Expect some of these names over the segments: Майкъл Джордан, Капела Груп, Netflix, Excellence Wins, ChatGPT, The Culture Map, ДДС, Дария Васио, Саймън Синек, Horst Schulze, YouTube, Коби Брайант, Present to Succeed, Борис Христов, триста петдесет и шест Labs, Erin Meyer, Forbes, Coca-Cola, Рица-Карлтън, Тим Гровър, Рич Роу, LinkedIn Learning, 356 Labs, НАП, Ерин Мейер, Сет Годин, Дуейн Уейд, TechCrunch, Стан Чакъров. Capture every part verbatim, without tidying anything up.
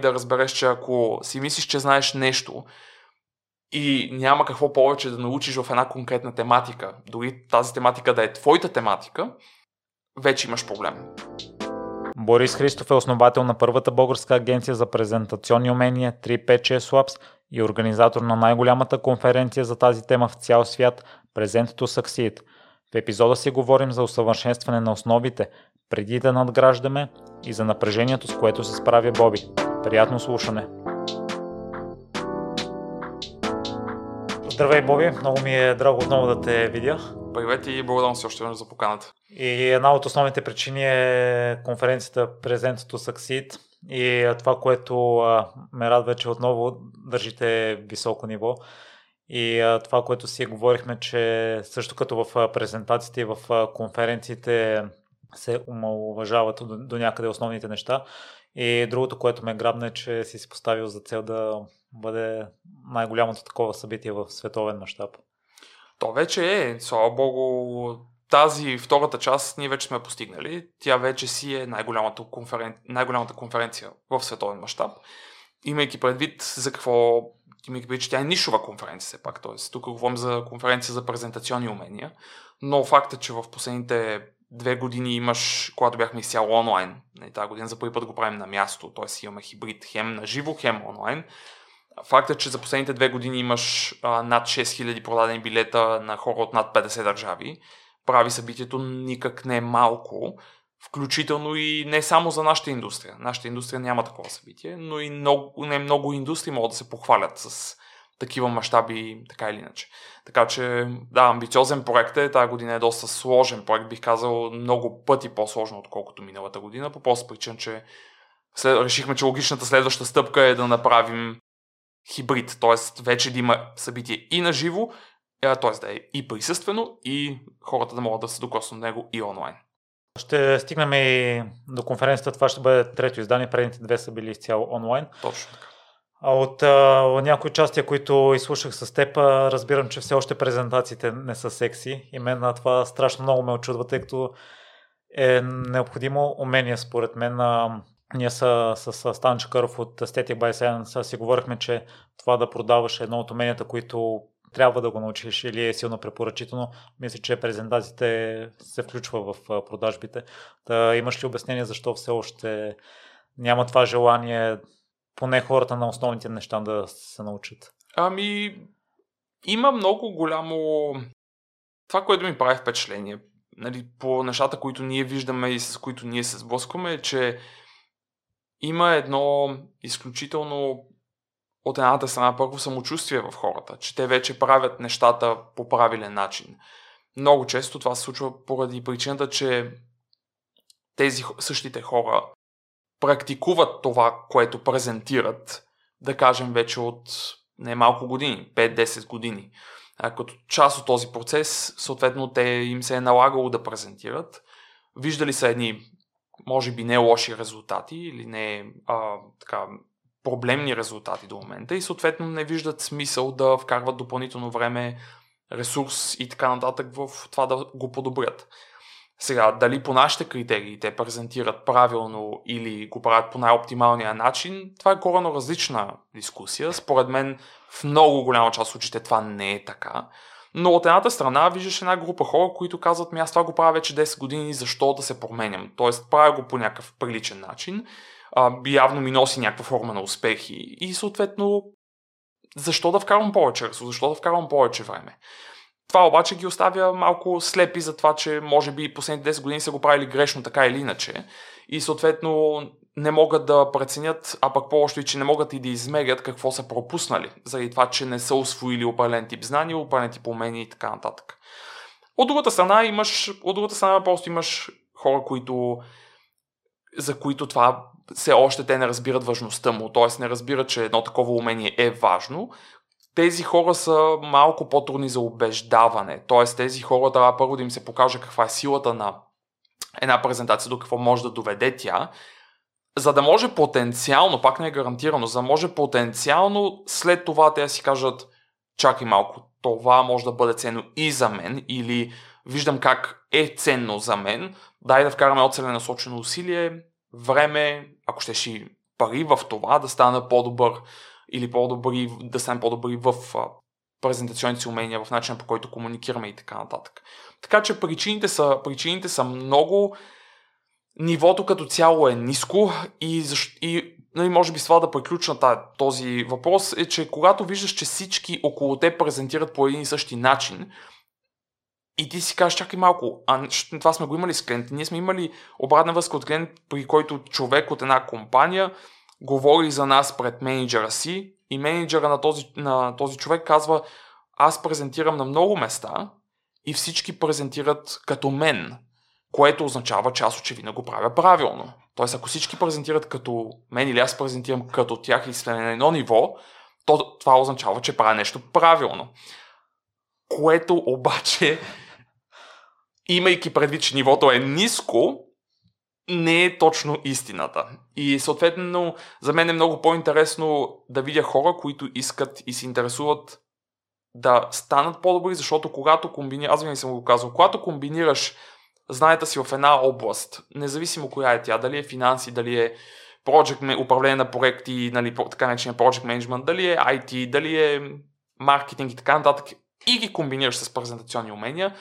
да разбереш, че ако си мислиш, че знаеш нещо и няма какво повече да научиш в една конкретна тематика, дори тази тематика да е твоята тематика, вече имаш проблем. Борис Христов е основател на първата българска агенция за презентационни умения триста петдесет и шест Labs и организатор на най-голямата конференция за тази тема в цял свят Present to Succeed. В епизода си говорим за усъвършенстване на основите, преди да надграждаме, и за напрежението, с което се справя Боби. Приятно слушане! Здравей, Боби! Много ми е драго отново да те видя. Привет и благодарам си още за поканата. И една от основните причини е конференцията Present to Succeed и това, което ме радва, че отново държите високо ниво. И това, което си говорихме, че също като в презентациите и в конференциите се омалуважават до някъде основните неща. И другото, което ме грабна, е, че си си поставил за цел да бъде най-голямото такова събитие в световен мащаб. То вече е. Слава Богу, тази втората част ние вече сме постигнали. Тя вече си е най-голямата, конферен... най-голямата конференция в световен мащаб. Имайки предвид за какво... Имайки предвид, че тя е нишова конференция все пак. Тоест, тук говорим за конференция за презентационни умения. Но факта, че в последните две години имаш, когато бяхме изцяло онлайн, тази година за първи път го правим на място, т.е. имаме хибрид хем на живо, хем онлайн. Фактът, че за последните две години имаш а, над шест хиляди продадени билета на хора от над петдесет държави, прави събитието никак не е малко, включително и не само за нашата индустрия. Нашата индустрия няма такова събитие, но и много, не много индустрии могат да се похвалят с такива мащаби, така или иначе. Така че, да, амбициозен проект е, тази година е доста сложен проект, бих казал много пъти по-сложно, отколкото миналата година, по просто причина, че след... решихме, че логичната следваща стъпка е да направим хибрид, т.е. вече да има събитие и на живо, т.е. да е и присъствено, и хората да могат да се докоснат до него и онлайн. Ще стигнем и до конференцията, това ще бъде трето издание, предните две са били изцяло онлайн. Точно така. От, от някои части, които изслушах с теб, разбирам, че все още презентациите не са секси и мен на това страшно много ме очудва, тъй като е необходимо умение според мен. Ние с, с, с Стан Чакъров от Aesthetic by Science си говорихме, че това да продаваш е едно от уменията, които трябва да го научиш или е силно препоръчително. Мисля, че презентациите се включва в продажбите. Та, имаш ли обяснение защо все още няма това желание поне хората на основните неща да се научат? Ами, има много голямо... Това, което ми прави впечатление, нали, по нещата, които ние виждаме и с които ние се сблъскваме, е, че има едно изключително, от едната страна, първо самочувствие в хората, че те вече правят нещата по правилен начин. Много често това се случва поради причината, че тези същите хора практикуват това, което презентират, да кажем, вече от не малко години, пет-десет години. А като част от този процес, съответно, те им се е налагало да презентират. Виждали са едни, може би, не лоши резултати или не а, така, проблемни резултати до момента и съответно не виждат смисъл да вкарват допълнително време, ресурс и така нататък в това да го подобрят. Сега, дали по нашите критерии те презентират правилно или го правят по най-оптималния начин, това е коренно различна дискусия. Според мен в много голяма част от случаите това не е така. Но от едната страна виждаш една група хора, които казват, ми аз това го правя вече десет години, защо да се променям? Тоест правя го по някакъв приличен начин, а, явно ми носи някаква форма на успехи и съответно защо да вкарвам повече ресурс, защо да вкарвам повече време? Това обаче ги оставя малко слепи за това, че може би последните десет години са го правили грешно така или иначе и съответно не могат да преценят, а пък по-още и че не могат и да измерят какво са пропуснали, заради това, че не са усвоили определен тип знания, определен тип умения и така нататък. От другата страна имаш, от другата страна просто имаш хора, които, за които това все още те не разбират важността му, т.е. не разбират, че едно такова умение е важно. Тези хора са малко по-трудни за убеждаване, т.е. тези хора трябва първо да им се покаже каква е силата на една презентация, до какво може да доведе тя, за да може потенциално, пак не е гарантирано, за да може потенциално след това те си кажат, чакай малко, това може да бъде ценно и за мен, или виждам как е ценно за мен, дай да вкараме целенасочено усилие, време, ако ще си пари в това да стана по-добър или по-добри, да станем по-добри в презентационните си умения, в начина, по който комуникираме и така нататък. Така че причините са, причините са много, нивото като цяло е ниско и, и може би с това да приключна този въпрос е, че когато виждаш, че всички около те презентират по един и същи начин, и ти си кажеш, чакай малко, а това сме го имали с клиент. Ние сме имали обратна връзка от клиент, при който човек от една компания говори за нас пред менеджера си и менеджера на този, на този човек казва, аз презентирам на много места и всички презентират като мен, което означава, че аз очевидно го правя правилно. Тоест, ако всички презентират като мен или аз презентирам като тях или сме на едно ниво, то това означава, че правя нещо правилно. Което обаче, имайки предвид, че нивото е ниско, не е точно истината. И съответно, за мен е много по-интересно да видя хора, които искат и се интересуват да станат по-добри, защото когато комбинираш, аз винаги съм го казал, когато комбинираш знаете си в една област, независимо коя е тя, дали е финанси, дали е project, управление на проекти, нали, така наречения project management, дали е ай ти, дали е маркетинг и така нататък, и ги комбинираш с презентационни умения,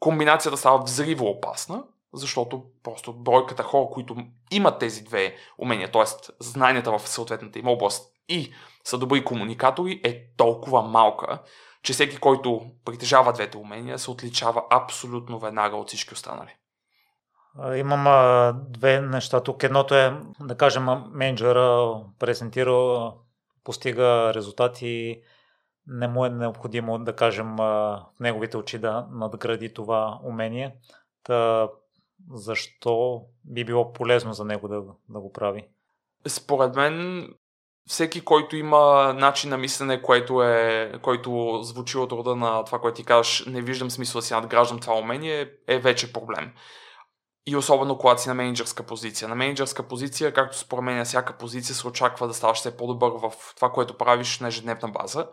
комбинацията става взривоопасна, защото просто бройката хора, които имат тези две умения, т.е. знанията в съответната им област и са добри комуникатори, е толкова малка, че всеки, който притежава двете умения, се отличава абсолютно веднага от всички останали. Имам а, две неща тук. Едното е, да кажем, менеджера презентира, постига резултати, не му е необходимо, да кажем, в неговите очи да надгради това умение. Та, защо би било полезно за него да, да го прави? Според мен, всеки, който има начин на мислене, което, е, което звучи от рода на това, което ти казваш, не виждам смисъл да си надграждам това умение, е вече проблем. И особено когато си на менеджерска позиция. На менеджерска позиция, както се променя всяка позиция, се очаква да ставаш все по-добър в това, което правиш на ежедневна база.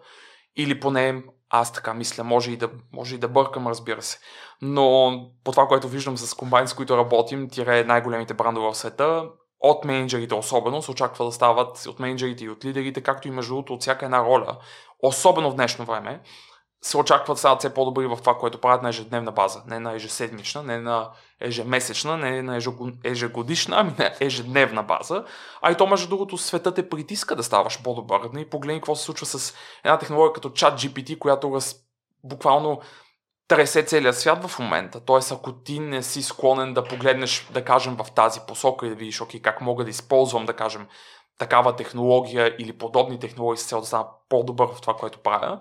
Или поне аз така мисля, може и да, може и да бъркам, разбира се. Но по това, което виждам с компании, с които работим, тире най-големите брандове в света, от менеджерите особено се очаква да стават, от менеджерите и от лидерите, както и между другото от всяка една роля, особено в днешно време, се очаква да стават все по-добри в това, което правят на ежедневна база. Не на ежеседмична, не на ежемесечна, не на ежегодишна, ами на ежедневна база. А и то, между другото, света те притиска да ставаш по-добър. И погледни какво се случва с една технология като ChatGPT, която раз... буквално тресе целия свят в момента. Тоест, ако ти не си склонен да погледнеш, да кажем, в тази посока и да видиш, окей, как мога да използвам, да кажем, такава технология или подобни технологии с цел да стана по-добър в това, което правя,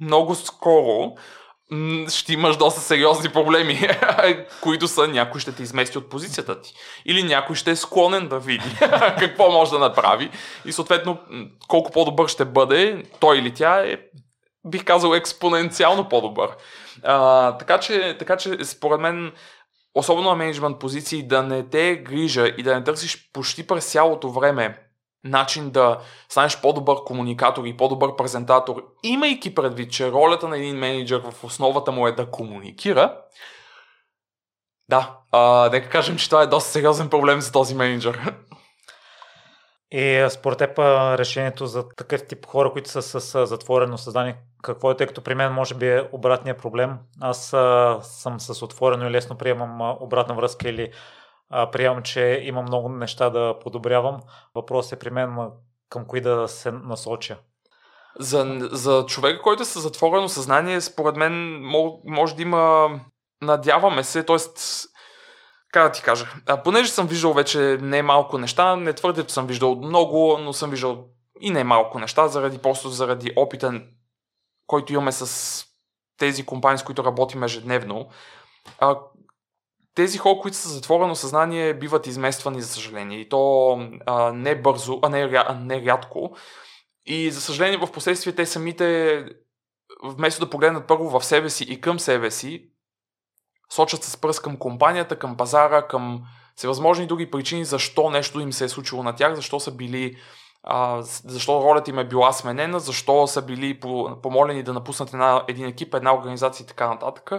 много скоро ще имаш доста сериозни проблеми, които са някой ще те измести от позицията ти. Или някой ще е склонен да види какво може да направи. И съответно, колко по-добър ще бъде, той или тя е, бих казал, експоненциално по-добър. А, така, че, така че, според мен, особено на менеджмент позиции, да не те грижа и да не търсиш почти през цялото време начин да станеш по-добър комуникатор и по-добър презентатор, имайки предвид, че ролята на един менеджер в основата му е да комуникира. Да, а, нека кажем, че това е доста сериозен проблем за този менеджер. И според теб решението за такъв тип хора, които са с затворено съзнание, какво е, тъй като при мен може би е обратният проблем. Аз а, съм с отворено и лесно приемам обратна връзка или приемам, че има много неща да подобрявам. Въпрос е при мен към кои да се насоча. За, за човека, който е със затворено съзнание, според мен може да има, надяваме се, т.е. как да ти кажа, понеже съм виждал вече не малко неща, не твърде, че съм виждал много, но съм виждал и не малко неща, заради просто заради опита, който имаме с тези компании, с които работим ежедневно. Тези хора, които са затворено съзнание, биват измествани, за съжаление. И то а, не бързо, а не, а не рядко. И, за съжаление, в последствие те самите, вместо да погледнат първо в себе си и към себе си, сочат с пръст към компанията, към пазара, към всевъзможни други причини, защо нещо им се е случило на тях, защо са били, а, защо ролята им е била сменена, защо са били помолени да напуснат една, един екип, една организация и така нататък.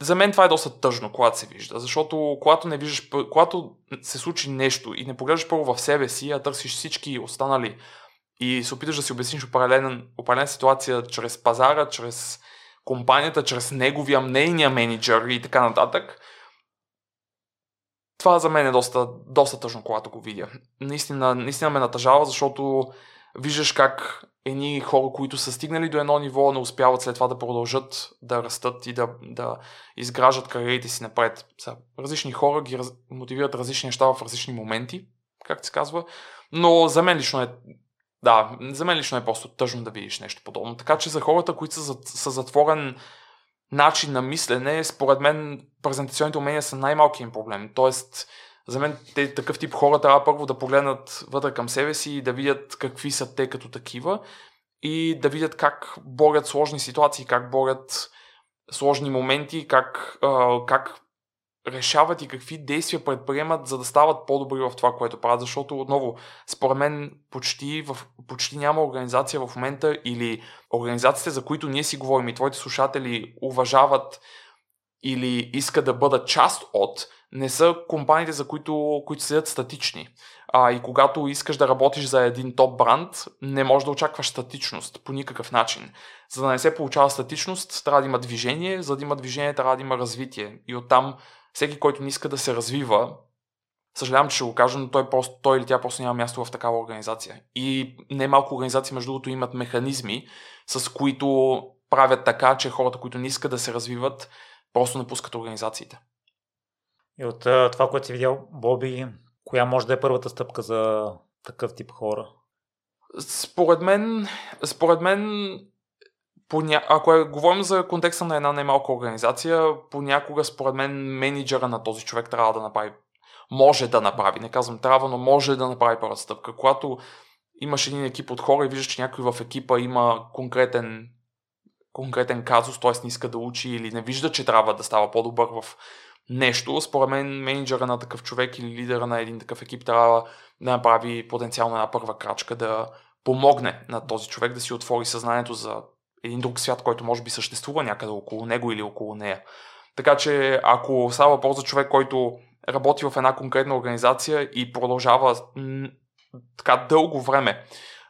За мен това е доста тъжно, когато се вижда, защото когато не виждаш, когато се случи нещо и не поглеждаш първо в себе си, а търсиш всички останали и се опиташ да си обясниш определена ситуация чрез пазара, чрез компанията, чрез неговия, нейния менеджер и така нататък, това за мен е доста, доста тъжно, когато го видя. Наистина, наистина ме натъжава, защото виждаш как едни хора, които са стигнали до едно ниво, не успяват след това да продължат да растат и да, да изграждат кариерите си напред. Различни хора ги раз... мотивират различни неща в различни моменти, както се казва, но за мен лично е да, за мен лично е просто тъжно да видиш нещо подобно. Така че за хората, които са, са затворен начин на мислене, според мен презентационните умения са най-малкият им проблем. Тоест, за мен те, такъв тип хора трябва първо да погледнат вътре към себе си и да видят какви са те като такива и да видят как борят сложни ситуации, как борят сложни моменти, как, а, как решават и какви действия предприемат, за да стават по-добри в това, което правят. Защото отново, според мен почти, в, почти няма организация в момента или организациите, за които ние си говорим и твоите слушатели уважават или искат да бъдат част от, не са компаниите, за които, които седят статични. А, и когато искаш да работиш за един топ бранд, не можеш да очакваш статичност по никакъв начин. За да не се получава статичност, трябва да има движение, за да има движение, трябва да има развитие. И оттам всеки, който не иска да се развива, съжалявам, че ще го кажа, но той, просто, той или тя просто няма място в такава организация. И немалко организации, между другото, имат механизми, с които правят така, че хората, които не искат да се развиват, просто напускат организациите. И от това, което си видял, Боби, коя може да е първата стъпка за такъв тип хора? Според мен, според мен поня... ако е, говорим за контекста на една немалка организация, понякога според мен менеджера на този човек трябва да направи, може да направи, не казвам трябва, но може да направи първата стъпка. Когато имаш един екип от хора и виждаш, че някой в екипа има конкретен, конкретен казус, т.е. не иска да учи или не вижда, че трябва да става по-добър в нещо, според мен менеджера на такъв човек или лидера на един такъв екип трябва да направи потенциално една първа крачка, да помогне на този човек да си отвори съзнанието за един друг свят, който може би съществува някъде около него или около нея. Така че ако става въпрос за човек, който работи в една конкретна организация и продължава м- така дълго време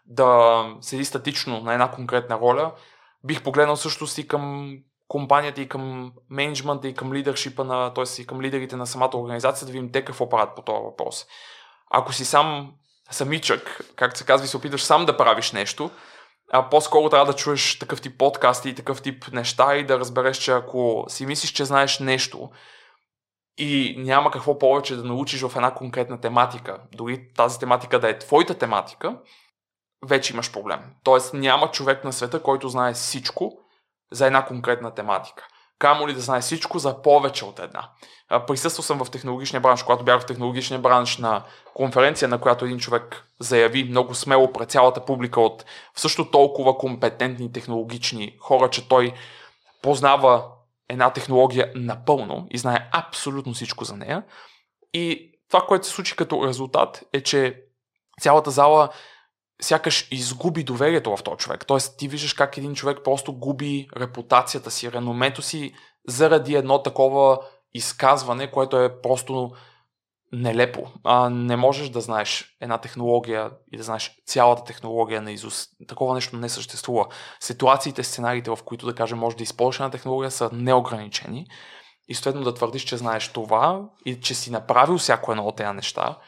да седи статично на една конкретна роля, бих погледнал също си към компанията и към менеджмента и към лидершипа, на, т.е. и към лидерите на самата организация, да видим те какво правят по този въпрос. Ако си сам самичък, както се казва, и се опитваш сам да правиш нещо, а по-скоро трябва да чуеш такъв тип подкасти и такъв тип неща и да разбереш, че ако си мислиш, че знаеш нещо и няма какво повече да научиш в една конкретна тематика, дори тази тематика да е твоята тематика, вече имаш проблем. Тоест няма човек на света, който знае всичко за една конкретна тематика. Камо ли да знае всичко за повече от една. Присъствал съм в технологичния бранш, когато бях в технологичния бранш на конференция, на която един човек заяви много смело пред цялата публика от също толкова компетентни технологични хора, че той познава една технология напълно и знае абсолютно всичко за нея. И това, което се случи като резултат, е, че цялата зала сякаш изгуби доверието в този човек. Тоест ти виждаш как един човек просто губи репутацията си, реномето си заради едно такова изказване, което е просто нелепо. А, не можеш да знаеш една технология и да знаеш цялата технология на Изус. Такова нещо не съществува. Ситуациите, сценариите, в които да кажем може да използваш една технология, са неограничени. И следно да твърдиш, че знаеш това и че си направил всяко едно от тези неща,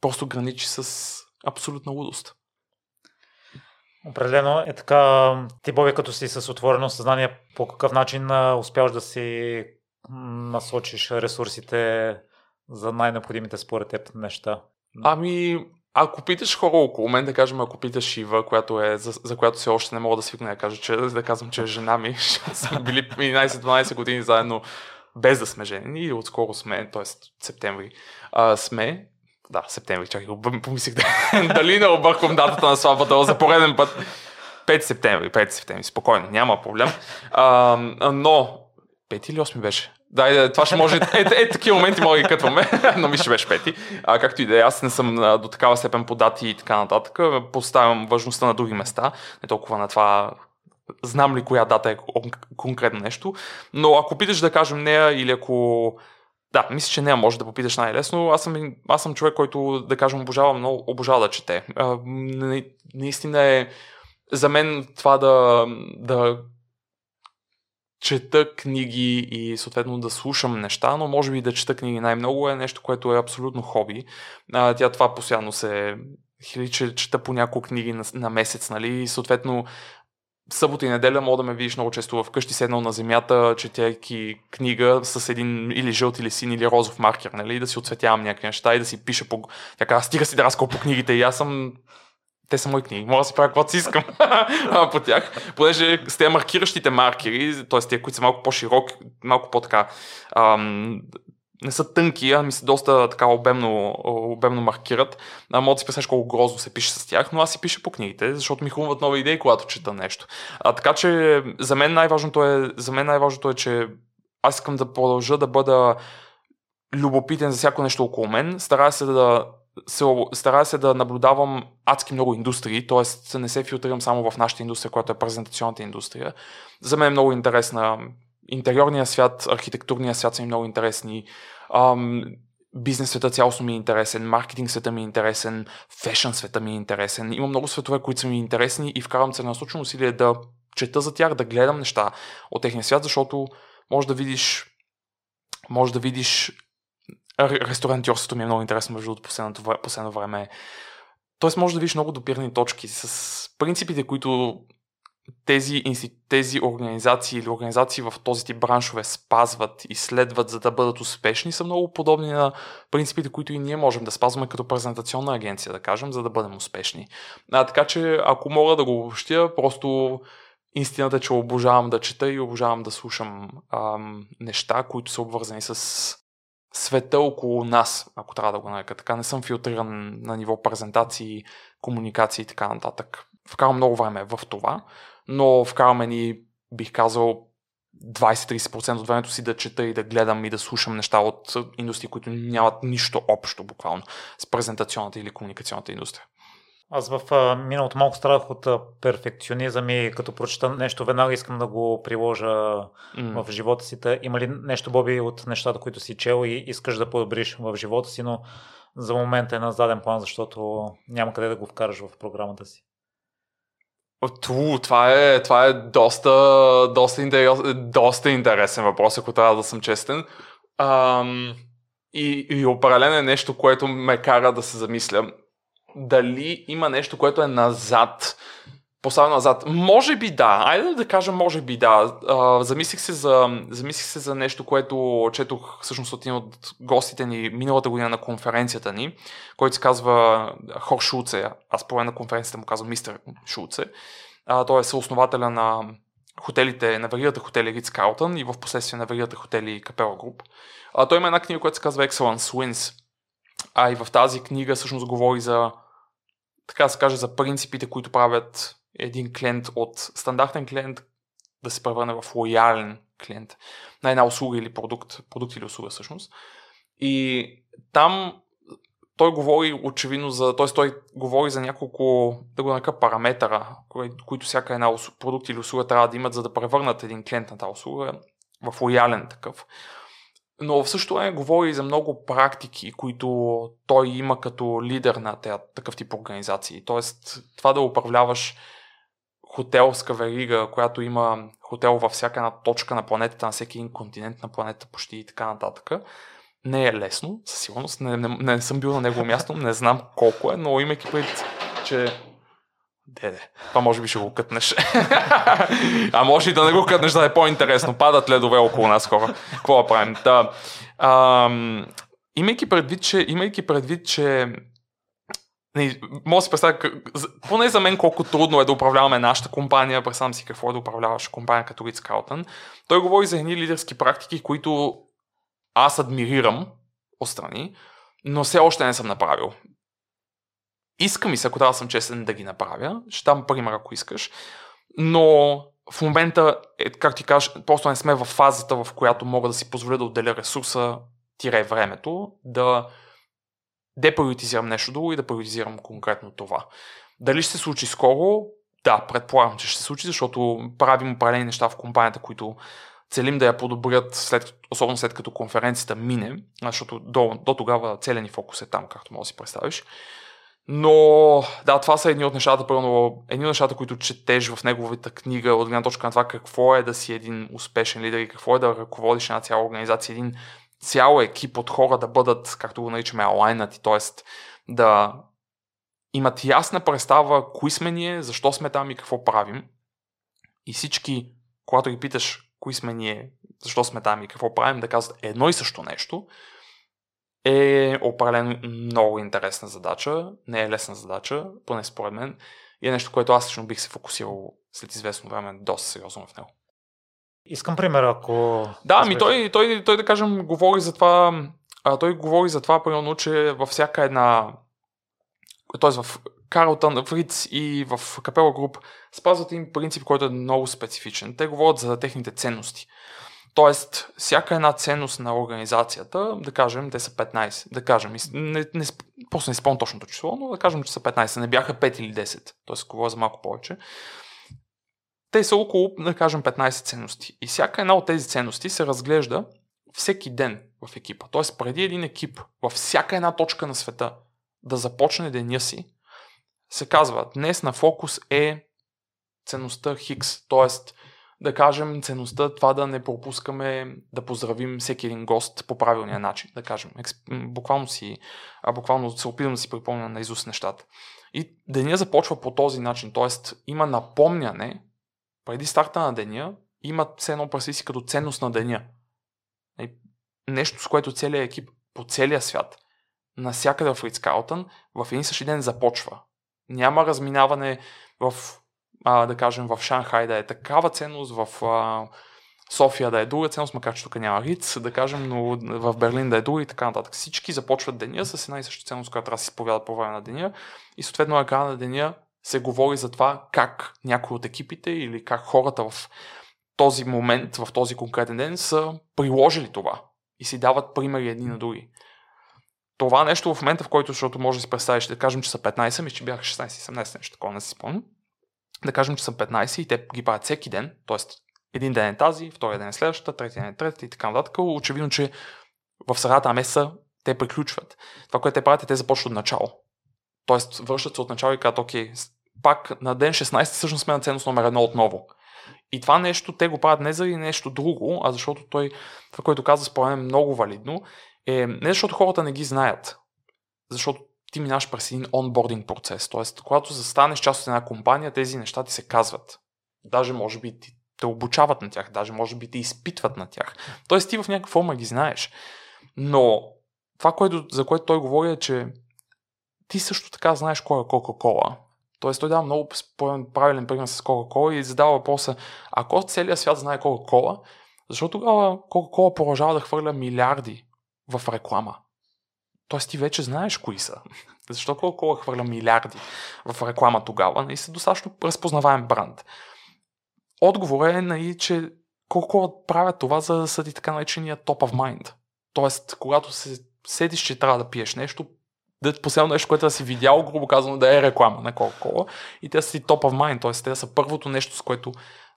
просто граничи с абсолютна лудост. Определено е така. Ти, Боби, като си с отворено съзнание, по какъв начин успяваш да си насочиш ресурсите за най-необходимите според теб неща? Ами, ако питаш хора около мен, да кажем, ако питаш Ива, която е, за, за която все още не мога да свикна да кажа, че да казвам, че е жена ми, сме били единайсет-дванайсет години заедно, без да сме женени, и отскоро сме, т.е. септември, а, сме Да, септември, чакай, помислих дали не обърквам датата на сватбата за пореден път. пети септември, пети септември, спокойно, няма проблем. А, но, пети или осми беше? Да, това ще може, е, е такива моменти мога да ги кътваме, но мисля, че беше пети. А, както и да е, аз не съм до такава степен по дати и така нататък, поставям важността на други места, не толкова на това знам ли коя дата е конкретно нещо, но ако питаш да кажем нея или ако... Да, мисля, че нея може да попиташ най-лесно. Аз съм, аз съм човек, който, да кажем, обожава много, обожава да чете. А, наистина е... За мен това да... да чета книги и съответно да слушам неща, но може би да чета книги най-много е нещо, което е абсолютно хоби. А, тя това постоянно се... Хили, че чета по няколко книги на, на месец, нали? И съответно събота и неделя мога да ме видиш много често вкъщи, седнал на земята, четяйки книга с един или жълт, или син, или розов маркер, нали? И да си отцветявам някакви неща и да си пиша по... Тя казва, стига си драскал по книгите и аз съм... Те са мои книги, мога да си правя каквото си искам по тях, понеже с тези маркиращите маркери, т.е. тези, които са малко по-широки, малко по-така, ам, не са тънки, а ми са доста така обемно, обемно маркират, а, мога да си представиш колко грозно се пише с тях, но аз си пиша по книгите, защото ми хрумват нови идеи, когато чета нещо. А, така че за мен най-важното е, за мен най-важното е, че аз искам да продължа да бъда любопитен за всяко нещо около мен, старая се да Се, старая се да наблюдавам адски много индустрии, т.е. не се филтрирам само в нашата индустрия, която е презентационната индустрия. За мен е много интересна интериорния свят, архитектурния свят са ми много интересни, ам, бизнес света цялостно ми е интересен, маркетинг света ми е интересен, фешън света ми е интересен. Има много светове, които са ми интересни и вкарвам целенасочено усилие да чета за тях, да гледам неща от техния свят, защото може да видиш може да видиш ресторантьорството ми е много интересно между последното, последно време. Тоест може да видиш много допирни точки с принципите, които тези, тези организации или организации в този тип браншове спазват и следват, за да бъдат успешни, са много подобни на принципите, които и ние можем да спазваме като презентационна агенция, да кажем, за да бъдем успешни. А, така че, ако мога да го обобщя, просто истината е, че обожавам да чета и обожавам да слушам ам, неща, които са обвързани с света около нас, ако трябва да го нарека така. Не съм филтриран на ниво презентации, комуникации и така нататък. Вкарвам много време в това, но вкарваме ни, бих казал, двайсет до трийсет процента от времето си да чета и да гледам и да слушам неща от индустрии, които нямат нищо общо буквално с презентационната или комуникационната индустрия. Аз в а, миналото малко страдах от а, перфекционизъм и като прочета нещо, веднага искам да го приложа mm. в живота си. Та, има ли нещо, Боби, от нещата, които си чел и искаш да подобриш в живота си, но за момента е на заден план, защото няма къде да го вкараш в програмата си? Ту, това е, това е доста, доста, интерес, доста интересен въпрос, ако трябва да съм честен. Ам, и, и определено е нещо, което ме кара да се замисля. Дали има нещо, което е назад, поставено назад? Може би да, айде да кажа може би да. А, замислих, се за, замислих се за нещо, което четох всъщност от един от гостите ни миналата година на конференцията ни, който се казва Хорст Шулце. Аз по време на конференцията му казвам мистер Шулце. А, той е съоснователя на хотелите, на веригата хотели Рица-Карлтън и в последствие на веригата хотели Капела Груп. А, той има една книга, която се казва Excellence Wins. А и в тази книга всъщност говори за, така да се каже, за принципите, които правят един клиент от стандартен клиент да се превърне в лоялен клиент на една услуга или продукт, продукт или услуга всъщност. И там той говори очевидно за, т.е. той говори за няколко, да го нарека, параметъра, които всяка една продукт или услуга трябва да имат, за да превърнат един клиент на тази услуга в лоялен такъв. Но в същото време говори за много практики, които той има като лидер на тези, такъв тип организации. Тоест, това да управляваш хотелска верига, която има хотел във всяка една точка на планетата, на всеки един континент на планетата почти и така нататък, не е лесно, със сигурност. Не, не, не съм бил на негово място, не знам колко е, но имайки предвид, че... Деде, това може би ще го кътнеш. А може и да не го кътнеш, да е по-интересно. Падат ледове около нас, хора. Какво да правим? Да. Ам, имайки предвид, че... Имайки предвид, че... Не, може да си представя, поне за мен колко трудно е да управляваме нашата компания, представям си какво е да управляваш компания като Рица-Карлтън. Той говори за едни лидерски практики, които аз адмирирам отстрани, но все още не съм направил. Искам и се, ако трябва да съм честен, да ги направя. Ще дам пример, ако искаш. Но в момента, както ти кажеш, просто не сме в фазата, в която мога да си позволя да отделя ресурса, тире времето, да деприоритизирам нещо друго и да приоритизирам конкретно това. Дали ще се случи скоро? Да, предполагам, че ще се случи, защото правим определени неща в компанията, които целим да я подобрят, след, особено след като конференцията мине, защото до, до тогава целият ни фокус е там, както може да си представиш. Но да, това са едни от нещата, пълно, едни от нещата, които четеш в неговата книга, от гледна точка на това какво е да си един успешен лидер и какво е да ръководиш една цяла организация, един цял екип от хора да бъдат, както го наричаме, алайнати, т.е. да имат ясна представа кои сме ние, защо сме там и какво правим. И всички, когато ги питаш кои сме ние, защо сме там и какво правим, да казват едно и също нещо, е определено много интересна задача, не е лесна задача, поне според мен, и е нещо, което аз лично бих се фокусирал след известно време доста сериозно в него. Искам пример, ако... Да, ми той, той, той, да кажем, говори за това, а, той говори за това, примерно, че във всяка една... т.е. в Карлтън, в Риц и в Капела Груп спазват им принцип, който е много специфичен. Те говорят за техните ценности. Тоест, всяка една ценност на организацията, да кажем, те са петнайсет, да кажем, не, не, просто не спомням точното число, но да кажем, че са петнайсет, не бяха пет или десет, т.е. говоря за малко повече. Те са около, да кажем, петнайсет ценности. И всяка една от тези ценности се разглежда всеки ден в екипа. Тоест, преди един екип, във всяка една точка на света, да започне деня си, се казва, днес на фокус е ценността Хикс, т.е. да кажем ценността това да не пропускаме, да поздравим всеки един гост по правилния начин, да кажем, буквално, си, а буквално се опитам да си припомня наизуст нещата. И деня започва по този начин, т.е. има напомняне, преди старта на деня, има ценно праси си като ценност на деня. Нещо, с което целият екип по целия свят, насякъде в Рицкалтън, в един същи ден започва. Няма разминаване в, а, да кажем, в Шанхай да е такава ценност, в а, София да е друга ценност, макар че тук няма Риц, да кажем, но в Берлин да е друга и така нататък. Всички започват деня с една и съща ценност, която трябва да се изповядат по време на деня и съответно на края на деня се говори за това как някои от екипите или как хората в този момент, в този конкретен ден са приложили това и си дават примери едни на други. Това нещо в момента, в който, защото може да си представиш, да кажем, че са петнайсет, мисля, че бяха шестнайсет-седемнайсет, нещо такова, не си спомням. Да кажем, че са петнайсет и те ги правят всеки ден, т.е. един ден е тази, втория ден е следващата, третия ден е третата и така нататък. Очевидно, че в средата на месеца те приключват. Това, което те правят, е те започват от начало. Тоест, връщат се от начало и казват, окей, пак на ден шестнайсет всъщност сме на ценност номер едно отново. И това нещо те го правят не заради нещо друго, а защото той, това, което казва, според мен е много валидно. Е, не защото хората не ги знаят, защото ти минаш през един онбординг процес, т.е. когато застанеш част от една компания, тези неща ти се казват. Даже може би ти те обучават на тях, даже може би те изпитват на тях. Т.е. ти в някаква форма ги знаеш. Но това, което, за което той говори е, че ти също така знаеш кой е Coca-Cola. Т.е. той дава много правилен пример с Coca-Cola и задава въпроса, ако целият свят знае Coca-Cola, защо тогава Coca-Cola продължава да хвърля милиарди в реклама? Тоест ти вече знаеш кои са. Защо Coca-Cola хвърля милиарди в реклама тогава и са достатъчно разпознаваем бранд? Отговор е, нали, че Coca-Cola правят това, за да са ти така наречения top of mind. Тоест, когато се седиш, че трябва да пиеш нещо, да последно нещо, което да си видял, грубо казано, да е реклама на Coca-Cola и те са ти top of mind, т.е. те са първото нещо, с което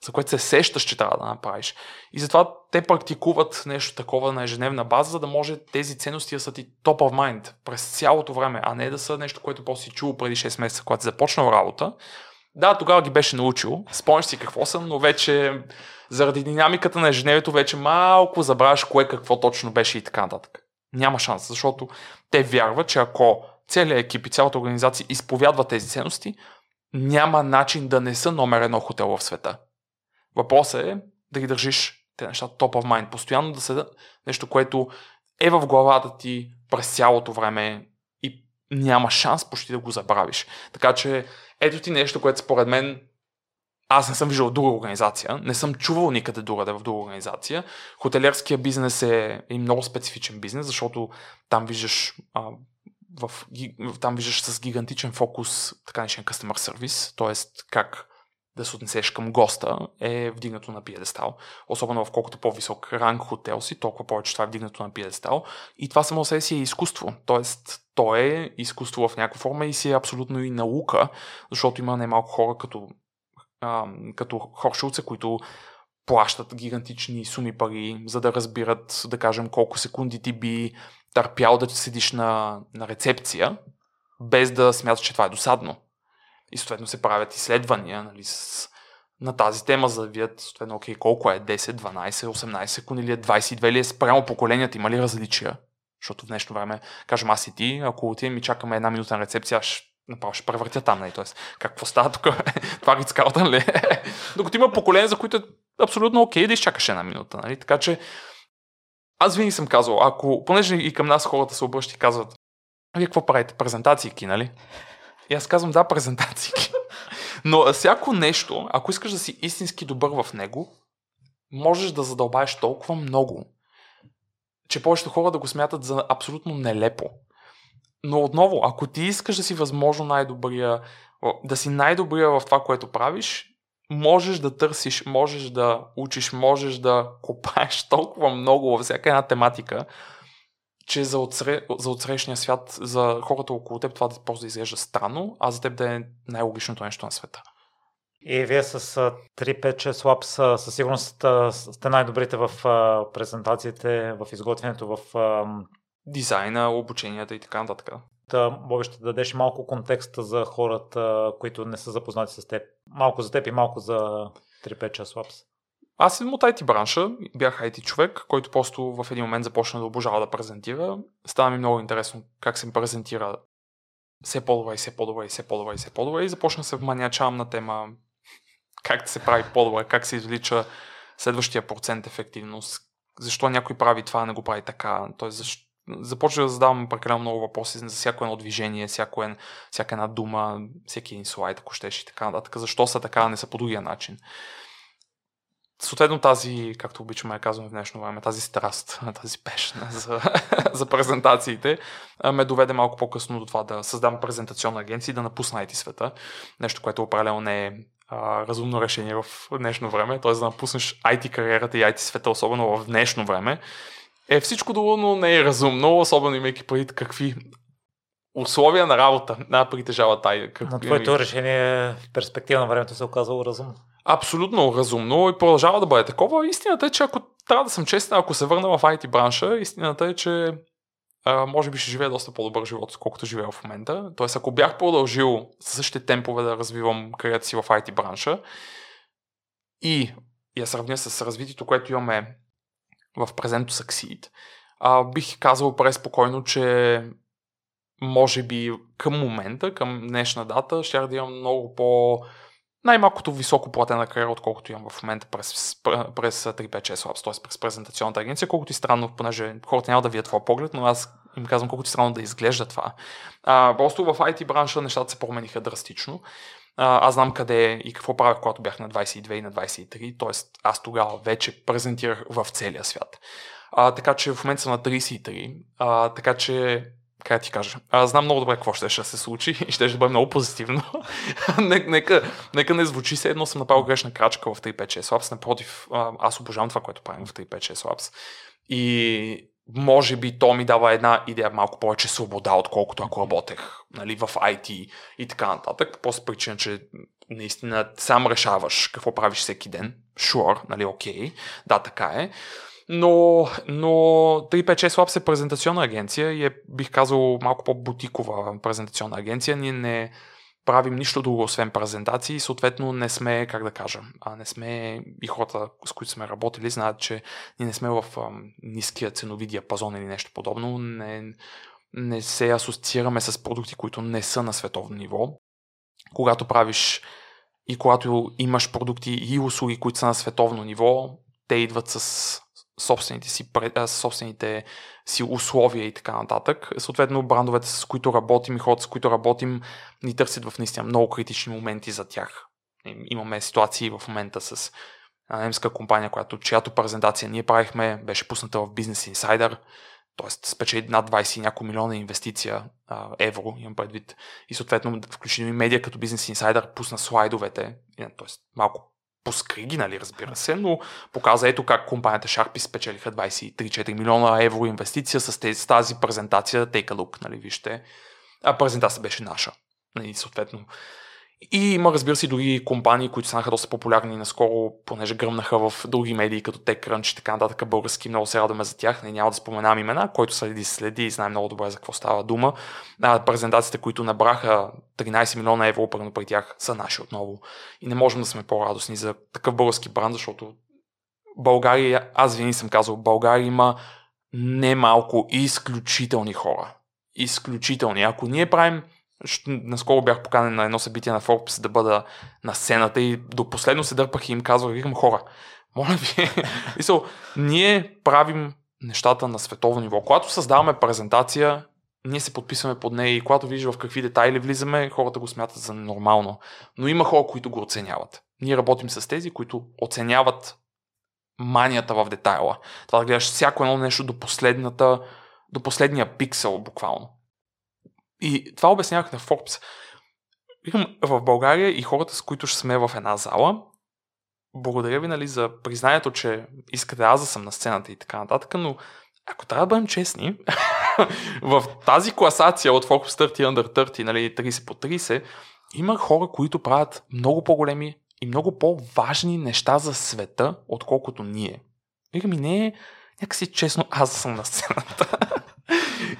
за което се сещаш, че трябва да направиш. И затова те практикуват нещо такова на ежедневна база, за да може тези ценности да са ти top of mind през цялото време, а не да са нещо, което просто си чул преди шест месеца, когато си започнал работа. Да, тогава ги беше научил, спомниш си какво съм, но вече заради динамиката на ежедневието вече малко забравяш кое какво точно беше и така нататък. Няма шанс, защото те вярват, че ако целият екип и цялата организация изповядва тези ценности, няма начин да не са номер едно хотел в света. Въпросът е да ги държиш те неща top of mind, постоянно да седа нещо, което е в главата ти през цялото време и няма шанс почти да го забравиш. Така че ето ти нещо, което според мен аз не съм виждал друга организация, не съм чувал никъде другаде в друга организация. Хотелерския бизнес е и много специфичен бизнес, защото там виждаш, а, в, там виждаш с гигантичен фокус така наречен customer service, т.е. как да се отнесеш към госта е вдигнато на пиедестал. Особено в колкото по-висок ранг хотел си, толкова повече това е вдигнато на пиедестал. И това само себе си е изкуство. Тоест, то е изкуство в някаква форма и си е абсолютно и наука, защото има немалко хора като а, като Хорст Шулце, които плащат гигантични суми пари, за да разбират, да кажем, колко секунди ти би търпял да седиш на, на рецепция, без да смяташ, че това е досадно. И съответно се правят изследвания, нали, с, на тази тема, за да видят съответно, окей, колко е десет, дванадесет, осемнадесет секунди или е двадесет и две или е спрямо поколенията, има ли различия? Защото в днешно време, кажем аз и ти, ако отидем и чакаме една минутна рецепция, аз направо ще превъртя там, нали? Тоест, какво става тук? Това Рица-Карлтън ли? Докато има поколение, за които е абсолютно окей да изчакаш една минута, нали? Така че аз винаги съм казал, ако, понеже и към нас хората се обръщат и казват, вие какво правите? Презентациики, нали? И аз казвам, да, презентациики. Но всяко нещо, ако искаш да си истински добър в него, можеш да задълбаеш толкова много, че повечето хора да го смятат за абсолютно нелепо. Но отново, ако ти искаш да си възможно най-добрия, да си най-добрия в това, което правиш, можеш да търсиш, можеш да учиш, можеш да копаеш толкова много във всяка една тематика, че за, отсре, за отсрещния свят, за хората около теб, това да просто да изглежда странно, а за теб да е най-логичното нещо на света. И вие с триста петдесет и шест Labs със сигурност сте най-добрите в презентациите, в изготвянето, в дизайна, обученията и така нататък. Да, Боби, ще дадеш малко контекста за хората, които не са запознати с теб. Малко за теб и малко за триста петдесет и шест Labs. Аз идвам от ай ти бранша, бях ай ти човек, който просто в един момент започна да обожава да презентира. Стана ми много интересно как се презентира все по-добре, все по-добре, все по-добре, все по-добре и започна се вманячавам на тема как да се прави по-добре, как се извлича следващия процент ефективност, защо някой прави това, не го прави така. Тоест, защо... започва да задавам прекалено много въпроси за всяко едно движение, всяко ен... всяка една дума, всеки един слайд, ако щеш и така нататък. Защо са така, не са по другия начин. Съответно тази, както обичаме да казваме в днешно време, тази страст, тази пешна за, за презентациите, ме доведе малко по-късно до това да създам презентационна агенция и да напусна ай ти света. Нещо, което определено не е а, разумно решение в днешно време, т.е. да напуснеш ай ти кариерата и ай ти света, особено в днешно време, е всичко добро, но не е разумно, особено имайки предвид какви условия на работа на притежава тая. Как... Но твоето решение в перспектива на времето се оказало разумно. Абсолютно разумно и продължава да бъде такова. Истината е, че ако трябва да съм честен, ако се върна в ай ти бранша, истината е, че а, може би ще живея доста по-добър живот, колкото живея в момента. Тоест, ако бях продължил със същите темпове да развивам кариерата си в ай ти бранша и я сравня с развитието, което имаме в Present to Succeed, а, бих казал преспокойно, че може би към момента, към днешна дата, ще да имам много по... най-малкото високо платена кариера, отколкото имам в момента през, през триста петдесет и шест Labs, т.е. през презентационната агенция, колкото и странно, понеже хората няма да видят твой поглед, но аз им казвам колкото и странно да изглежда това. А, просто в ай ти бранша нещата се промениха драстично. А, аз знам къде и какво правях, когато бях на двадесет и две и на двадесет и три, т.е. аз тогава вече презентирах в целия свят. А, така че в момента съм на тридесет и три, а, така че как ти кажа? Аз знам много добре какво ще, ще се случи и ще бъде много позитивно. нека, нека не звучи се едно съм направил грешна крачка в триста петдесет и шест Labs. Напротив, аз обожавам това, което правим в триста петдесет и шест Labs. И може би то ми дава една идея малко повече свобода, отколкото ако работех, нали, в ай ти и така нататък. Просто причина, че наистина сам решаваш какво правиш всеки ден. Sure, нали, окей. Okay. Да, така е. Но, но триста петдесет и шест Labs е презентационна агенция и е, бих казал, малко по-бутикова презентационна агенция. Ние не правим нищо друго, освен презентации и съответно не сме, как да кажа, а не сме и хората, с които сме работили, знаят, че ние не сме в ам, ниския ценови диапазон или нещо подобно. Не, не се асоциираме с продукти, които не са на световно ниво. Когато правиш и когато имаш продукти и услуги, които са на световно ниво, те идват с собствените си, собствените си условия и така нататък. Съответно, брандовете, с които работим и хората, с които работим, ни търсят в наистина много критични моменти за тях. Имаме ситуации в момента с немска компания, която, чиято презентация ние правихме, беше пусната в Business Insider, т.е. спечели над двадесет и няколко милиона инвестиция а, евро, имам предвид. И съответно, включително и медиа като Business Insider пусна слайдовете, т.е. малко поскри ги, нали, разбира се, но показа ето как компанията Sharp спечелиха двадесет и три цяло и четири милиона евро инвестиция с тези, тази презентация, take a look, нали, вижте. А презентацията беше наша. И съответно И има, разбира се, и други компании, които станаха доста популярни наскоро, понеже гръмнаха в други медии, като TechCrunch и така нататък, български, много се радваме за тях, не няма да споменам имена, който следи, следи и знае много добре за какво става дума. А, презентациите, които набраха тринайсет милиона евро, първо при тях, са наши отново. И не можем да сме по-радостни за такъв български бранд, защото България, аз винаги съм казал, България има немалко изключителни хора. Изключителни. Ако ние правим... Наскоро бях поканен на едно събитие на Forbes да бъда на сцената и до последно се дърпах и им казвах, викам, хора, моля ви, мисъл, ние правим нещата на световно ниво. Когато създаваме презентация, ние се подписваме под нея и когато вижда в какви детайли влизаме, хората го смятат за нормално. Но има хора, които го оценяват. Ние работим с тези, които оценяват манията в детайла. Това да гледаш всяко едно нещо до последната, до последния пиксел буквално. И това обяснявах на Forbes. В България и хората, с които ще сме в една зала, благодаря ви, нали, за признанието, че искате аз да съм на сцената и така нататък, но ако трябва да бъдем честни, в тази класация от Forbes трийсет under трийсет, нали, трийсет по трийсет, има хора, които правят много по-големи и много по-важни неща за света, отколкото ние. Викам, и не е някакси честно аз да съм на сцената.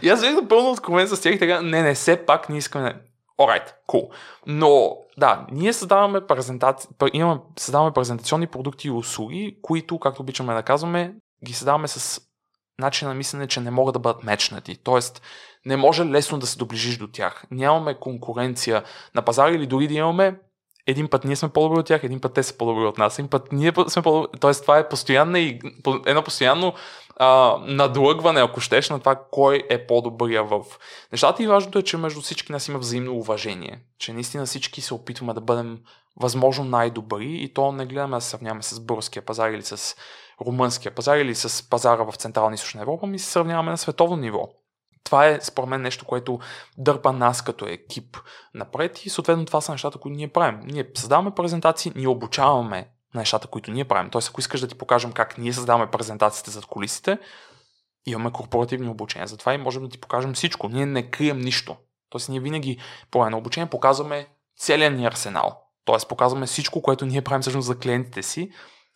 И аз бях пълно откровен с тях и така, не, не, все пак не искаме. Alright, cool. Но да, ние създаваме, презентаци... Имаме, създаваме презентационни продукти и услуги, които, както обичаме да казваме, ги създаваме с начин на мислене, че не могат да бъдат мечнати. Тоест, не може лесно да се доближиш до тях. Нямаме конкуренция на пазара или дори да имаме, един път ние сме по-добри от тях, един път те са по-добри от нас, един път ние сме по-добри. Тоест, това е постоянно и едно постоянно Uh, надлъгване, ако щеш, на това кой е по-добрия в нещата. И важното е, че между всички нас има взаимно уважение. Че наистина всички се опитваме да бъдем възможно най-добри и то не гледаме да се сравняваме с българския пазар или с румънския пазар или с пазара в Централна и Източна Европа, ми се сравняваме на световно ниво. Това е, според мен, нещо, което дърпа нас като екип напред и съответно това са нещата, които ние правим. Ние създаваме презентации, ние обучаваме на нещата, които ние правим. Тоест, ако искаш да ти покажем как ние създаваме презентациите зад кулисите, имаме корпоративни обучения. Затова и можем да ти покажем всичко. Ние не крием нищо. Тоест, ние винаги по едно обучение показваме целия ни арсенал. Тоест, показваме всичко, което ние правим всъщност за клиентите си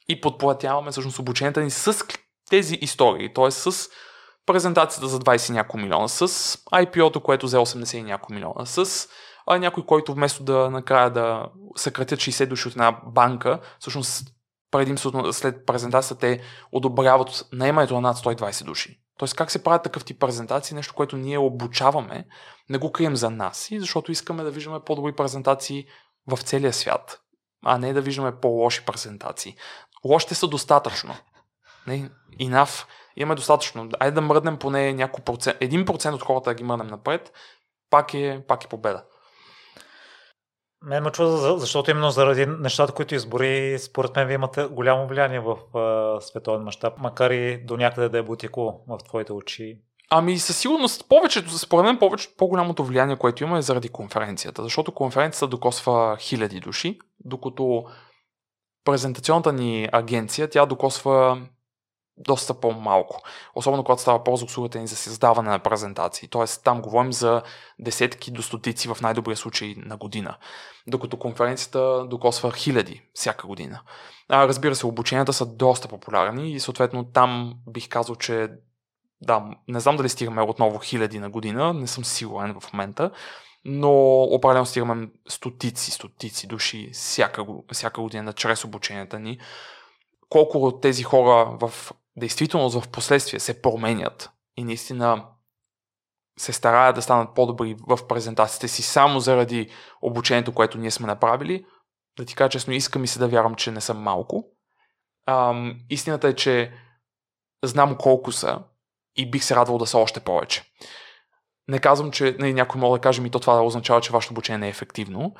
и подплатяваме всъщност обученията ни с тези истории. Тоест, с презентацията за двайсет и няколко милиона, с ай пи о-то, което за осемдесет и няколко милиона, с а някой, който вместо да накрая да съкратят шейсет души от една банка, всъщност предимството след презентацията те одобряват наемането на над сто и двайсет души. Тоест как се правят такъв тип презентации, нещо, което ние обучаваме, не го крием за нас и защото искаме да виждаме по-добри презентации в целия свят, а не да виждаме по-лоши презентации. Лошите са достатъчно. Не, enough. Имаме достатъчно. Айде да мръднем поне няколко процент, един процент от хората да ги мръднем напред, пак е, пак е победа. Мен ме чува, защото именно заради нещата, които избори, според мен ви имате голямо влияние в а, световен мащаб, макар и до някъде да е бутико в твоите очи. Ами със сигурност повечето, според мен повечето, по-голямото влияние, което има е заради конференцията, защото конференцията докосва хиляди души, докато презентационната ни агенция, тя докосва доста по-малко. Особено когато става по-за услугата ни за създаване на презентации. Тоест там говорим за десетки до стотици в най-добрия случай на година. Докато конференцията докосва хиляди всяка година. А, разбира се, обученията са доста популярни и съответно там бих казал, че да, не знам дали стигаме отново хиляди на година, не съм сигурен в момента, но определено стигаме стотици, стотици души всяка, всяка година чрез обученията ни. Колко от тези хора в действителност в последствие се променят и наистина се стараят да станат по-добри в презентациите си само заради обучението, което ние сме направили, да ти кажа честно, искам и се да вярвам, че не съм малко. Ам, истината е, че знам колко са и бих се радвал да са още повече. Не казвам, че не, някой може да каже ми то това да означава, че вашето обучение не е ефективно.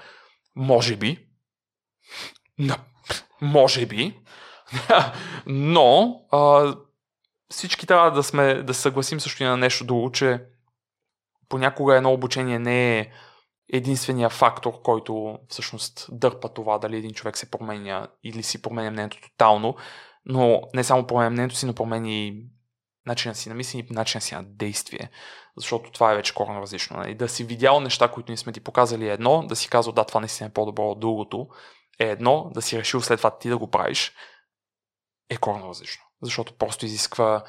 Може би. Но, може би. Но а, всички трябва да сме, да съгласим също и на нещо друго, че понякога едно обучение не е единствения фактор, който всъщност дърпа това дали един човек се променя или си променя мнението тотално, но не само променя мнението си, но промени начина си на мислене и начина си на действие. Защото това е вече коренно различно. И да си видял неща, които не сме ти показали е едно, да си казал да, това наистина е по-добро от другото, е едно, да си решил след това ти да го правиш, е коренно различно. Защото просто изисква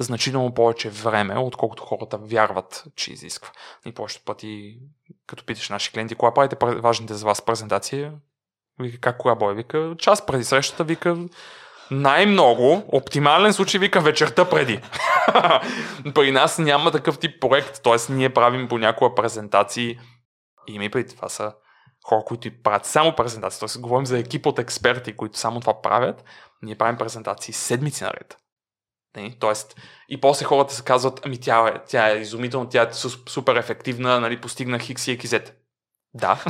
значително повече време, отколкото хората вярват, че изисква. И повечето пъти, като питаш наши клиенти, кога правите важните за вас презентации, вика, как коя бой? Вика, час преди срещата, вика, най-много, оптимален случай, вика, вечерта преди. При нас няма такъв тип проект, т.е. ние правим по някоя презентации и ми преди това са хора, които правят само презентации, т.е. говорим за екип от експерти, които само това правят, ние правим презентации седмици наред. Тоест, и после хората се казват, ами тя е, тя е изумителна, тя е супер ефективна, нали, постигна хикс и екизет. Да.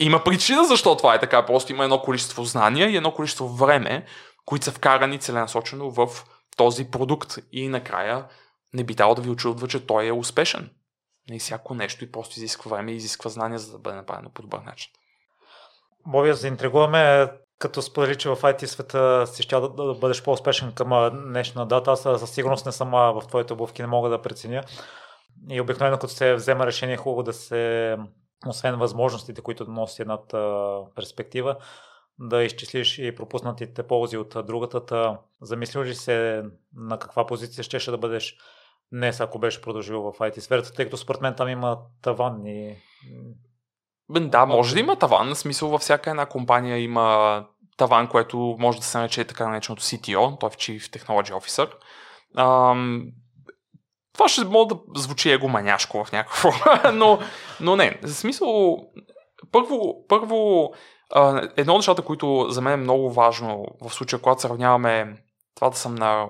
Има причина защо това е така. Просто има едно количество знания и едно количество време, които са вкарани целенасочено в този продукт. И накрая не би дало да ви очудва, че той е успешен. И всяко нещо и просто изисква време и изисква знания, за да бъде направено по добър начин. Боби, заинтригуваме, като сподели, че в ай ти света си ще да, да бъдеш по-успешен към днешна дата. Аз със сигурност не съм в твоите обувки, не мога да преценя. И обикновено, като се взема решение, хубаво да се, освен възможностите, които носи едната перспектива, да изчислиш и пропуснатите ползи от другата. Замислил ли се на каква позиция щеше да бъдеш днес, ако беше продължил в ай ти сферата, тъй като според мен там има таван и... Да, може да има таван, в смисъл във всяка една компания има таван, което може да се нарече така нареченото си ти о, той е Chief Technology Officer. Ам... Това ще може да звучи егоманяшко в някаква форма, но, но не. В смисъл, първо, първо едно от нещата, които за мен е много важно в случая, когато сравняваме това да съм на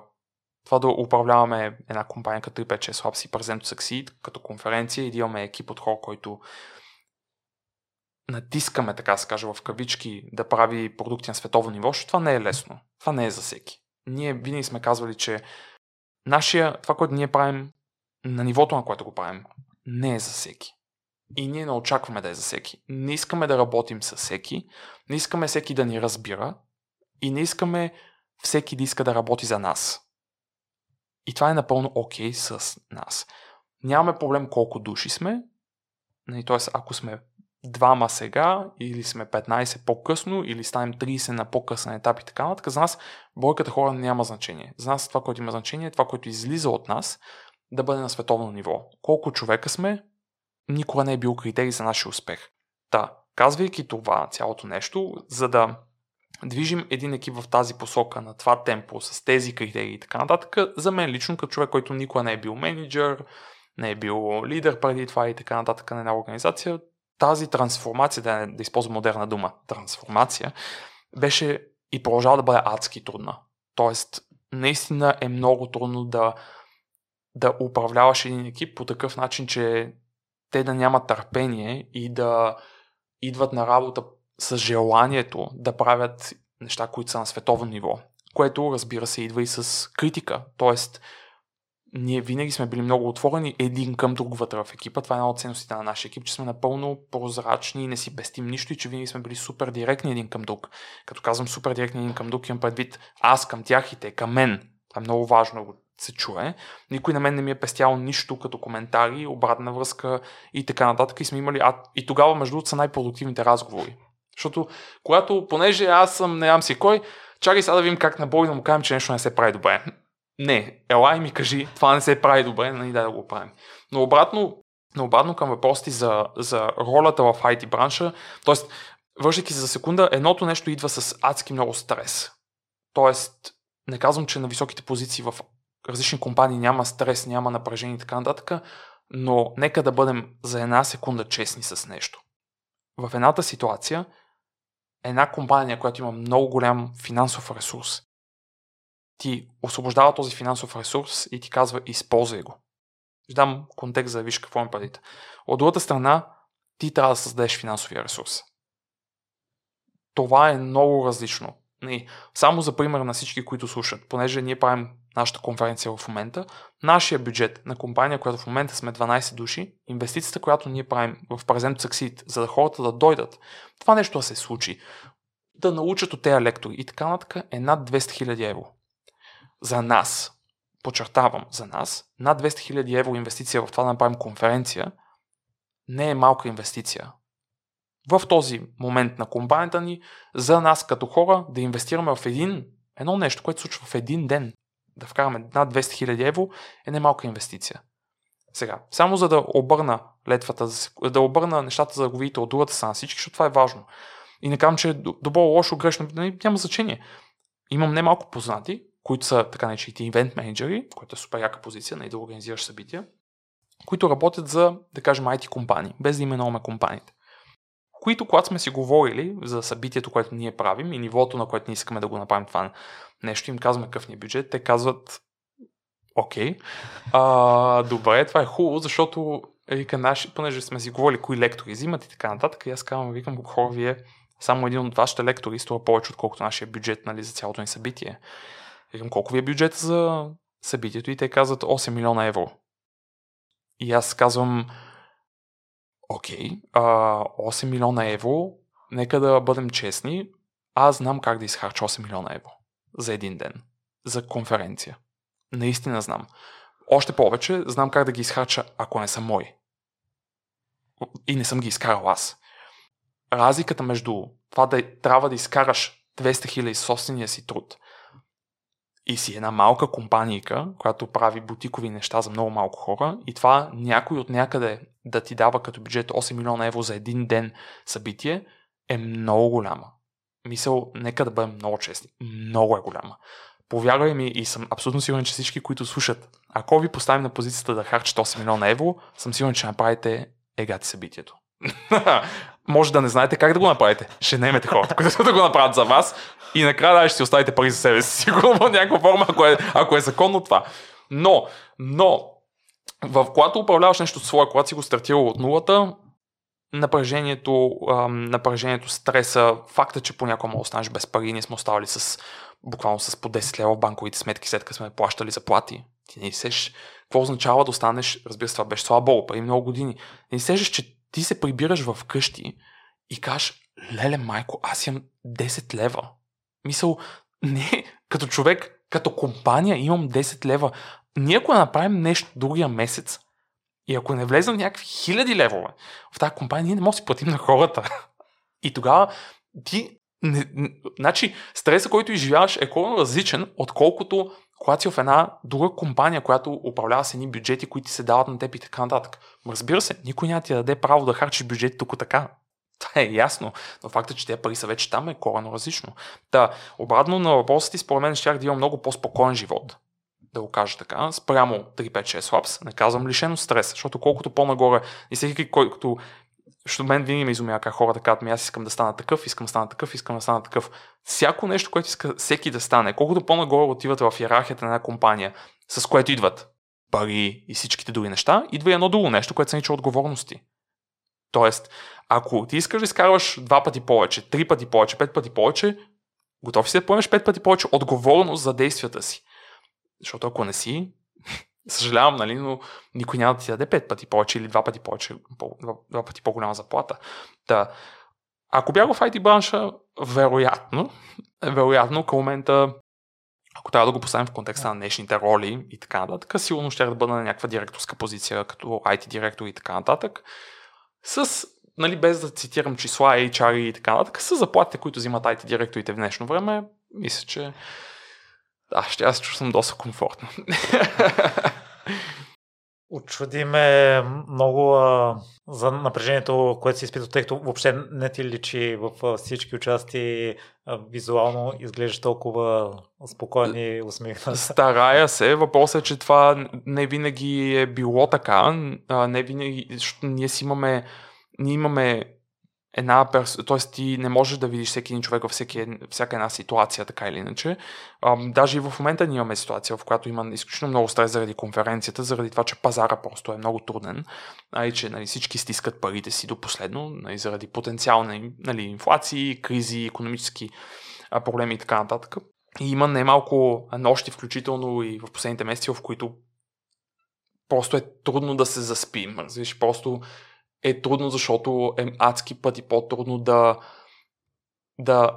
това да управляваме една компания като три пет шест Labs и Present to Succeed, като конференция и да имаме екип от хора, който натискаме, така се каже, в кавички да прави продукти на световно ниво, защото това не е лесно. Това не е за всеки. Ние винаги сме казвали, че нашия, това, което ние правим, на нивото, на което го правим, не е за всеки. И ние не очакваме да е за всеки. Не искаме да работим с всеки, не искаме всеки да ни разбира и не искаме всеки да иска да работи за нас. И това е напълно окей с нас. Нямаме проблем колко души сме, т.е. ако сме двама сега, или сме петнайсет по-късно, или станем трийсет на по-късен етап и така нататък. За нас бройката хора няма значение. За нас това, което има значение, е това, което излиза от нас, да бъде на световно ниво. Колко човека сме, никога не е бил критерий за нашия успех. Та, казвайки това, цялото нещо, за да движим един екип в тази посока, на това темпо, с тези критерии и така нататък, за мен лично, като човек, който никога не е бил менеджер, не е бил лидер преди това и така нататък на една организация, тази трансформация, да, да използвам модерна дума, трансформация, беше и продължава да бъде адски трудна. Тоест, наистина е много трудно да, да управляваш един екип по такъв начин, че те да нямат търпение и да идват на работа с желанието да правят неща, които са на световно ниво. Което, разбира се, идва и с критика. Тоест, ние винаги сме били много отворени един към друг вътре в екипа. Това е една от ценностите на нашия екип, че сме напълно прозрачни и не си пестим нищо и че винаги сме били супер директни един към друг. Като казвам супер директни един към друг, имам предвид аз към тях и те към мен. Това е много важно да се чуе. Никой на мен не ми е пестял нищо като коментари, обратна връзка и така нататък. И сме имали, а и тогава между другото са най-продуктивните разговори. Защото когато, понеже аз съм не ям си кой, чакай сега да видим как на Бой да му кажем, че нещо не се прави добре. Не, ела и ми кажи, това не се прави добре, не дай да го правим. Но обратно, но обратно към въпросите за, за ролята в ай ти бранша, т.е. вършайки се за секунда, едното нещо идва с адски много стрес. Тоест, не казвам, че на високите позиции в различни компании няма стрес, няма напрежение и така нататък, но нека да бъдем за една секунда честни с нещо. В едната ситуация, една компания, която има много голям финансов ресурс, ти освобождава този финансов ресурс и ти казва, използвай го. Ще дам контекст за да виж какво ми падите. От другата страна, ти трябва да създадеш финансовия ресурс. Това е много различно. И само за пример на всички, които слушат, понеже ние правим нашата конференция в момента, нашия бюджет на компания, която в момента сме дванайсет души, инвестицията, която ние правим в Present to Succeed, за да хората да дойдат, това нещо да се случи, да научат от тези лектори и така нататък, е над двеста хиляди евро. за нас, подчертавам, за нас, над двеста хиляди евро инвестиция в това да направим конференция не е малка инвестиция. В този момент на компанията ни, за нас като хора да инвестираме в един, едно нещо, което се случва в един ден, да вкараме над двеста хиляди евро, е не малка инвестиция. Сега, само за да обърна летвата, да обърна нещата, за да го видите от другата страна всички, защото това е важно. И не казвам, че е добро, лошо, грешно, няма значение. Имам немалко познати, които са така наречените ивент менеджери, което е супер яка позиция, не да организираш събития, които работят за, да кажем, ай ти компании, без да именуваме компаниите. Които, когато сме си говорили за събитието, което ние правим и нивото, на което не искаме да го направим това нещо, им казваме какъв ни е бюджет, те казват окей, а, добре, това е хубаво, защото вика, наши, понеже сме си говорили кои лектори взимат и така нататък, и аз казвам, викам, хора, вие само един от вашите лектори струва повече, отколкото нашия бюджет, нали, за цялото ни събитие. Викам, колко ви е бюджет за събитието? И те казват осем милиона евро. И аз казвам, окей, осем милиона евро, нека да бъдем честни, аз знам как да изхарча осем милиона евро за един ден, за конференция. Наистина знам. Още повече, знам как да ги изхарча, ако не са мои. И не съм ги изкарал аз. Разликата между това да трябва да изкараш двеста хиляди собствения си труд и си една малка компанийка, която прави бутикови неща за много малко хора, и това някой от някъде да ти дава като бюджет осем милиона евро за един ден събитие, е много голяма. Мисъл, нека да бъдем много честни. Много е голяма. Повярвай ми, и съм абсолютно сигурен, че всички, които слушат, ако ви поставим на позицията да харчат осем милиона евро, съм сигурен, че направите егати събитието. Може да не знаете как да го направите. Ще наемете хората, които да го направят за вас, и накрая ще си оставите пари за себе си. Сигурно в някаква форма, ако е, ако е законно това. Но, но, в когато управляваш нещо своя, когато си го стартирал от нулата, напрежението, напрежението, стреса, факта, че понякога може да останеш без пари, ние сме оставали с буквално с по десет лева в банковите сметки, след като сме плащали заплати. Ти не сеш какво означава да останеш, разбира се, това беше слава Богу, преди много години. Не сеш, че ти се прибираш в къщи и кажеш, леле майко, аз имам десет лева. Мисъл, не, като човек, като компания имам десет лева. Ние ако направим нещо другия месец, и ако не влезем някакви хиляди левове в тази компания, ние не можем да си платим на хората. И тогава ти... Не, не, значи, стресът, който изживяваш, е коренно различен, отколкото когато си в една друга компания, която управлява с едни бюджети, които ти се дават на теб и така нататък. Разбира се, никой няма ти даде право да харчиш бюджет тук така. Това е ясно, но фактът, че тези пари са вече там, е коренно различно. Та, обратно на въпроса ти, според мен щях да имам много по-спокоен живот. Да го кажа така, спрямо три пет шест лапс, не казвам лишен от стрес, защото колкото по-нагоре, и всеки, който, защото мен винаги ме изумява как хората казват ми, аз искам да стана такъв, искам да стана такъв, искам да стана такъв. Всяко нещо, което иска всеки да стане, колкото по-нагоре отиват в йерархията на една компания, с което идват пари и всичките други неща, идва и едно друго нещо, което се нарича отговорности. Тоест, ако ти искаш да изкарваш два пъти повече, три пъти повече, пет пъти повече, готов си да поемеш пет пъти повече отговорност за действията си. Защото ако не си, съжалявам, нали, но никой няма да ти даде пет пъти повече или два пъти повече, два пъти по-голяма заплата. Та, ако бях в ай ти бранша, вероятно, вероятно към момента, ако трябва да го поставим в контекста на днешните роли и така нататък, сигурно ще да бъда на някаква директорска позиция, като ай ти директор и така нататък, с, нали, без да цитирам числа, ейч ар и така нататък, с заплатите, които взимат ай ти директорите в днешно време, мисля, че да, ще аз чувствам доста комфортно. Очуди ме много а, за напрежението, което си изпитал, тъй като въобще не ти личи в всички участи, а, визуално изглеждаш толкова спокоен и усмихнат. Старая се. Въпросът е, че това не винаги е било така. Не винаги, защото ние си имаме, ние имаме една перс... Тоест ти не можеш да видиш всеки един човек във всеки... всяка една ситуация, така или иначе. Ам, даже и в момента ние имаме ситуация, в която има изключително много стрес заради конференцията, заради това, че пазара просто е много труден, а и че, нали, всички стискат парите си до последно, нали, заради потенциални, нали, инфлации, кризи, икономически а, проблеми и така нататък. И има немалко нощи, включително и в последните месеци, в които просто е трудно да се заспим. Разбираш, просто е трудно, защото е адски пъти по-трудно да, да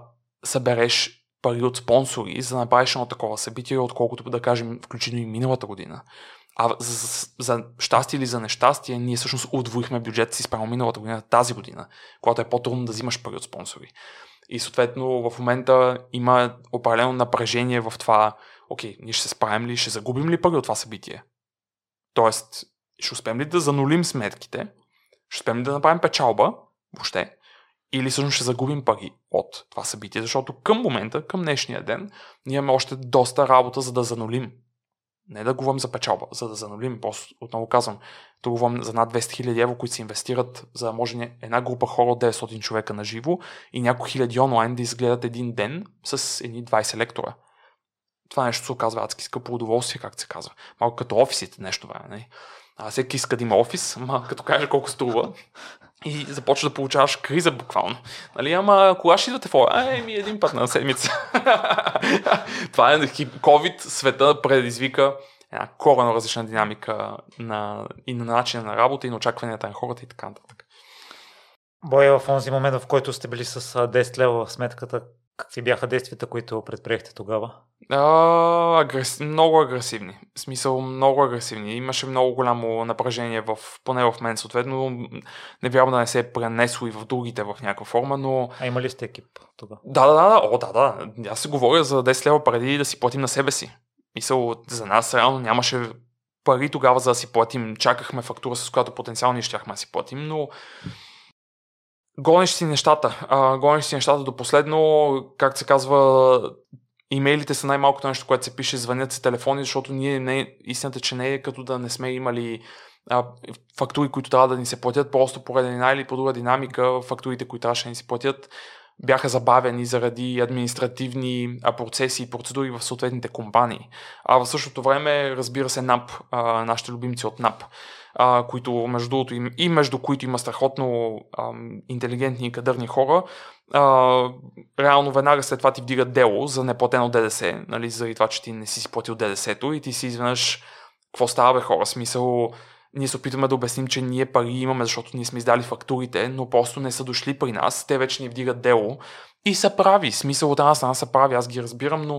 събереш пари от спонсори, за да направиш едно такова събитие, отколкото да кажем включително и миналата година. А за, за, за щастие или за нещастие, ние всъщност удвоихме бюджет си спрямо миналата година тази година, когато е по-трудно да взимаш пари от спонсори. И съответно в момента има определено напрежение в това, окей, ние ще се справим ли, ще загубим ли пари от това събитие? Тоест, ще успеем ли да занулим сметките, ще успеем ли да направим печалба въобще, или всъщност ще загубим пари от това събитие, защото към момента, към днешния ден, ние имаме още доста работа, за да занулим. Не да говорим за печалба, за да занулим. Просто отново казвам, тук говорим за над двеста хиляди евро, които се инвестират, за да може една група хора от деветстотин човека на живо и няколко хиляди онлайн да изгледат един ден с едни двайсет лектора. Това нещо се оказва адски скъпо удоволствие, както се казва. Малко като офисите нещо време. Не? А всеки иска да има офис, ама като каже колко струва и започва да получаваш криза буквално. Нали, ама кога ще идвате в ора? Еми един път на седмица. Това е COVID света предизвика една коренно различна динамика на, и на начина на работа, и на очакванията на хората и така нататък. Боя, в онзи момент, в който сте били с десет лева в сметката, какви бяха действията, които предприехте тогава? А, агрес... Много агресивни. В смисъл, много агресивни. Имаше много голямо напрежение, в... поне в мен, съответно. Не вярвам да не се е пренесло и в другите в някаква форма, но... А има ли сте екип тогава? Да, да, да. О, да, да. Аз се говоря за десет лева преди да си платим на себе си. Мисъл, за нас реално нямаше пари тогава за да си платим. Чакахме фактура, с която потенциално ние щяхме да си платим, но... Гониш си нещата. А, гониш си нещата до последно, както се казва, имейлите са най-малкото нещо, което се пише, звънят си телефони, защото ние не, истината, че не е като да не сме имали а, фактури, които трябва да ни се платят, просто поради една или по друга динамика, фактурите, които трябваше да ни се платят, бяха забавени заради административни процеси и процедури в съответните компании. А в същото време, разбира се, НАП, а, нашите любимци от НАП, а, които между другото и, и между които има страхотно а, интелигентни и кадърни хора, а, реално веднага след това ти вдигат дело за неплатено ДДС, нали, заради това, че ти не си платил ДДС-то и ти си изведнъж какво става бе хора, смисъл... Ние се опитваме да обясним, че ние пари имаме, защото ние сме издали фактурите, но просто не са дошли при нас, те вече ни вдигат дело и са прави. Смисъл от една страна са прави, аз ги разбирам, но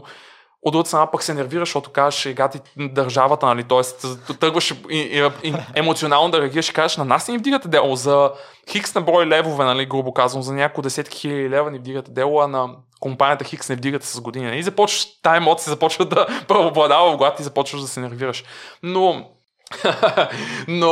от друга страна пък се нервираш, защото кажеш, ега ти държавата, нали, т.е. тръгваш емоционално да реагираш и кажеш, на нас не ни вдигате дело, за хикс на брой левове, нали, грубо казвам, за няколко десетки хиляди лева ни вдигате дело, а на компанията хикс не вдигате с години. И започваш, тая емоция започва да преобладава в главата и започваш да се нервираш. Но Но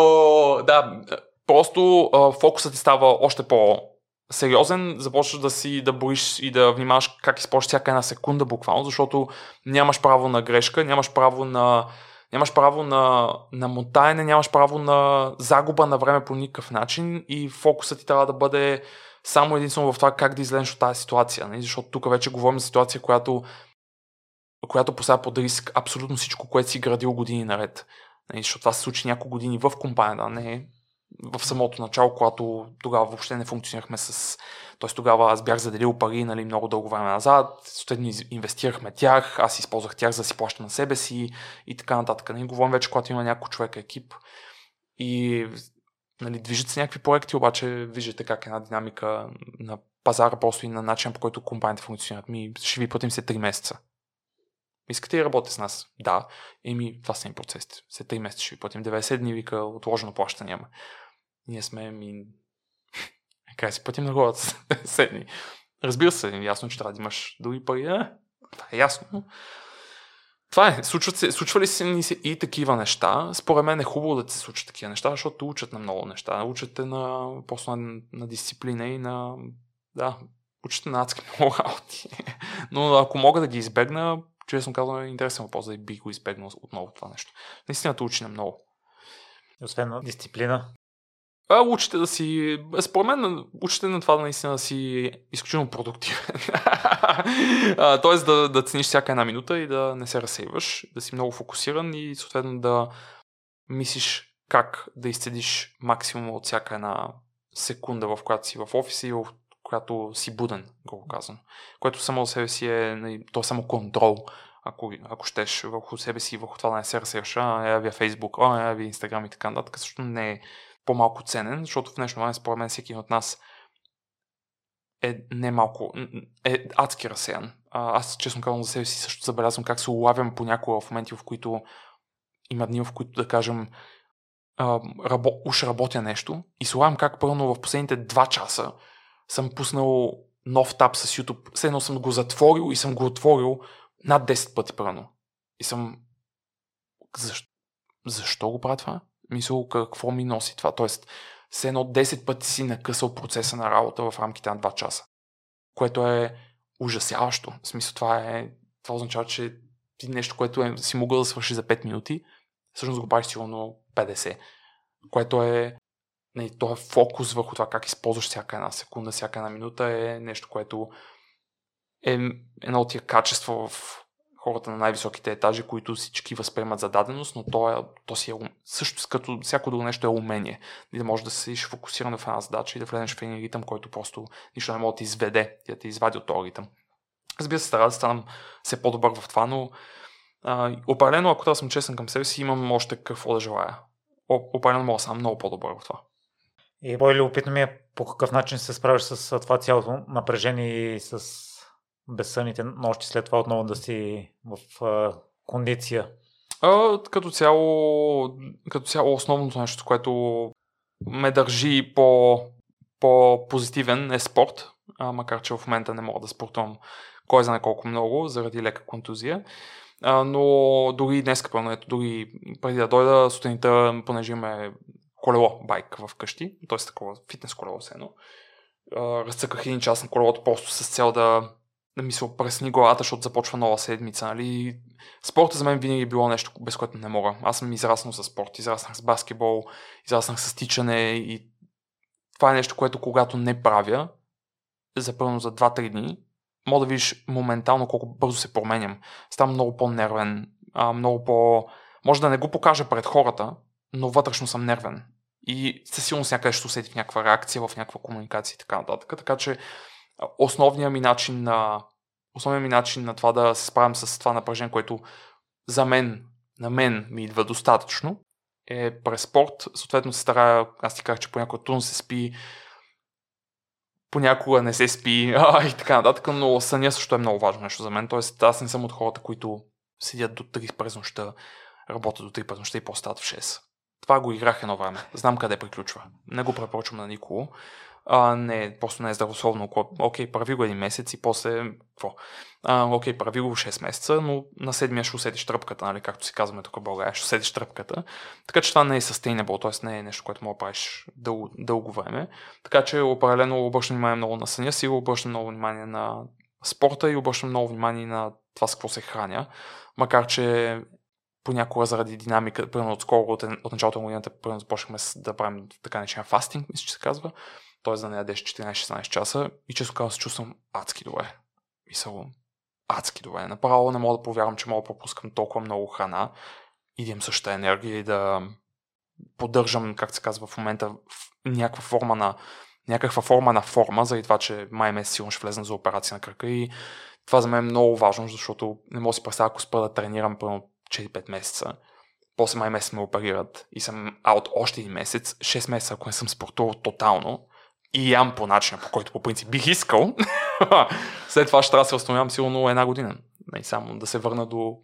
да, просто а, фокусът ти става още по-сериозен, започваш да си да бориш и да внимаваш как използваш всяка една секунда буквално, защото нямаш право на грешка, нямаш право на нямаш право на, на мотаене, нямаш право на загуба на време по никакъв начин и фокусът ти трябва да бъде само единствено в това как да излезеш от тази ситуация, не? Защото тук вече говорим за ситуация, която, която поставя под риск абсолютно всичко, което си градил години наред. Защото това се случи няколко години в компанията, а не в самото начало, когато тогава въобще не функционирахме с... Тоест тогава аз бях заделил пари, нали, много дълго време назад, съответно инвестирахме тях, аз използвах тях за да си плаща на себе си и така нататък. Нали, говорим вече, когато има няколко човека екип и нали, движат се някакви проекти, обаче виждате как една динамика на пазара просто и на начин, по който компаниите функционират. Ми ще ви платим се три месеца. Искате и работите с нас? Да. Еми, това са им процесите. След три месеца ще ви платим деветдесет дни, вика, отложено плащане няма. Ние сме, ми... Край си платим на хората с деветдесет дни. Разбира се, ясно, че трябва да имаш други пари. А, това е ясно. Това е. Се, случва ли се ни се и такива неща? Според мен е хубаво да се случат такива неща, защото учат на много неща. Учат на, просто на, на дисциплина и на... Да, учат на адски много работи. Но ако мога да ги избегна, честно казвам, е интересен въпрос, да и би го избегнал отново това нещо. Наистина те учи на много. Освен на дисциплина. А, учите да си... Според мен, учите на това да наистина да си изключително продуктивен. а, тоест да, да цениш всяка една минута и да не се разсейваш, да си много фокусиран и съответно да мислиш как да изцедиш максимум от всяка една секунда, в която си в офиса и в която си буден, грубо казано. Което само за себе си е, то е само контрол, ако, ако щеш върху себе си, върху това да не се разсейваш, а я ви Фейсбук, а я ви Инстаграм и така нататък, също не е по-малко ценен, защото в днешно време според мен всеки от нас е не малко, е адски разсеян. аз честно казвам за себе си също забелязвам как се улавям понякога в моменти, в които има дни, в които да кажем рабо, уж работя нещо и се улавям как пълно в последните два часа съм пуснал нов таб с YouTube. Все едно съм го затворил и съм го отворил над десет пъти пълно. И съм... Защо, Защо го правя това? Мисля, какво ми носи това? Тоест, все едно десет пъти си накъсал процеса на работа в рамките на два часа. Което е ужасяващо. В смисъл, това е... Това означава, че нещо, което е, си могъл да свърши за пет минути, всъщност го правиш сигурно петдесет. Което е... Не, то е фокус върху това как използваш всяка една секунда, всяка една минута е нещо, което е едно от тия качества в хората на най-високите етажи, които всички възприемат за даденост, но то, е, то си е също като всяко друго нещо е умение. И да можеш да си фокусиран в една задача и да влезеш в един ритъм, който просто нищо не може да ти изведе и да те извади от този ритъм. Разбира се, стара да станам все по-добър в това, но а, определено, ако трябва да съм честен към себе си, имам още какво да желая. Определено мога да съм много по-добър в това. И по-любопитно ми е по какъв начин се справиш с това цялото напрежение и с безсънните нощи, след това отново да си в а, кондиция. А, като цяло, като цяло основното нещо, което ме държи по, по-позитивен е спорт, а, макар че в момента не мога да спортувам кой знае колко много заради лека контузия. А, но дори днес, дори преди да дойда сутринта, понеже ме колело, байк вкъщи, т.е. такова фитнес колело все едно. Разцъках един час на колелото просто с цел да, да ми се опресни главата, защото започва нова седмица. Нали? Спорта за мен винаги е било нещо, без което не мога. Аз съм израснал с спорт, израснах с баскетбол, израснах с тичане и това е нещо, което когато не правя, за пълно за два-три дни, мога да видиш моментално колко бързо се променям. Ставам много по-нервен, много по... Може да не го покажа пред хората, но вътрешно съм нервен. И със сигурност някъде ще усети в някаква реакция, в някаква комуникация и така нататък. Така че основният ми начин на, основният ми начин на това да се справям с това напрежение, което за мен, на мен ми идва достатъчно, е през спорт. Съответно се старая, аз ти казах, че понякога трудно се спи, понякога не се спи а, и така нататък, но съня също е много важно нещо за мен. Тоест аз не съм от хората, които седят до три през нощта, работят до три през нощта и после стават в шест. Това го играх едно време. Знам къде приключва. Не го препоръчвам на никого. А, не, просто не е здравословно. Окей, прави го един месец и после... Какво? А, окей, прави го шест месеца, но на седмия ще усетиш тръпката, нали? Както си казваме тук в България, ще усетиш тръпката. Така че това не е sustainable, т.е. не е нещо, което мога да правиш дъл, дълго време. Така че определено обръщам внимание много на съня си, обръщам много внимание на спорта и обръщам много внимание на това с какво се храня. Макар че понякога заради динамика, примерно отскоро от, от началото на годината, примерно започнахме да правим така наречен фастинг, мисля, че се казва, т.е. да не ядеш четиринайсет-шестнайсет часа и често казвам се чувствам адски добре. Мисъл, адски добре. Направо не мога да повярвам, че мога да пропускам толкова много храна и да имам същата енергия и да поддържам, как се казва в момента, в някаква форма на някаква форма на форма, заради това, че май месец сигурно ще влезна за операция на кръка и това за мен е много важно, защото не мога да си представя, ако спра да тренирам пълно четири-пет месеца, после май месец ме оперират и съм аут още един месец, шест месеца, ако не съм спортувал тотално и ям по начина, по който по принцип бих искал, след това ще трябва да се възстановявам сигурно една година. Не само да се върна до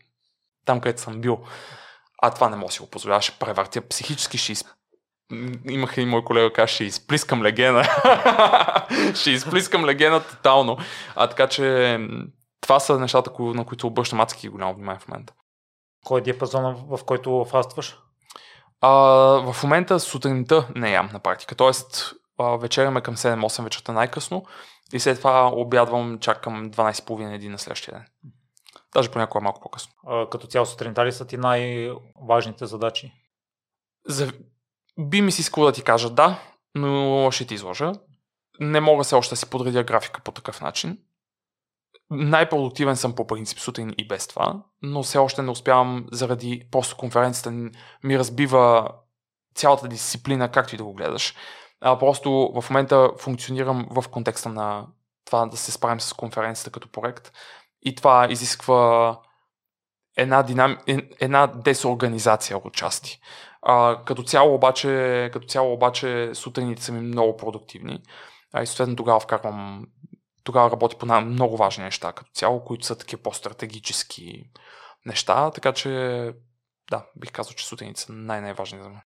там, където съм бил. А това не мога да си го позволя, ще превъртя психически, ще изп... Имах един мой колега, каза, ще изплискам легена. ще изплискам легена тотално. А така че това са нещата, на които обръщам адски голямо внимание в момента. Кой е диапазона, в който фастваш? А, в момента сутринта не ям на практика, т.е. вечеряме към седем-осем вечерта най-късно и след това обядвам чак към дванайсет и трийсет на следващия ден. Даже понякога малко по-късно. А, като цяло сутринта ли са ти най-важните задачи? За... Би ми си искало да ти кажа да, но ще ти изложа. Не мога се още да си подредя графика по такъв начин. Най-продуктивен съм по принцип сутрин и без това, но все още не успявам заради просто конференцията ми разбива цялата дисциплина, както и да го гледаш. А просто в момента функционирам в контекста на това да се справим с конференцията като проект и това изисква една, динам... една десорганизация от части. А, като цяло обаче, като цяло обаче сутрините са ми много продуктивни а и съответно тогава вкарвам Тогава работи по много важни неща като цяло, които са такива по-стратегически неща, така че да, бих казал, че сутените са най-най-важни за мен.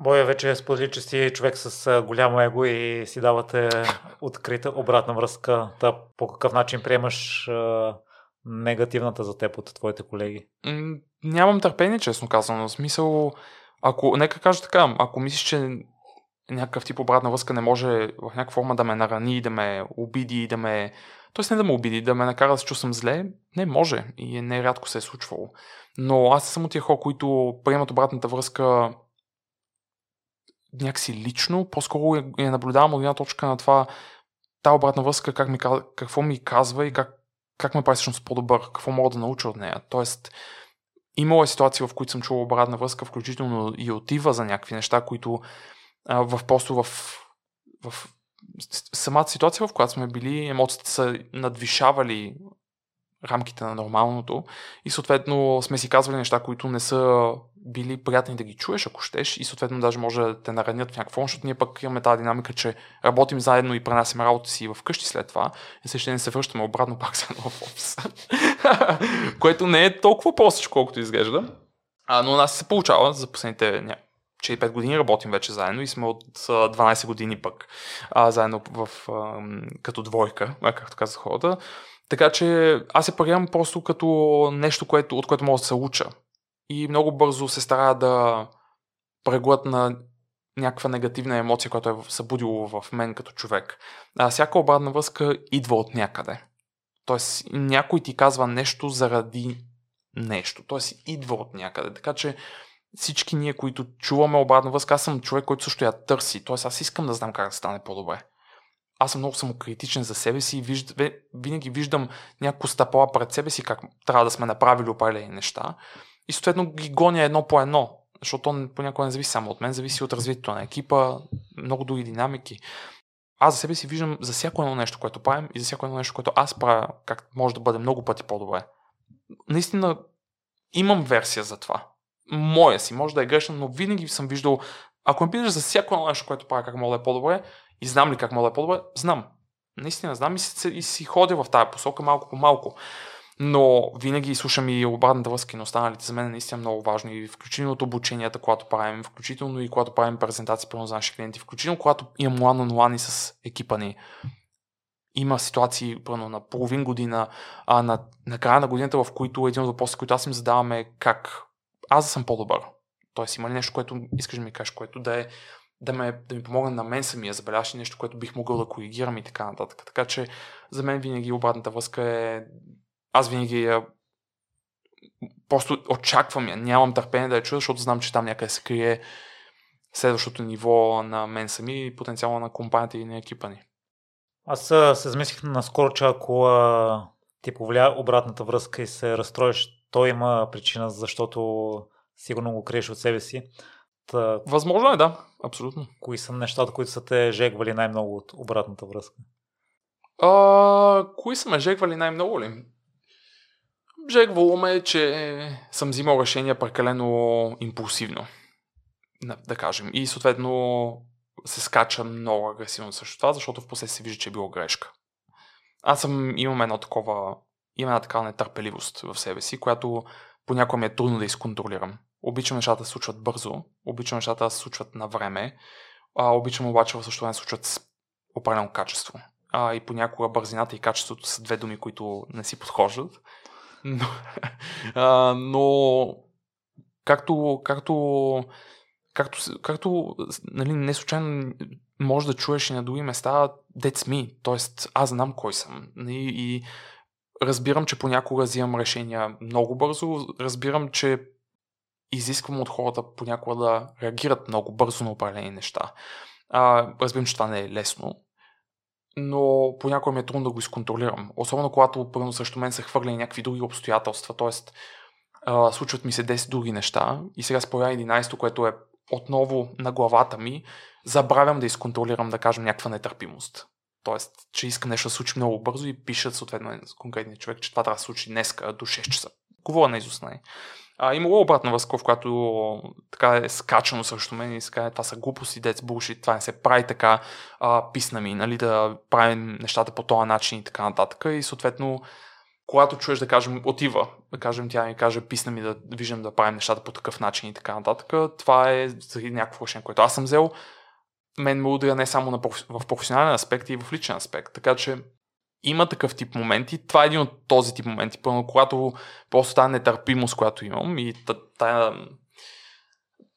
Боя вече сподели, че си човек с голямо его и си давате открита обратна връзка. Та, по какъв начин приемаш е, негативната за теб от твоите колеги? М- нямам търпение, честно казано. В смисъл, ако, нека кажа така, ако мислиш, че някакъв тип обратна връзка не може в някаква форма да ме нарани, да ме обиди, да ме... Тоест не да ме обиди, да ме накара да се чувствам зле, не може и нерядко се е случвало. Но аз съм от тия хора, които приемат обратната връзка някакси лично, по-скоро я наблюдавам от една точка на това, тая обратна връзка, как ми, какво ми казва и как, как ме прави всъщност по-добър, какво мога да науча от нея. Тоест, имало е ситуации, в които съм чувал обратна връзка, включително и отива за някакви неща, които а, в просто в, в самата ситуация, в която сме били, емоциите са надвишавали рамките на нормалното и съответно сме си казвали неща, които не са били приятни да ги чуеш, ако щеш, и съответно даже може да те наранят в някакво, защото ние пък имаме тази динамика, че работим заедно и пренасим работа си вкъщи след това и също не се връщаме обратно пак за нов офис. Което не е толкова просто, колкото изглежда. А, но у нас се получава за последните ня... четири-пет години работим вече заедно и сме от дванайсет години пък а, заедно в, а, като двойка, както казах хората. Така че аз се приемам просто като нещо, което, от което мога да се уча. И много бързо се стара да преглътна някаква негативна емоция, която е събудила в мен като човек. А всяка обратна връзка идва от някъде. Тоест някой ти казва нещо заради нещо. Тоест идва от някъде. Така че всички ние, които чуваме обратна връзка, аз съм човек, който също я търси. Тоест аз искам да знам как да стане по-добре. Аз съм много самокритичен за себе си и вижд... винаги виждам някакво стъпала пред себе си, как трябва да сме направили определени неща. И съответно ги гоня едно по едно, защото понякога не зависи само от мен, зависи от развитието на екипа, много други динамики. Аз за себе си виждам за всяко едно нещо, което правим и за всяко едно нещо, което аз правя, как може да бъде много пъти по-добре. Наистина имам версия за това. Моя си, може да е грешна, но винаги съм виждал, ако ме питаш за всяко едно нещо, което правя, как мога да е по-добре и знам ли как мога да е по-добре, знам. Наистина знам и си, и си ходя в тая посока малко по малко. Но винаги слушам и обратната връзка на останалите. За мен е наистина много важно. И включително от обученията, когато правим, включително и когато правим презентации пред наши клиенти, включително когато имам лан-онлайн с екипа ни. Има ситуации пръвно, на половин година, а на, на края на годината, в които един от въпросите, които аз им задаваме, как аз да съм по-добър. Тоест има ли нещо, което искаш да ми кажеш, което да е да, ме, да ми помогне на мен самия, забеляш нещо, което бих могъл да коригирам и така нататък. Така че за мен винаги обратната връзка е. Аз винаги я просто очаквам я, нямам търпение да я чуя, защото знам, че там някъде се крие следващото ниво на мен сами и потенциално на компанията и на екипа ни. Аз се замислих наскоро, че ако а, ти повлия обратната връзка и се разстроиш, то има причина, защото сигурно го криеш от себе си. Та... Възможно е, да, абсолютно. Кои са нещата, които са те жегвали най-много от обратната връзка? А, кои са ме жегвали най-много ли? Жегвало ме, че съм взимал решения прекалено импулсивно, да кажем. И съответно се скача много агресивно също това, защото впоследствие се вижда, че е било грешка. Аз съм, имам едно такова, имам една такава нетърпеливост в себе си, която понякога ми е трудно да изконтролирам. Обичам нещата да се случват бързо, обичам нещата да се случват на време, а обичам обаче в същото време да се случват с определено качество. А, и понякога бързината и качеството са две думи, които не си подхождат. Но, а, но както, както, както, както нали, не случайно може да чуеш и на други места, that's me, т.е. аз знам кой съм. И, и разбирам, че понякога взимам решения много бързо, разбирам, че изисквам от хората понякога да реагират много бързо на определени неща. А, разбирам, че това не е лесно. Но понякога ми е трудно да го изконтролирам. Особено когато първо срещу мен са хвърляни някакви други обстоятелства, т.е. случват ми се десет други неща и сега се появя единайсето, което е отново на главата ми, забравям да изконтролирам, да кажем, някаква нетърпимост. Тоест, че искам нещо да случи много бързо и пишат съответно конкретния човек, че това трябва да се случи днеска до шест часа. Говоря наизуст, не. А, имало обратна връзка, в която така е скачано срещу мен и сега това са глупости, that's bullshit, това не се прави така, а, писна ми, нали, да правим нещата по този начин и така нататък. И съответно, когато чуеш, да кажем, отива, да кажем, тя ми каже, писна ми да виждам да правим нещата по такъв начин и така нататък, това е някакво решение, което аз съм взел. Мен ме удря не само на проф... в професионален аспект, и в личен аспект. Така че има такъв тип моменти. Това е един от този тип моменти, пълно, когато просто тази нетърпимост, която имам и тая...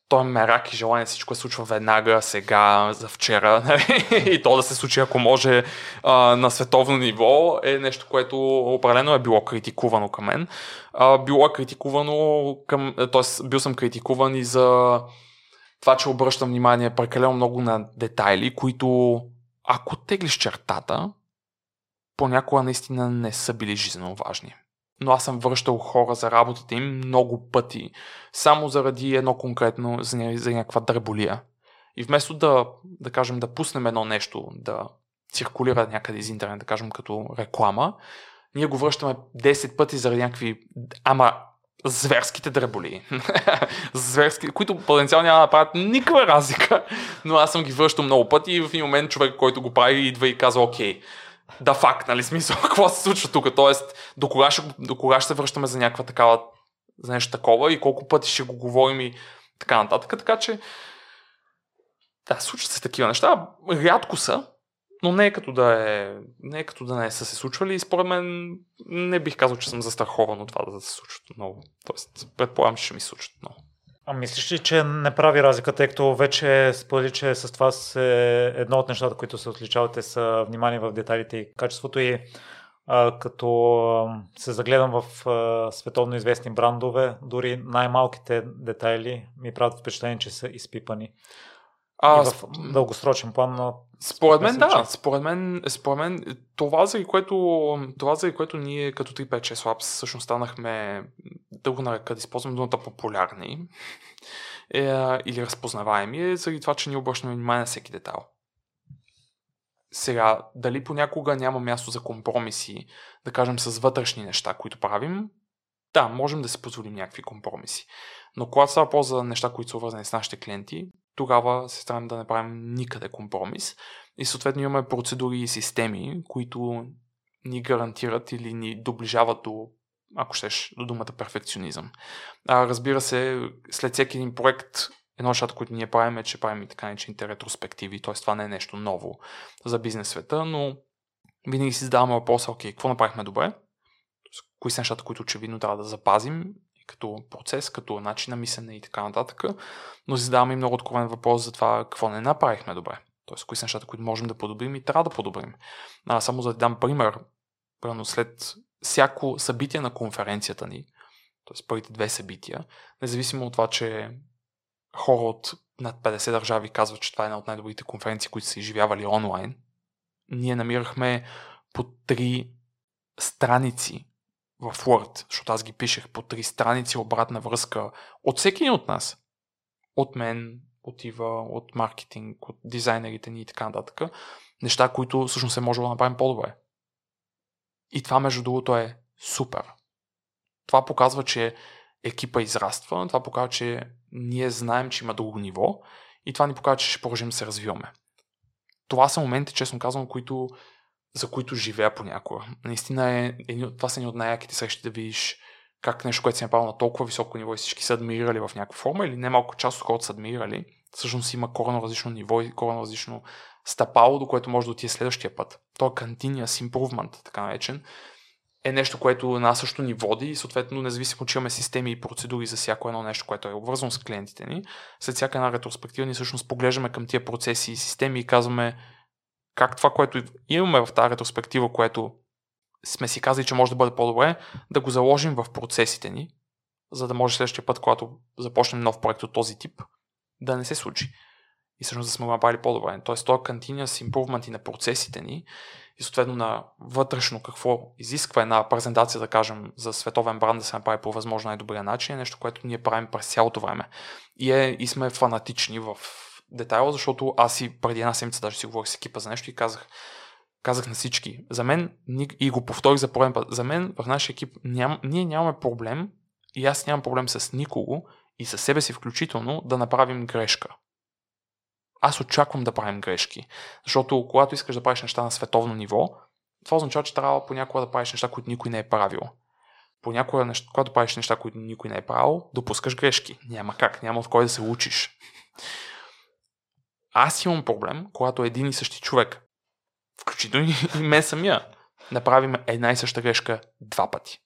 той мерак и желание всичко се случва веднага, сега, за вчера, нали? И то да се случи, ако може, на световно ниво, е нещо, което определено е било критикувано към мен. Било е критикувано към... Тоест, бил съм критикуван и за това, че обръщам внимание прекалено много на детайли, които, ако теглиш чертата, понякога наистина не са били жизненно важни. Но аз съм връщал хора за работата им много пъти, само заради едно конкретно, за, ня- за някаква дреболия. И вместо да, да кажем, да пуснем едно нещо, да циркулира някъде из интернет, да кажем като реклама, ние го връщаме десет пъти заради някакви, ама зверските дреболии, зверски, които потенциално няма да правят никаква разлика, но аз съм ги връщал много пъти и в един момент човек, който го прави, идва и казва окей. Да, факт, нали, смисъл, какво се случва тук? Тоест, до кога, ще, до кога ще се връщаме за някаква такава, за нещо такова и колко пъти ще го говорим и така нататък. Така че, да, случват се такива неща. Рядко са, но не е като да е, не е като да не са се случвали и според мен не бих казал, че съм застрахован от това да се случват отново. Тоест, предполагам, че ще ми случат отново. А мислиш ли, че не прави разлика, тъй като вече сподели, че с това е едно от нещата, които се отличавате, са внимание в детайлите и качеството и а, като се загледам в а, световно известни брандове, дори най-малките детайли ми правят впечатление, че са изпипани. А, и в дългосрочен план. Но... Според мен да, че... според мен, според мен това, за което, това за което ние като три пет шест Labs всъщност станахме дълго нарека да използваме думата популярни е, или разпознаваеми е заради това, че ние обръщаме внимание на всеки детайл. Сега, дали понякога няма място за компромиси, да кажем с вътрешни неща, които правим, да, можем да си позволим някакви компромиси. Но когато става въпрос за неща, които са свързани с нашите клиенти, тогава се стараем да не правим никъде компромис и съответно имаме процедури и системи, които ни гарантират или ни доближават до, ако щеш, до думата перфекционизъм. А, разбира се, след всеки един проект, едно от нещата, които ние правим е, че правим и така наречените ретроспективи, т.е. това не е нещо ново за бизнес света, но винаги си задаваме въпроса, окей, какво направихме добре? Кои са нещата, които очевидно трябва да запазим като процес, като начин на мислене и така нататък, но задаваме и много откровен въпрос за това какво не направихме добре. Тоест, кои са нещата, които можем да подобрим и трябва да подобрим. А, само за да дам пример, примерно след всяко събитие на конференцията ни, т.е. първите две събития, независимо от това, че хора от над петдесет държави казват, че това е една от най-добрите конференции, които са изживявали онлайн, ние намирахме по три страници в Word, защото аз ги пишех по три страници обратна връзка от всеки един от нас. От мен, от Ива, от маркетинг, от дизайнерите ни и така нататък. Неща, които всъщност е можело да направим по-добре. И това, между другото, е супер. Това показва, че екипа израства, това показва, че ние знаем, че има друго ниво и това ни показва, че ще продължим да се развиваме. Това са моменти, честно казвам, които за които живея понякога. Наистина е, е, това са ни от най-яките срещи да видиш как нещо, което си направил на толкова високо ниво и всички са адмирирали в някаква форма или немалко част от хората са адмирирали, всъщност има коренно различно ниво и коренно различно стъпало, до което може да отиде следващия път. То е continuous improvement, така наречен, е нещо, което нас също ни води и съответно независимо, че имаме системи и процедури за всяко едно нещо, което е обвързано с клиентите ни, след всяка една ретроспектива ни всъщност поглеждаме към тия процеси и системи и казваме как това, което имаме в тази ретроспектива, което сме си казали, че може да бъде по-добре, да го заложим в процесите ни, за да може следващия път, когато започнем нов проект от този тип, да не се случи. И всъщност да сме го направили по-добре. Тоест, този continuous improvement на процесите ни и съответно на вътрешно какво изисква една презентация, да кажем, за световен бранд да се направи по възможно най-добрия начин, е нещо, което ние правим през цялото време. И, е, и сме фанатични в детайл, защото аз и преди една седмица даже си говорих с екипа за нещо и казах, казах на всички. За мен, и го повторих за пореден път, за мен в нашия екип ням, ние нямаме проблем и аз нямам проблем с никого и със себе си включително да направим грешка. Аз очаквам да правим грешки, защото когато искаш да правиш неща на световно ниво, това означава, че трябва понякога да правиш неща, които никой не е правил. Понякога, неща, когато правиш неща, които никой не е правил, допускаш грешки. Няма как, няма от кой да се учиш. Аз имам проблем, когато един и същи човек, включително и мен самия, направим една и съща грешка два пъти.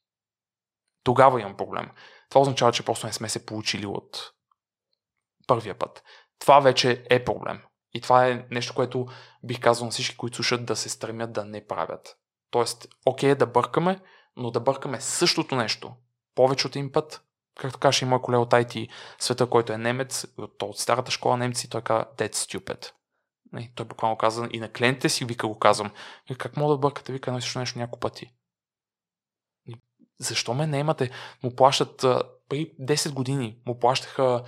Тогава имам проблем. Това означава, че просто не сме се получили от първия път. Това вече е проблем. И това е нещо, което бих казал на всички, които слушат, да се стремят да не правят. Тоест, окей, да бъркаме, но да бъркаме същото нещо повече от един път. Както каже и мой колега от ай ти света, който е немец, от, от старата школа немци, той каза that's stupid. И той буквално каза и на клиентите си, вика го казвам. И как мога да бъркате, вика едно и също нещо няколко пъти. И защо ме не имате? Му плащат при десет години, му плащаха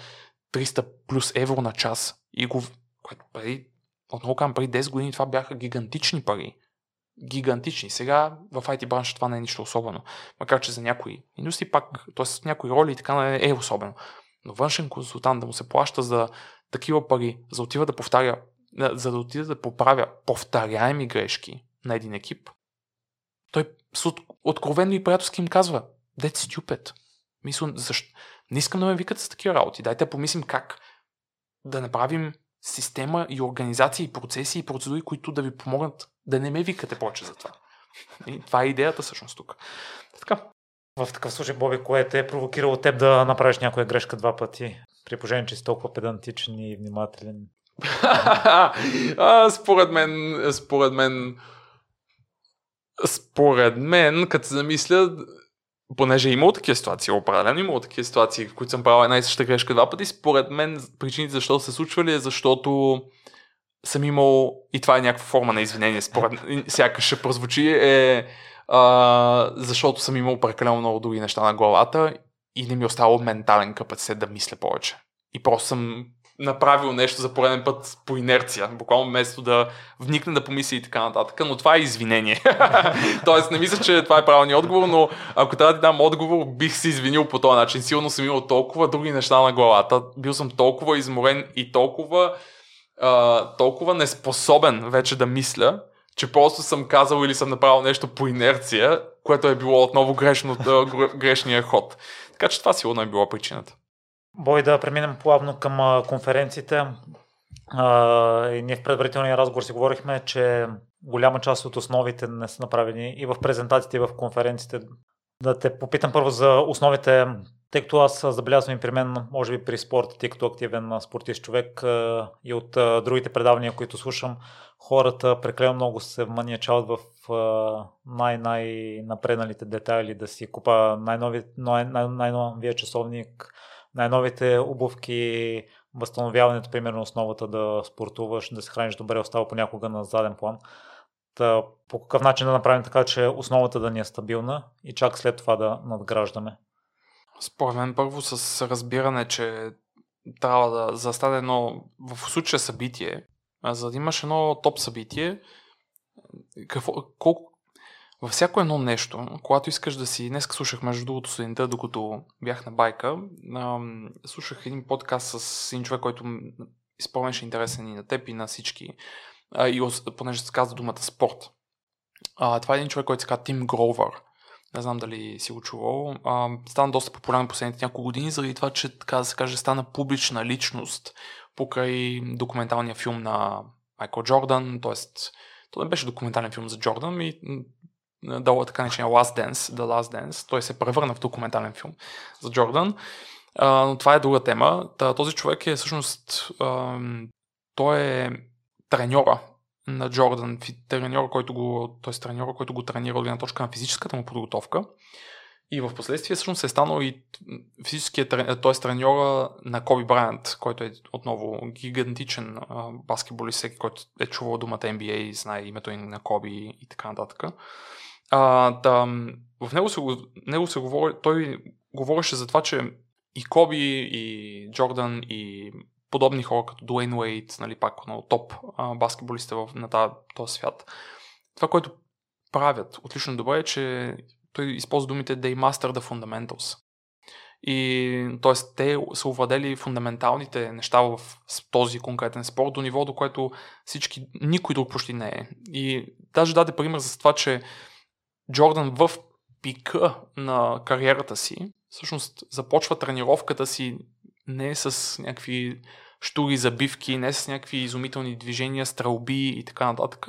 триста плюс евро на час и го... Което преди, отново казвам, преди десет години това бяха гигантични пари. Гигантични. Сега в ай ти бранша това не е нищо особено. Макар че за някои индустрии пак, т.е. с някои роли и така е особено. Но външен консултант да му се плаща за такива пари, за да отива да повтаря, за да отида да поправя повторяеми грешки на един екип, той откровенно и приятелски им казва that's stupid. Мисля, защо? Не искам да ме викат с такива работи. Дайте помислим как да направим система и организации, и процеси, и процедури, които да ви помогнат да не ме викате повече за това. И това е идеята всъщност тук. Така. В такъв случай, Боби, кое те е провокирало теб да направиш някоя грешка два пъти? При положение, че си толкова педантичен и внимателен. а, според мен, според мен, според мен, като се замисля, понеже е имало такива ситуации, определено имало такива ситуации, в които съм правил една и съща грешка два пъти, според мен причините защо се случвали е защото съм имал, и това е някаква форма на извинение, според сякаш ще прозвучи, е а, защото съм имал прекалено много други неща на главата и не ми остава ментален капацитет да мисля повече. И просто съм направил нещо за пореден път по инерция, буквално вместо да вникне да помисли и така нататък, но това е извинение. Тоест не мисля, че това е правилният отговор, но ако трябва да дам отговор, бих се извинил по този начин. Силно съм имал толкова други неща на главата, бил съм толкова изморен и толкова, а, толкова неспособен вече да мисля, че просто съм казал или съм направил нещо по инерция, което е било отново грешно, грешния ход. Така че това сигурно е било причината. Бой, да преминем плавно към конференциите. А, и ние в предварителния разговор си говорихме, че голяма част от основите не са направени и в презентациите, и в конференциите. Да те попитам първо за основите, тъй като аз забелязвам и при мен, може би при спорта, тъй като активен спортист човек и от другите предавания, които слушам, хората прекалено много се вманиачават в най-най-напредналите детайли, да си купа най-нови, най-новия часовник, най-новите обувки, възстановяването, примерно основата да спортуваш, да се храниш добре, остава понякога на заден план. Та, по какъв начин да направим така, че основата да ни е стабилна и чак след това да надграждаме? Според мен първо с разбиране, че трябва да застане едно, в случая събитие, за да имаш едно топ събитие, какво, колко във всяко едно нещо, когато искаш да си... Днес слушах, между другото, сутринта, докато бях на байка, слушах един подкаст с един човек, който изпълнеше интересен и на теб, и на всички. И понеже се казва думата спорт. Това е един човек, който се казва Тим Гровър. Не знам дали си го чувал. Стана доста популярен последните няколко години, заради това, че, така да се каже, стана публична личност покрай документалния филм на Майкъл Джордан. Тоест, то не беше документален филм за Джордан, и дала така начиня Last Dance, The Last Dance. Той се превърна в документален филм за Джордан. А, но това е друга тема. Та, този човек е всъщност а, той е треньора на Джордан, треньора, който го, т.е. треньора, който го тренира от гледна точка на физическата му подготовка. И в последствие всъщност е станал и физическия треньор, т.е. треньора на Коби Брайант, който е отново гигантичен а, баскетболист, всеки, който е чувал думата Н Б А, знае името на Коби и така нататък. А, да, в него се, него се говори, той говореше за това, че и Коби, и Джордан, и подобни хора като Дуейн Уейд, нали, пак много топ а, баскетболисти в, на тази, този свят. Това, което правят отлично добре е, че той използва думите they master the fundamentals. И т.е. те са овладели фундаменталните неща в този конкретен спорт до ниво, до което всички, никой друг почти не е. И даже даде пример за това, че Джордан в пика на кариерата си всъщност започва тренировката си не с някакви штури забивки, не с някакви изумителни движения, стрелби и така нататък,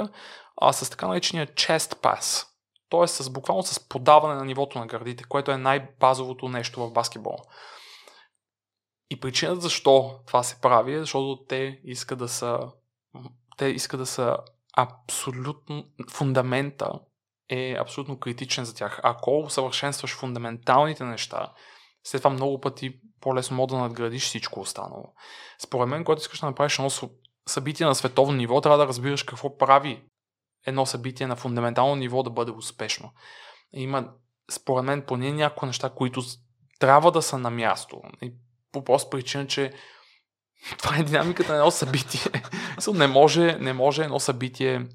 а с така наречения chest pass. Т.е. с буквално с подаване на нивото на гърдите, което е най-базовото нещо в баскетбола. И причината защо това се прави е, защото те искат да са, те искат да са абсолютно, фундамента е абсолютно критичен за тях. Ако усъвършенстваш фундаменталните неща, след това много пъти по-лесно може да надградиш всичко останало. Според мен, когато искаш да направиш едно събитие на световно ниво, трябва да разбираш какво прави едно събитие на фундаментално ниво да бъде успешно. Има, според мен, поне някои неща, които трябва да са на място. И по проста причина, че това е динамиката на едно събитие. не, може, не може едно събитие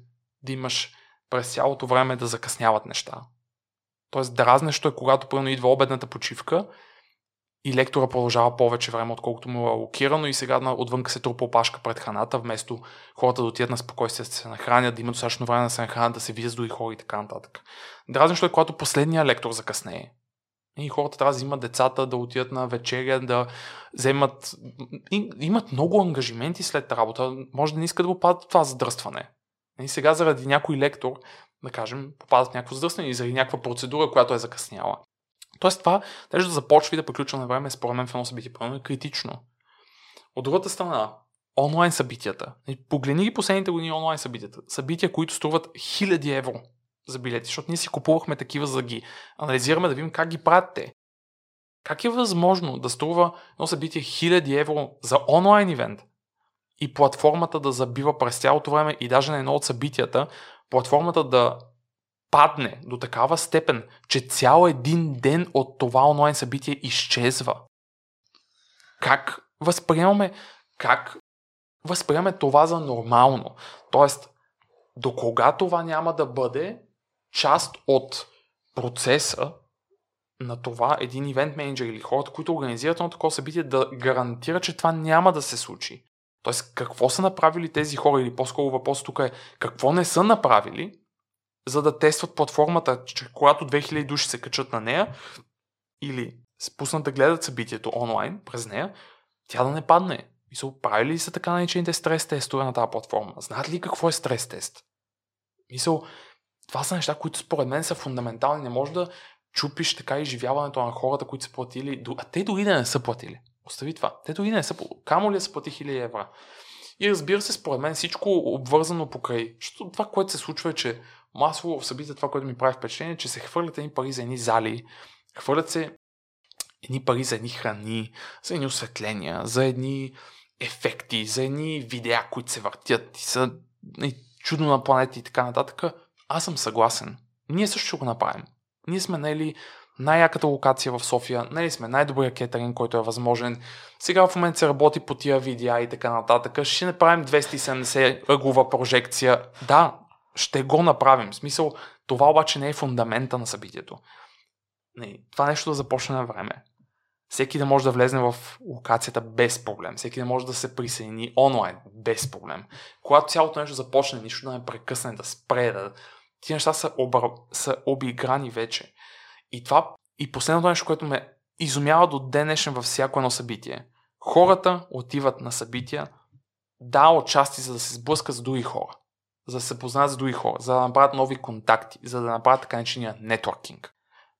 да имаш през цялото време да закъсняват неща. Тоест, дразнещо е, когато пълно идва обедната почивка и лектора продължава повече време, отколкото му е локирано и сега отвънка се трупа опашка пред храната, вместо хората да отидат на спокойствие, да се нахранят, да имат достатъчно време да се нахранят, да се видят с други хора и така нататък. Дразнещо е, когато последния лектор закъснее. И хората трябва да взимат децата, да отидат на вечеря, да вземат... И, имат много ангажименти след работа. Може да не искат да попадат това задръстване. И сега заради някой лектор, да кажем, попадат в някакво задръстване и заради някаква процедура, която е закъсняла. Тоест това, даже да започва и да приключва на време, според мен в едно събитие, правилно е критично. От другата страна, онлайн събитията. Погледни ги последните години онлайн събитията. Събития, които струват хиляди евро за билети, защото ние си купувахме такива, за да ги анализираме, да видим как ги правят те. Как е възможно да струва едно събитие хиляди евро за онлайн ивент и платформата да забива през цялото време и даже на едно от събитията, платформата да падне до такава степен, че цял един ден от това онлайн събитие изчезва. Как възприемаме, как възприемаме това за нормално? Тоест, докога това няма да бъде част от процеса на това един ивент менеджер или хората, които организират едно такова събитие, да гарантира, че това няма да се случи. Тоест, какво са направили тези хора, или по-скоро въпрос тук е какво не са направили, за да тестват платформата, че когато две хиляди души се качат на нея или спуснат да гледат събитието онлайн през нея, тя да не падне. И са правили ли са така наречените стрес тестове на тази платформа? Знаят ли какво е стрес тест? Мисъл, това са неща, които според мен са фундаментални. Не може да чупиш така изживяването на хората, които са платили. А те дори да не са платили. Остави това. Те дори да не са платили. Камо ли да са плати хиляди евро? И разбира се, според мен всичко обвързано покрай. Защото това, което се случва е, че масово в събития това, което ми прави впечатление, че се хвърлят едни пари за едни зали, хвърлят се едни пари за едни храни, за едни осветления, за едни ефекти, за едни видеа, които се въртят и са и чудно на планета и така нататък. Аз съм съгласен. Ние също ще го направим. Ние сме наели най-яката локация в София, наели сме най-добрия кетеринг, който е възможен. Сега в момента се работи по тия видеа и така нататък. Ще направим двеста и седемдесет ъглова прожекция. Да, ще го направим. В смисъл, това обаче не е фундамента на събитието. Не, това нещо да започне на време. Всеки да може да влезне в локацията без проблем. Всеки да може да се присъедини онлайн без проблем. Когато цялото нещо започне, нищо да не прекъсне, да спре, да... Тия неща са, обър... са обиграни вече. И това и последното нещо, което ме изумява до ден днешен във всяко едно събитие. Хората отиват на събития да отчасти, за да се сблъскат с други хора. За да се познаят с други хора, за да направят нови контакти, за да направят така начиния нетворкинг.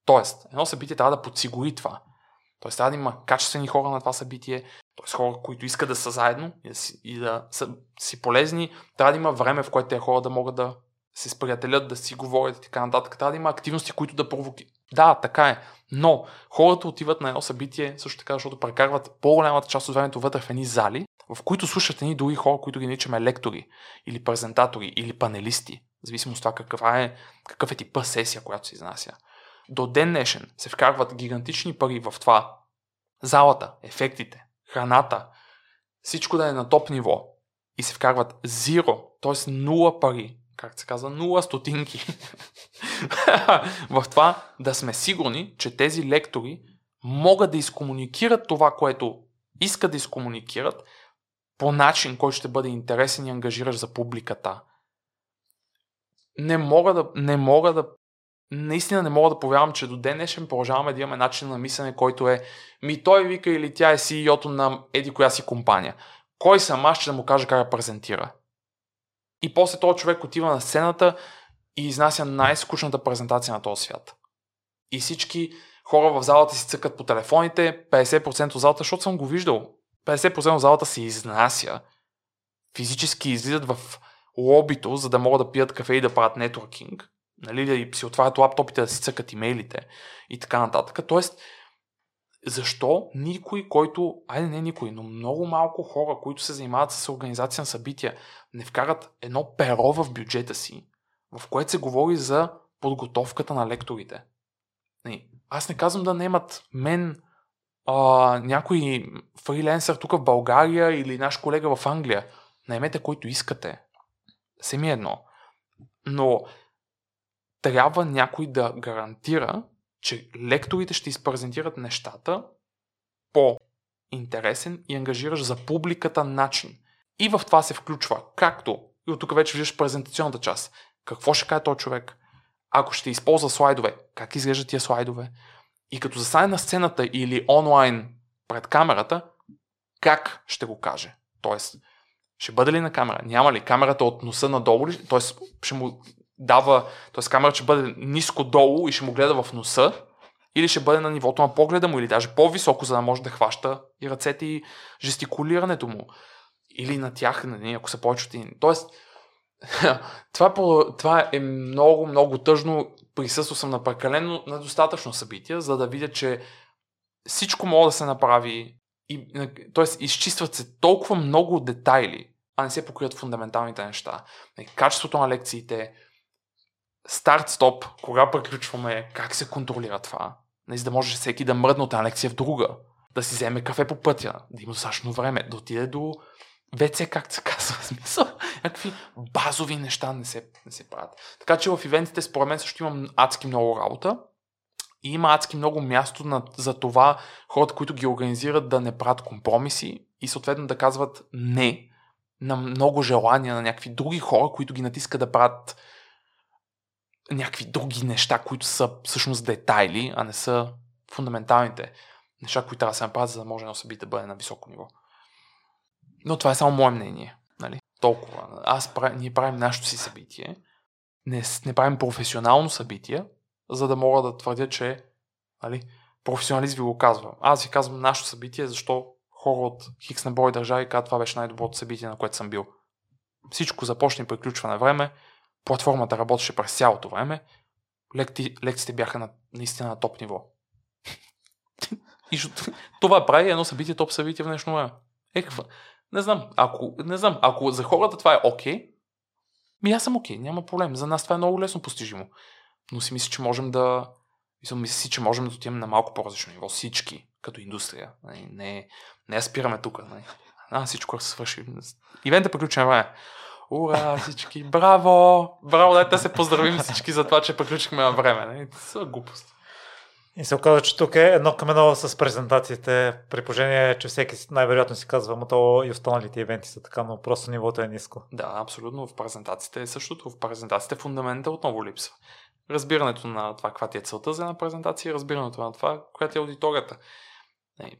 Тоест, едно събитие трябва да подсигури това. Тоест, трябва да има качествени хора на това събитие, т.е. хора, които искат да са заедно и да, си, и да са си полезни. Трябва да има време, в което тези хора да могат да се сприятелят, да си говорят и така нататък. Трябва да има активности, които да провокират. Да, така е. Но хората отиват на едно събитие, също така, защото прекарват по-голямата част от времето вътре в едни зали, в които слушат едни други хора, които ги наричаме лектори, или презентатори, или панелисти, в зависимост от това каква е, какъв е типа сесия, която се изнася. До ден днешен се вкарват гигантични пари в това. Залата, ефектите, храната, всичко да е на топ ниво и се вкарват zero, т.е. нула пари, как се казва, нула стотинки в това да сме сигурни, че тези лектори могат да изкомуникират това, което искат да изкомуникират, по начин, който ще бъде интересен и ангажиращ за публиката. Не мога да, не мога да, наистина не мога да повярвам, че до ден днешен продължаваме да имаме начин на мислене, който е ми той вика или тя е си и о-то на еди коя си компания. Кой съм аз, ще да му кажа как я презентира? И после този човек отива на сцената и изнася най-скучната презентация на този свят. И всички хора в залата си цъкат по телефоните, петдесет процента от залата, защото съм го виждал, петдесет процента от залата се изнася, физически излизат в лобито, за да могат да пият кафе и да правят нетворкинг, нали, да си отварят лаптопите, да си цъкат имейлите и така нататък. Тоест, защо никой, който, айде не никой, но много малко хора, които се занимават с организация на събития, не вкарат едно перо в бюджета си, в което се говори за подготовката на лекторите. Не, аз не казвам да наемат мен, а, някой фриленсър тук в България или наш колега в Англия. Наемете който искате. Семи едно. Но трябва някой да гарантира, че лекторите ще изпрезентират нещата по интересен и ангажиращ за публиката начин. И в това се включва, както и от тук вече виждаш презентационната част. Какво ще каже този човек? Ако ще използва слайдове, как изглеждат тия слайдове? И като застане на сцената или онлайн пред камерата, как ще го каже? Тоест, ще бъде ли на камера? Няма ли камерата от носа надолу? Тоест, ще му дава, тоест камерата ще бъде ниско долу и ще му гледа в носа, или ще бъде на нивото на погледа му, или даже по-високо, за да може да хваща и ръцете и жестикулирането му. Или на тях, ако са повече. Тоест, това, това е много, много тъжно. Присъствал съм на прекалено недостатъчно събитие, за да видя, че всичко може да се направи, и, т.е. изчистват се толкова много детайли, а не се покрият фундаменталните неща. Качеството на лекциите, старт-стоп, кога приключваме, как се контролира това. За да може всеки да мръдне от една лекция в друга, да си вземе кафе по пътя, да има достатъчно време, да отиде до ВЦ, как се казва, смисъл. Някакви базови неща не се, не се правят. Така че в ивентите според мен също имам адски много работа и има адски много място на, за това хората, които ги организират, да не правят компромиси и съответно да казват не на много желания на някакви други хора, които ги натискат да правят някакви други неща, които са всъщност детайли, а не са фундаменталните неща, които трябва да се направят, за да може едно събитие да бъде на високо ниво. Но това е само мое мнение. Нали? Толкова. Аз прави, ние правим нашето си събитие. Не, не правим професионално събитие, за да мога да твърдя, че нали, професионалист ви го казва. Аз ви казвам нашето събитие, защо хора от хикс на брой държави казват, това беше най-доброто събитие, на което съм бил. Всичко започна и приключва на време. Платформата работеше през цялото време. Лекти, лекциите бяха на, наистина на топ ниво. И това прави едно събитие, топ събитие в днешно време. Е, какво? Не знам, ако, не знам, ако за хората това е окей, ми аз съм окей, няма проблем. За нас това е много лесно постижимо. Но си мисля, че можем да мисля си, че можем да отидем на малко по-различно ниво. Всички, като индустрия. Не, не спираме тук. А, всичко се свърши. Ивентът приключи на време. Ура, всички, браво! Браво, дайте се поздравим всички за това, че приключихме на време. Това е глупост. И се оказва, че тук е едно към едно с презентациите, при положение, че всеки най-вероятно си казва, но то и останалите ивенти са така, но просто нивото е ниско. Да, абсолютно. В презентациите е същото. В презентациите фундамента отново липсва. Разбирането на това, каква ти е целта за една презентация и разбирането на това, коя ти е аудиторията.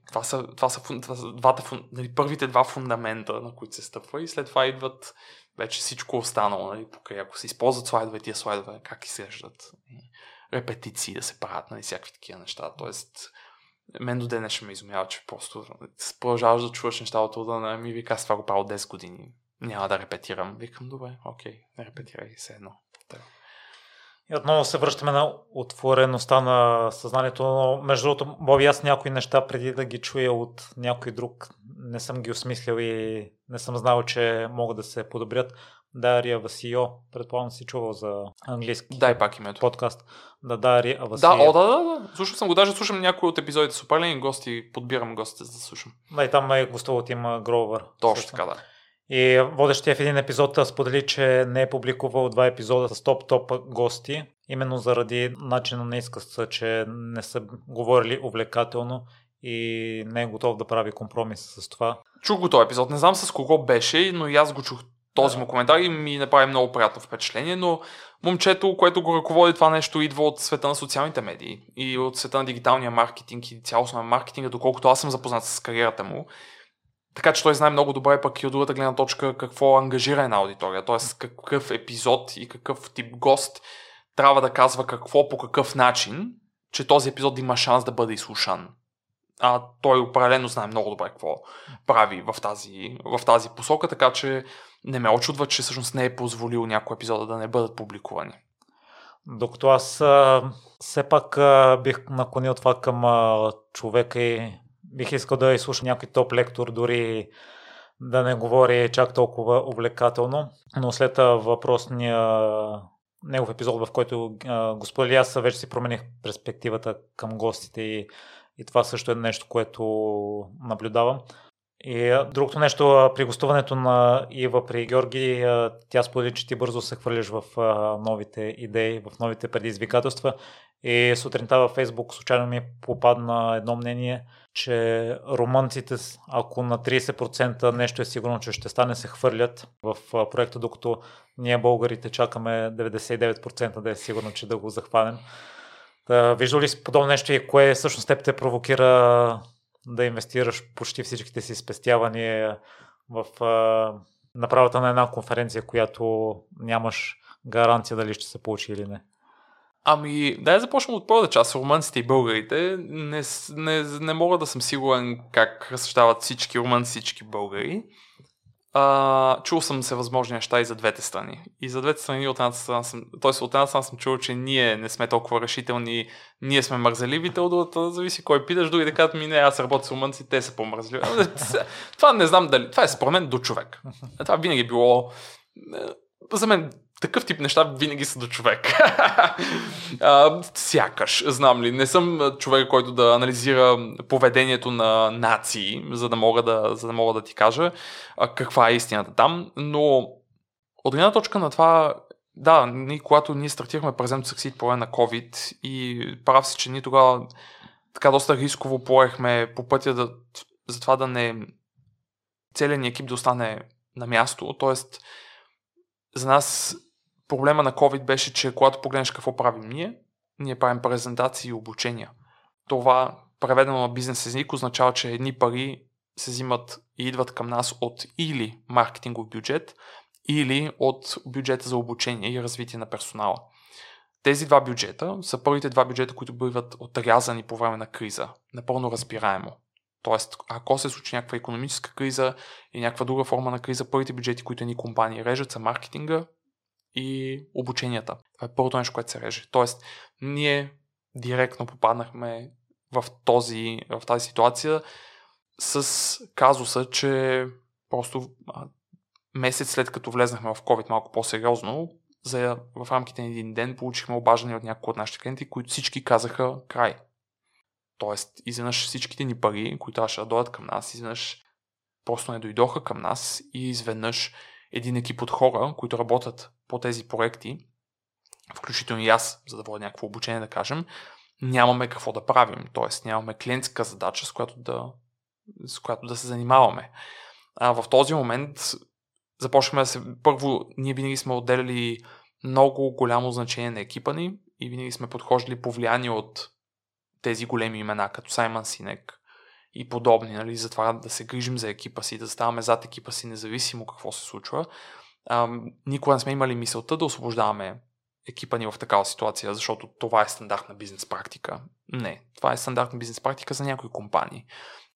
Това са, това са, това са двата, нали, първите два фундамента, на които се стъпва и след това идват вече всичко останало. Нали, покрай, ако се използват слайдове, тия слайдове, как изглеждат. Репетиции да се правят, нали, всякакви такива неща. Тоест, мен до ден ще ме изумява, че просто продължаваш да чуваш неща от рода на ми вика, аз това го правя от десет години. Няма да репетирам. Викам, добре, окей, не репетирай се едно. Тър. И отново се връщаме на отвореността на съзнанието, но между другото, Боби, аз някои неща преди да ги чуя от някой друг, не съм ги осмислил и не съм знал, че могат да се подобрят. Дария Васио, предполагам си чувал за английски Дай пак името. Подкаст на Дария Васио. Да, о, да, да, да. Слушал съм го, даже слушам някои от епизодите с опалени гости, подбирам гостите за да слушам. Да, и там е гостувал Тим Гровър. Точно така, да. И водещия в един епизод сподели, че не е публикувал два епизода с топ-топ гости, именно заради начина на изказа, че не са говорили увлекателно и не е готов да прави компромис с това. Чух го този епизод, не знам с кого беше, но и аз го чух този му коментар и ми направи много приятно впечатление, но момчето, което го ръководи това нещо, идва от света на социалните медии и от света на дигиталния маркетинг и цялостно на маркетинга, доколкото аз съм запознат с кариерата му. Така че той знае много добре пък и от другата гледна точка какво ангажира една аудитория, т.е. какъв епизод и какъв тип гост трябва да казва какво по какъв начин, че този епизод има шанс да бъде изслушан. А той определено знае много добре какво прави в тази, в тази посока, така че не ме очудва, че всъщност не е позволил някои епизода да не бъдат публикувани. Докато аз все пак бих наклонил това към човека и бих искал да изслушам някой топ лектор, дори да не говори чак толкова увлекателно, но след въпросния негов епизод, в който го сподели, аз вече си промених перспективата към гостите и, и това също е нещо, което наблюдавам. И другото нещо, при гостуването на Ива при Георги, тя сподели, че ти бързо се хвърляш в новите идеи, в новите предизвикателства. И сутринта във Фейсбук случайно ми попадна едно мнение, че румънците, ако на трийсет процента нещо е сигурно, че ще стане, се хвърлят в проекта, докато ние българите чакаме деветдесет и девет процента да е сигурно, че да го захванем. Виждал ли си подобно нещо и кое всъщност теб те провокира да инвестираш почти всичките си спестявания в а, направата на една конференция, която нямаш гаранция дали ще се получи или не? Ами, да я започвам от първата част. Румънците и българите. Не, не, не мога да съм сигурен как разсъждават всички румънци, всички българи. А, чул съм се възможни неща и за двете страни. И за двете страни от едната страна съм, т.е. от една страна съм чул, че ние не сме толкова решителни, ние сме мързеливите, от другата зависи кой питаш, други да кажат ми не, аз работя с румънци, те са по-мързливи. Това не знам дали, това е според мен до човек. Това винаги е било, за мен такъв тип неща винаги са до човек. а, сякаш, знам ли, не съм човек, който да анализира поведението на нации, за да мога да, за да, мога да ти кажа а, каква е истината там, но от една точка на това, да, ние, когато ние стартирахме Present to Succeed по време на COVID и прав си, че ние тогава така доста рисково поехме по пътя да, за това да не целият ни екип да остане на място, т.е. за нас проблема на COVID беше, че когато погледнеш какво правим ние, ние правим презентации и обучения. Това, преведено на бизнес език, означава, че едни пари се взимат и идват към нас от или маркетингов бюджет, или от бюджета за обучение и развитие на персонала. Тези два бюджета са първите два бюджета, които биват отрязани по време на криза. Напълно разбираемо. Тоест, ако се случи някаква икономическа криза и някаква друга форма на криза, първите бюджети, които едни компании режат, са маркетинга и обученията. Това е първото нещо, което се реже. Тоест, ние директно попаднахме в, този, в тази ситуация с казуса, че просто месец след като влезнахме в COVID малко по-сериозно, за, в рамките на един ден получихме обаждане от няколко от нашите клиенти, които всички казаха край. Тоест, изведнъж всичките ни пари, които трябваше да дойдат към нас, изведнъж просто не дойдоха към нас и изведнъж един екип от хора, които работят по тези проекти, включително и аз, за да водя някакво обучение, да кажем, нямаме какво да правим. Тоест, нямаме клиентска задача, с която да, с която да се занимаваме. А в този момент започваме да се... Първо, ние винаги сме отделяли много голямо значение на екипа ни и винаги сме подхождали повлияние от тези големи имена, като Саймън Синек и подобни, нали, за това да се грижим за екипа си, да ставаме зад екипа си, независимо какво се случва. А, никога не сме имали мисълта да освобождаваме екипа ни в такава ситуация, защото това е стандартна бизнес практика. Не, това е стандартна бизнес практика за някои компании,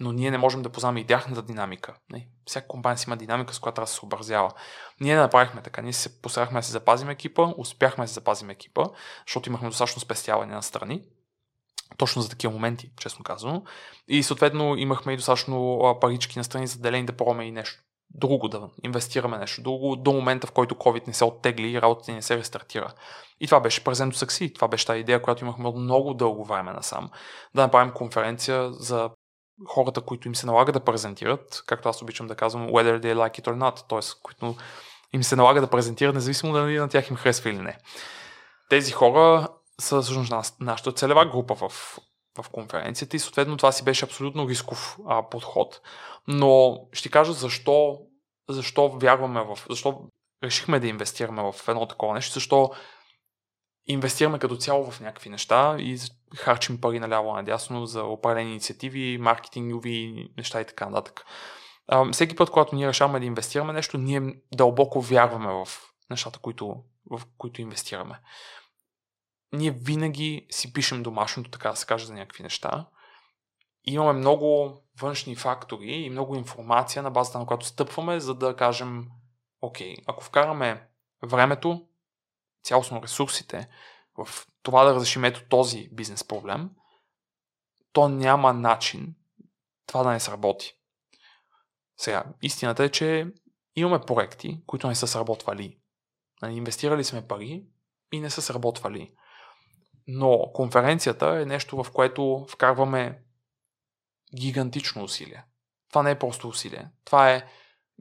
но ние не можем да познаваме и тяхната динамика. Не, всяка компания си има динамика, с която трябва да се съобразява. Ние не направихме така, ние се постарахме да се запазим екипа, успяхме да се запазим екипа, защото имахме достатъчно спестяване на страни. Точно за такива моменти, честно казано. И съответно имахме и достатъчно парички настрани заделени да пробваме и нещо друго, да инвестираме нещо друго до момента, в който COVID не се оттегли и работата не се рестартира. И това беше Present to Succeed. Това беше тази идея, която имахме от много дълго време насам. Да направим конференция за хората, които им се налага да презентират, както аз обичам да казвам, whether they like it or not, т.е. които им се налага да презентират, независимо дали на тях им харесва или не. Тези хора са всъщност нашата целева група в, в конференцията и съответно това си беше абсолютно рисков а, подход. Но ще кажа защо, защо вярваме в... Защо решихме да инвестираме в едно такова нещо, защо инвестираме като цяло в някакви неща и харчим пари наляво-надясно за определени инициативи, маркетингови неща и така нататък. А, всеки път, когато ние решаваме да инвестираме нещо, ние дълбоко вярваме в нещата, които, в които инвестираме. Ние винаги си пишем домашното, така да се каже, за някакви неща. И имаме много външни фактори и много информация, на базата на която стъпваме, за да кажем, окей, ако вкараме времето, цялостно ресурсите в това да разрешим ето този бизнес проблем, то няма начин това да не сработи. Сега, истината е, че имаме проекти, които не са сработвали. Инвестирали сме пари и не са сработвали. Но конференцията е нещо, в което вкарваме гигантично усилие. Това не е просто усилие. Това е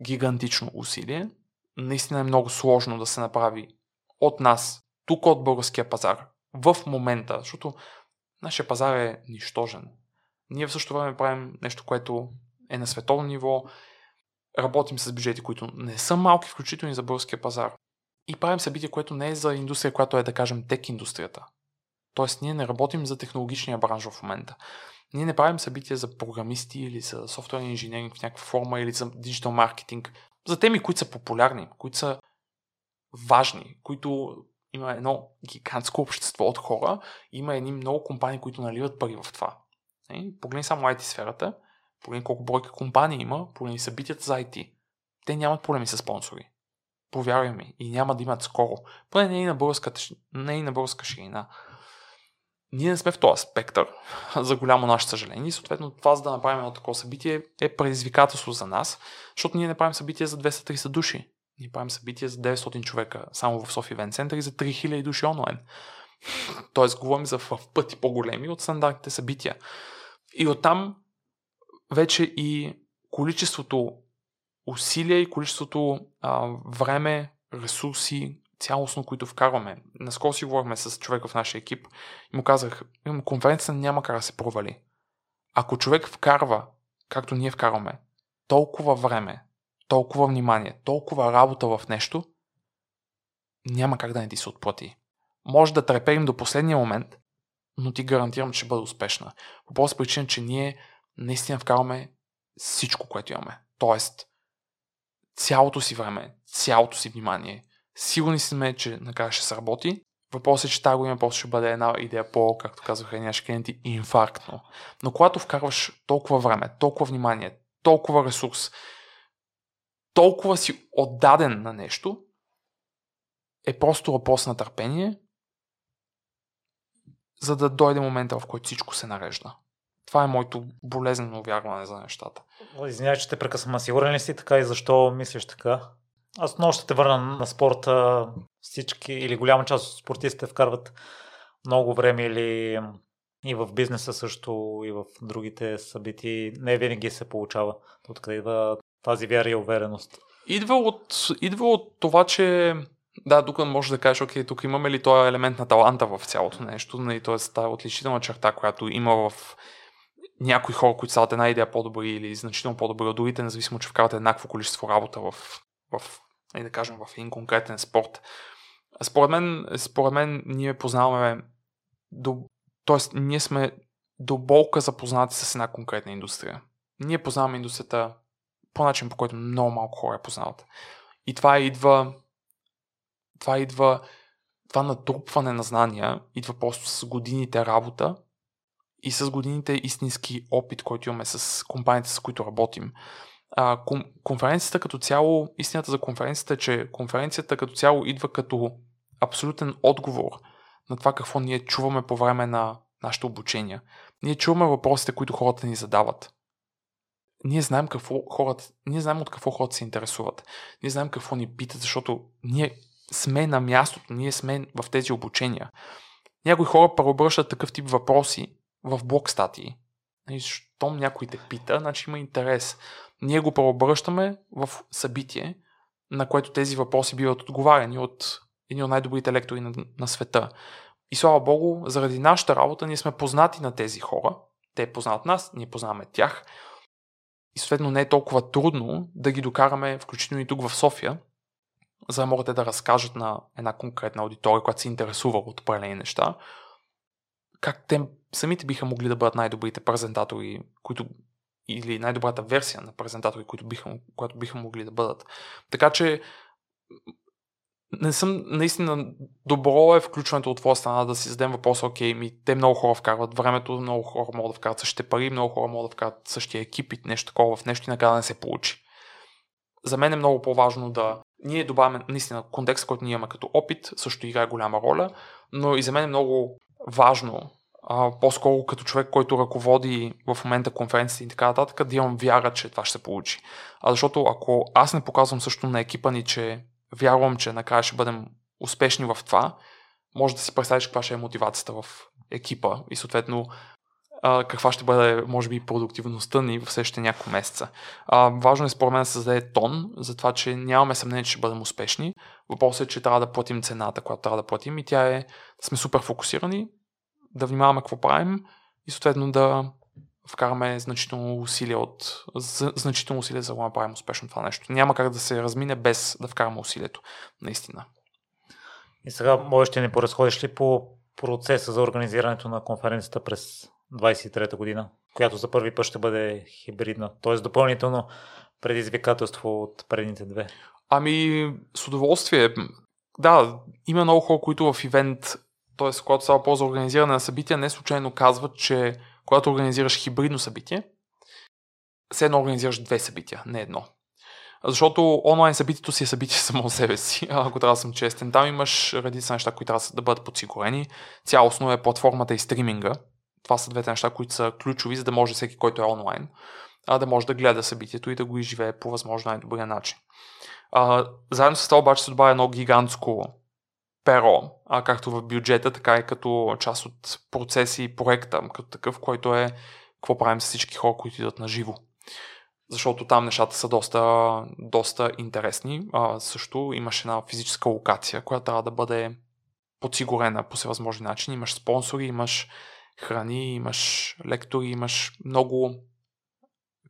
гигантично усилие. Наистина е много сложно да се направи от нас, тук от българския пазар, в момента, защото нашия пазар е нищожен. Ние в същото време правим нещо, което е на световно ниво, работим с бюджети, които не са малки, включително и за българския пазар. И правим събитие, което не е за индустрия, която е, да кажем, тек индустрията. Тоест, ние не работим за технологичния бранш в момента. Ние не правим събития за програмисти или за софтуерен инженеринг в някаква форма или за диджитал маркетинг. За теми, които са популярни, които са важни, които има едно гигантско общество от хора, има едни много компании, които наливат пари в това. Погледни само ай ти сферата, погледни колко бройка компании има, погледни събитията за ай ти. Те нямат проблеми с спонсори. Повярвай ми, и няма да имат скоро. Поне не и на българската, не и на българска ширина. Ние не сме в този спектър, за голямо наше съжаление, и съответно това, за да направим едно такова събитие, е предизвикателство за нас, защото ние не правим събитие за двеста и трийсет души. Ние правим събитие за деветстотин човека само в София Event Center и за три хиляди души онлайн. Тоест, говорим за в пъти по-големи от стандартните събития. И оттам вече и количеството усилия и количеството а, време, ресурси, цялостно, които вкарваме. Наскоро си говорихме с човека в нашия екип и му казах, конференцията няма как да се провали. Ако човек вкарва, както ние вкарваме, толкова време, толкова внимание, толкова работа в нещо, няма как да не ти се отплати. Може да треперим до последния момент, но ти гарантирам, че ще бъде успешна. По просто причина, че ние наистина вкарваме всичко, което имаме. Тоест, цялото си време, цялото си внимание. Сигурни сме, че накрая ще се работи. Въпросът е, че тази година просто ще бъде една идея по, както казваха нашите клиенти, инфарктно. Но когато вкарваш толкова време, толкова внимание, толкова ресурс, толкова си отдаден на нещо, е просто въпрос на търпение, за да дойде момента, в който всичко се нарежда. Това е моето болезнено вярване за нещата. Извинявай, че те прекъсвам. Сигурен ли си така и защо мислиш така? Аз много ще те върна на спорта. Всички или голяма част от спортистите вкарват много време или и в бизнеса също, и в другите събития. Не винаги се получава. Откъде идва тази вяра и увереност? Идва от, идва от това, че да, тук може да кажеш, окей, тук имаме ли този елемент на таланта в цялото нещо, нали, т.е. тази отличителна черта, която има в някои хора, които стават една идея по-добри или значително по-добри от другите, независимо, че вкарват еднакво количество работа в, в, нали, да кажем, в един конкретен спорт. Според мен, според мен ние познаваме, до, т.е. ние сме до болка запознати с една конкретна индустрия. Ние познаваме индустрията по начин, по който много малко хора я познават. И това идва, това идва, това натрупване на знания идва просто с годините работа и с годините истински опит, който имаме с компаниите, с които работим. А, ком, конференцията като цяло, истината за конференцията е, че конференцията като цяло идва като абсолютен отговор на това какво ние чуваме по време на нашите обучения. Ние чуваме въпросите, които хората ни задават. Ние знаем, какво хората, ние знаем от какво хората се интересуват. Ние знаем какво ни питат, защото ние сме на мястото, ние сме в тези обучения. Някои хора преобръщат такъв тип въпроси в блог статии. И щом някой те пита, значи има интерес. Ние го преобръщаме в събитие, на което тези въпроси биват отговарени от един от най-добрите лектори на, на света. И слава Богу, заради нашата работа ние сме познати на тези хора. Те познават нас, ние познаваме тях. И съответно не е толкова трудно да ги докараме, включително и тук в София, за да могат те да разкажат на една конкретна аудитория, която се интересува от определени неща, как те самите биха могли да бъдат най-добрите презентатори, които, или най-добрата версия на презентатори, които биха, която биха могли да бъдат. Така че не съм, наистина добро е включването от твоя страна да си задем въпроса, окей, ми, те много хора вкарват времето, много хора могат да вкарат същите пари, много хора могат да вкарат същия екип и нещо такова в нещо и накрая да не се получи. За мен е много по-важно да ние добавяме, наистина, контекст, който ние имаме като опит, също играе голяма роля, но и за мен е много важно, а, по-скоро като човек, който ръководи в момента конференцията и така нататък, да имам вяра, че това ще се получи. А защото ако аз не показвам също на екипа ни, че вярвам, че накрая ще бъдем успешни в това, може да си представиш каква ще е мотивацията в екипа и съответно а, каква ще бъде, може би, продуктивността ни в следващите няколко месеца. А, важно е според мен да създаде тон за това, че нямаме съмнение, че ще бъдем успешни. Въпросът е, че трябва да платим цената, която трябва да платим и тя е да сме супер фокусирани, да внимаваме какво правим и съответно да вкараме значително усилие от значително усилие за да направим успешно това нещо. Няма как да се размине без да вкараме усилието. Наистина. И сега може ще ни поразходиш ли по процеса за организирането на конференцията през двайсет и трета година, която за първи път ще бъде хибридна, т.е. допълнително предизвикателство от предните две? Ами, с удоволствие. Да, има много хора, които в ивент, т.е. когато става по-за организиране на събития, не случайно казват, че когато организираш хибридно събитие, все едно организираш две събития, не едно. Защото онлайн събитието си е събитие само себе си, ако трябва да съм честен. Там имаш редица неща, които трябва да бъдат подсигурени. Цялостно е платформата и стриминга. Това са двете неща, които са ключови, за да може всеки, който е онлайн, да може да гледа събитието и да го изживее по възможно най-добрия начин. Заедно с това обаче се добавя едно гигантско перо, а както в бюджета, така и като част от процеси и проекта, като такъв, който е какво правим с всички хора, които идват на живо. Защото там нещата са доста, доста интересни. А, също имаш една физическа локация, която трябва да бъде подсигурена по всевъзможни начин. Имаш спонсори, имаш храни, имаш лектори, имаш много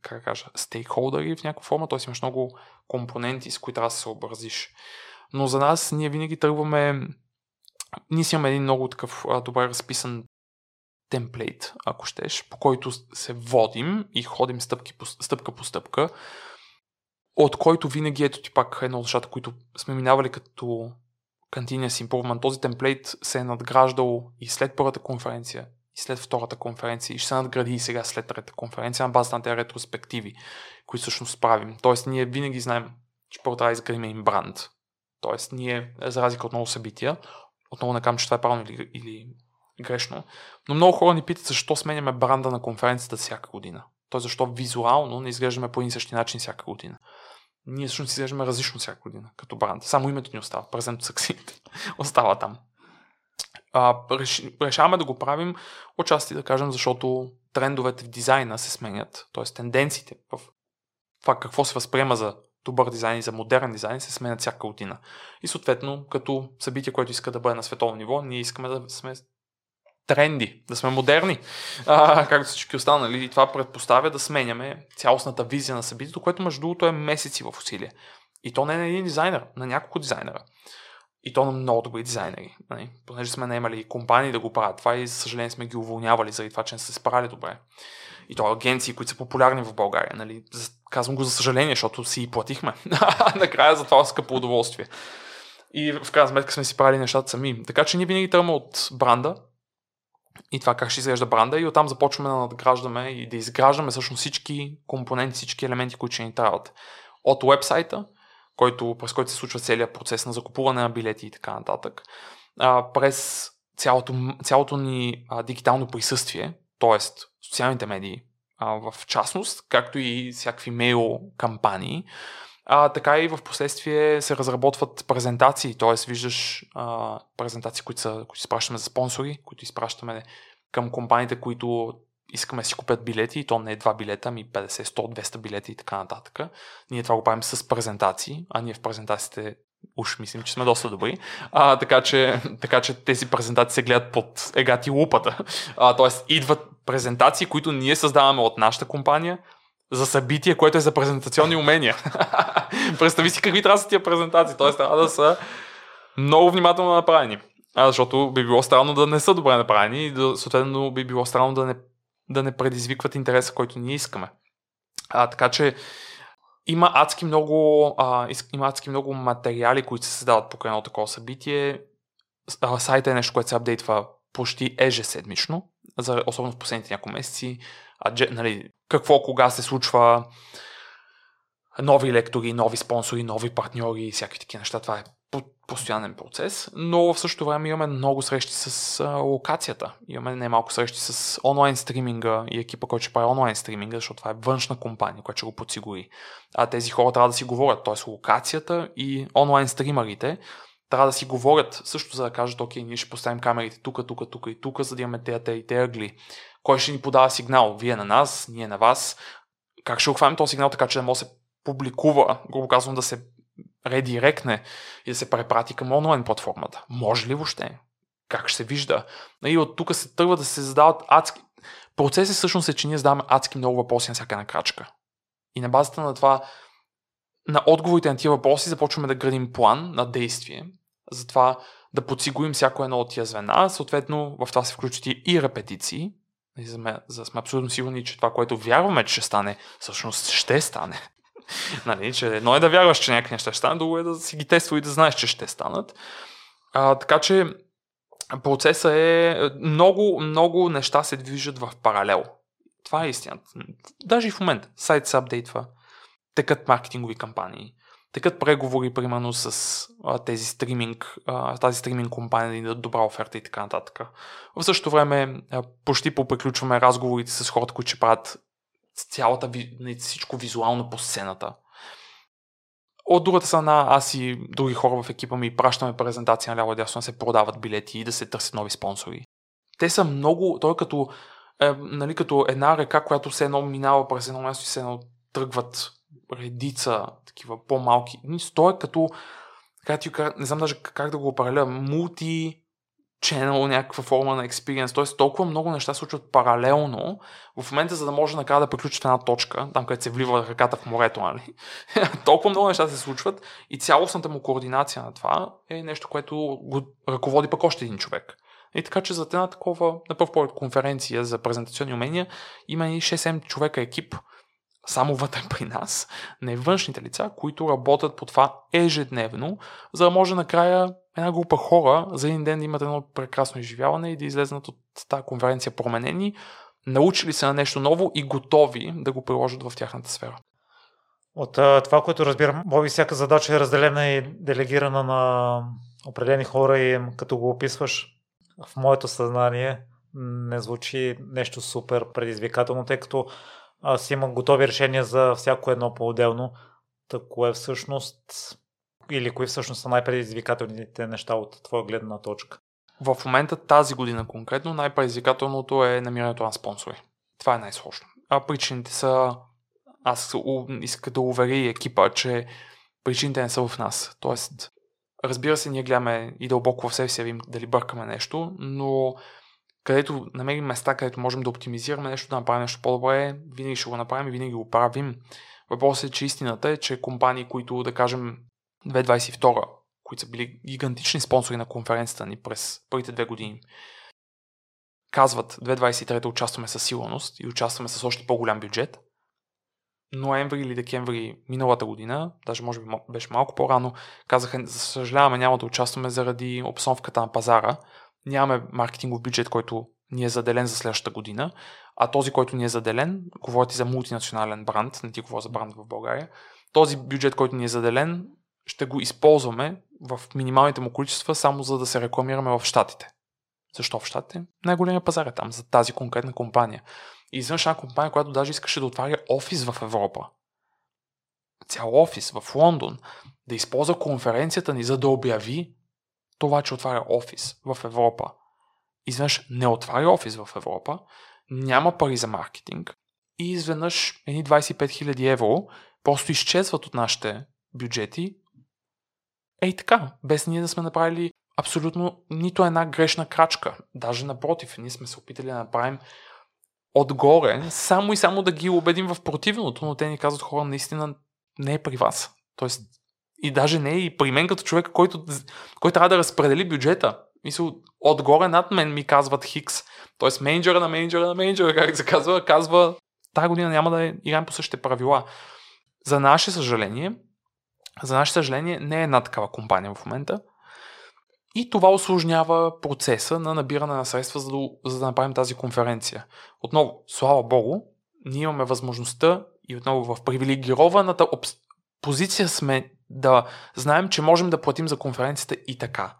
как да кажа, стейкхолдери в някаква форма, т.е. имаш много компоненти, с които трябва да се съобразиш. Но за нас ние винаги тръгваме, ние си имаме един много такъв а, добре разписан темплейт, ако щеш, по който се водим и ходим стъпки по, стъпка по стъпка, от който винаги ето ти пак едно от нещата, които сме минавали като continuous improvement. Този темплейт се е надграждал и след първата конференция, и след втората конференция, и ще се надгради и сега след трета конференция на базата на тези ретроспективи, които всъщност правим. Тоест ние винаги знаем, че първо трябва да изградим един бранд. Тоест, ние, за разлика от много събития, отново накам, че това е правилно или, или грешно, но много хора ни питат защо сменяме бранда на конференцията всяка година. Тоест, защо визуално не изглеждаме по един и същи начин всяка година. Ние всъщност изглеждаме различно всяка година, като бранд. Само името ни остава, Present to Succeed. Остава там. А, реш, решаваме да го правим отчасти, да кажем, защото трендовете в дизайна се сменят. Тоест, тенденциите в това какво се възприема за добър дизайн и за модерен дизайн се сменят всяка година. И съответно, като събитие, което иска да бъде на световно ниво, ние искаме да сме тренди, да сме модерни, а, както всички останали. И това предпоставя да сменяме цялостната визия на събитието, което между другото е месеци в усилие. И то не е на един дизайнер, на няколко дизайнера. И то на много добри дизайнери. Понеже сме наемали и компании да го правят това и за съжаление сме ги уволнявали заради това, че не са се справили добре. И то агенции, които са популярни в България. Нали? Казвам го за съжаление, защото си и платихме. Накрая за това скъпо удоволствие. И в крайна сметка сме си правили нещата сами. Така че ние винаги тръгваме от бранда и това как ще изглежда бранда и оттам започваме да надграждаме и да изграждаме всъщност всички компоненти, всички елементи, които ще ни трябват. От уебсайта, който, през който се случва целият процес на закупуване на билети и така нататък, а, през цялото, цялото ни а, дигитално присъствие, т.е. социалните медии а, в частност, както и всякакви мейл кампании, а, така и в последствие се разработват презентации, т.е. виждаш а, презентации, които, са, които изпращаме за спонсори, които изпращаме към компаниите, които искаме да си купят билети, и то не е два билета, ами петдесет, сто, двеста билети и така нататък. Ние това го правим с презентации, а ние в презентациите уж мислим, че сме доста добри. А, така, че, така че тези презентации се гледат под егати лупата. А, тоест идват презентации, които ние създаваме от нашата компания за събитие, което е за презентационни умения. Представи си какви трябва са тия презентации, т.е. трябва да са много внимателно направени. А, защото би било странно да не са добре направени и да, съответно би било странно да не, да не предизвикват интереса, който ние искаме. А, така че има адски много, а, има адски много материали, които се създават покрай едно такова събитие. А, сайта е нещо, което се апдейтва почти ежеседмично, за, особено в последните няколко месеци. А, нали, какво, кога се случва, нови лектори, нови спонсори, нови партньори и всякакви такива неща. Това е постоянен процес, но в същото време имаме много срещи с а, локацията. Имаме немалко срещи с онлайн стриминга и екипа, който ще прави онлайн стриминга, защото това е външна компания, която ще го подсигури. А тези хора трябва да си говорят, т.е. локацията и онлайн стримарите трябва да си говорят също, за да кажат, окей, ние ще поставим камерите тук, тук, тук и тук, за да имаме тея, тея и тея гли. Кой ще ни подава сигнал? Вие на нас, ние на вас. Как ще ухванем този сигнал, така че да може да се публикува, грубо казвам, да се редиректне и да се препрати към онлайн платформата. Може ли въобще? Как ще се вижда? И от тук се тръгва да се задават адски... Процесът всъщност е, че ние задаваме адски много въпроси на всяка една крачка. И на базата на това, на отговорите на тия въпроси, започваме да градим план на действие. Затова да подсигурим всяко едно от тия звена. Съответно, в това се включат и репетиции, за да сме абсолютно сигурни, че това, което вярваме, че ще стане, всъщност ще стане. Нали, че едно е да вярваш, че някакви неща ще станат, друго е да си ги тества и да знаеш, че ще станат. А, така че процесът е... Много, много неща се движат в паралел. Това е истината. Даже и в момента. Сайт се апдейтва, текат маркетингови кампании, текат преговори, примерно, с а, тези стриминг, а, тази стриминг компания да ни дадат добра оферта и така нататък. В същото време а, почти поприключваме разговорите с хората, които ще правят цялата, всичко визуално по сцената. От другата страна, аз и други хора в екипа ми пращаме презентации на ляво и дясно, да се продават билети и да се търсят нови спонсори. Те са много, той като, е, нали, като една река, която все едно минава през едно място и все едно тръгват редица такива по-малки. Той е като, не знам даже как да го опараля, мулти channel, някаква форма на experience, т.е. толкова много неща се случват паралелно в момента, за да може накрая да приключи в една точка, там където се влива ръката в морето, нали? Толкова много неща се случват и цялостната му координация на това е нещо, което го ръководи пък още един човек. И така че за една такова, на пръв поглед, конференция за презентационни умения има и шест седем човека екип, само вътре при нас, не външните лица, които работят по това ежедневно, за да може накрая една група хора за един ден да имат едно прекрасно изживяване и да излезнат от тази конференция променени, научили се на нещо ново и готови да го приложат в тяхната сфера. От това, което разбирам, Боби, всяка задача е разделена и делегирана на определени хора и като го описваш, в моето съзнание не звучи нещо супер предизвикателно, тъй като аз имам готови решения за всяко едно по-отделно, тако е всъщност... или кои всъщност са най-предизвикателните неща от твоя гледна точка? В момента тази година конкретно най-предизвикателното е намирането на спонсори. Това е най-сложно. А причините са... Аз искам да уверя и екипа, че причините не са в нас. Тоест, разбира се, ние гледаме и дълбоко в себе си, видим дали бъркаме нещо, но където намерим места, където можем да оптимизираме нещо, да направим нещо по-добре, винаги ще го направим и винаги го правим. Въпросът е, че истината е, че компании, които, да кажем, две хиляди двадесет и втора, които са били гигантични спонсори на конференцията ни през първите две години, казват две хиляди двадесет и трета участваме със сигурност и участваме с още по-голям бюджет. Ноември или декември миналата година, даже може би беше малко по-рано, казаха, за съжаляваме, няма да участваме заради обстановката на пазара, нямаме маркетингов бюджет, който ни е заделен за следващата година, а този, който ни е заделен, говорите за мултинационален бранд, не ти говоря за бранд в България, този бюджет, който ни е заделен, ще го използваме в минималните му количества само за да се рекламираме в щатите. Защо в щатите? Най-големия пазар е там, за тази конкретна компания. И изведнъж една компания, която даже искаше да отваря офис в Европа. Цял офис в Лондон, да използва конференцията ни, за да обяви това, че отваря офис в Европа. изведнъж не отваря офис в Европа, няма пари за маркетинг и изведнъж едни двадесет и пет хиляди евро просто изчезват от нашите бюджети. Ей така, без ние да сме направили абсолютно нито една грешна крачка. Даже напротив, ние сме се опитали да направим отгоре, само и само да ги убедим в противното, но те ни казват: хора, наистина не е при вас. Тоест, и даже не е и при мен като човек, който, който трябва да разпредели бюджета. Мисля, отгоре над мен ми казват Хикс. Тоест менеджера на менеджера на менеджера, как се казва, казва: тази година няма да играем по същите правила. За наше съжаление, за наше съжаление не е една такава компания в момента. И това усложнява процеса на набиране на средства, за да, за да направим тази конференция. Отново, слава богу, ние имаме възможността и отново в привилегированата обс... позиция сме да знаем, че можем да платим за конференцията и така.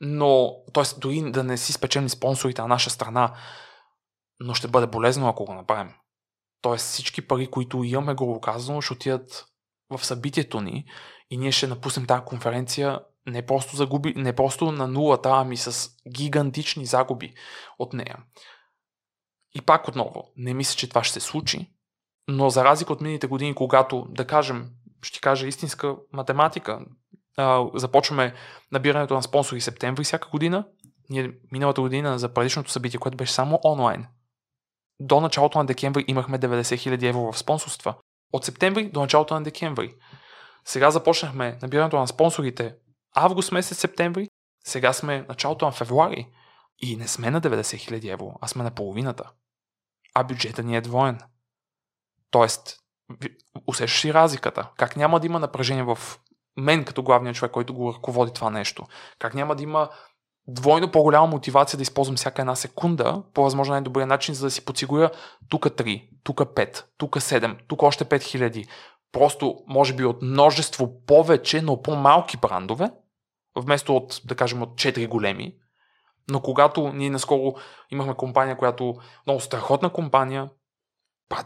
Но, т.е. дори да не си спечем спонсорите на наша страна, но ще бъде болезнено, ако го направим. Т.е. всички пари, които имаме, грубо казано, ще отидат в събитието ни и ние ще напуснем тази конференция не просто, загуби, не просто на нулата, ами с гигантични загуби от нея. И пак отново, не мисля, че това ще се случи, но за разлика от миналите години, когато, да кажем, ще кажа истинска математика, започваме набирането на спонсори септември всяка година. Ние миналата година за предишното събитие, което беше само онлайн, до началото на декември имахме деветдесет хиляди евро в спонсорства. От септември до началото на декември. Сега започнахме набирането на спонсорите август месец, септември. Сега сме началото на февруари и не сме на деветдесет хиляди евро, а сме на половината. А бюджета ни е двоен. Тоест, усещаш и разликата. Как няма да има напрежение в мен като главния човек, който го ръководи това нещо. Как няма да има двойно по-голяма мотивация да използвам всяка една секунда по възможно най-добрия начин, за да си подсигуря тука три, тука пет, тука седем, тука още пет хиляди. Просто, може би, от множество повече, но по-малки брандове, вместо от, да кажем, от четири големи. Но когато ние наскоро имахме компания, която много страхотна компания,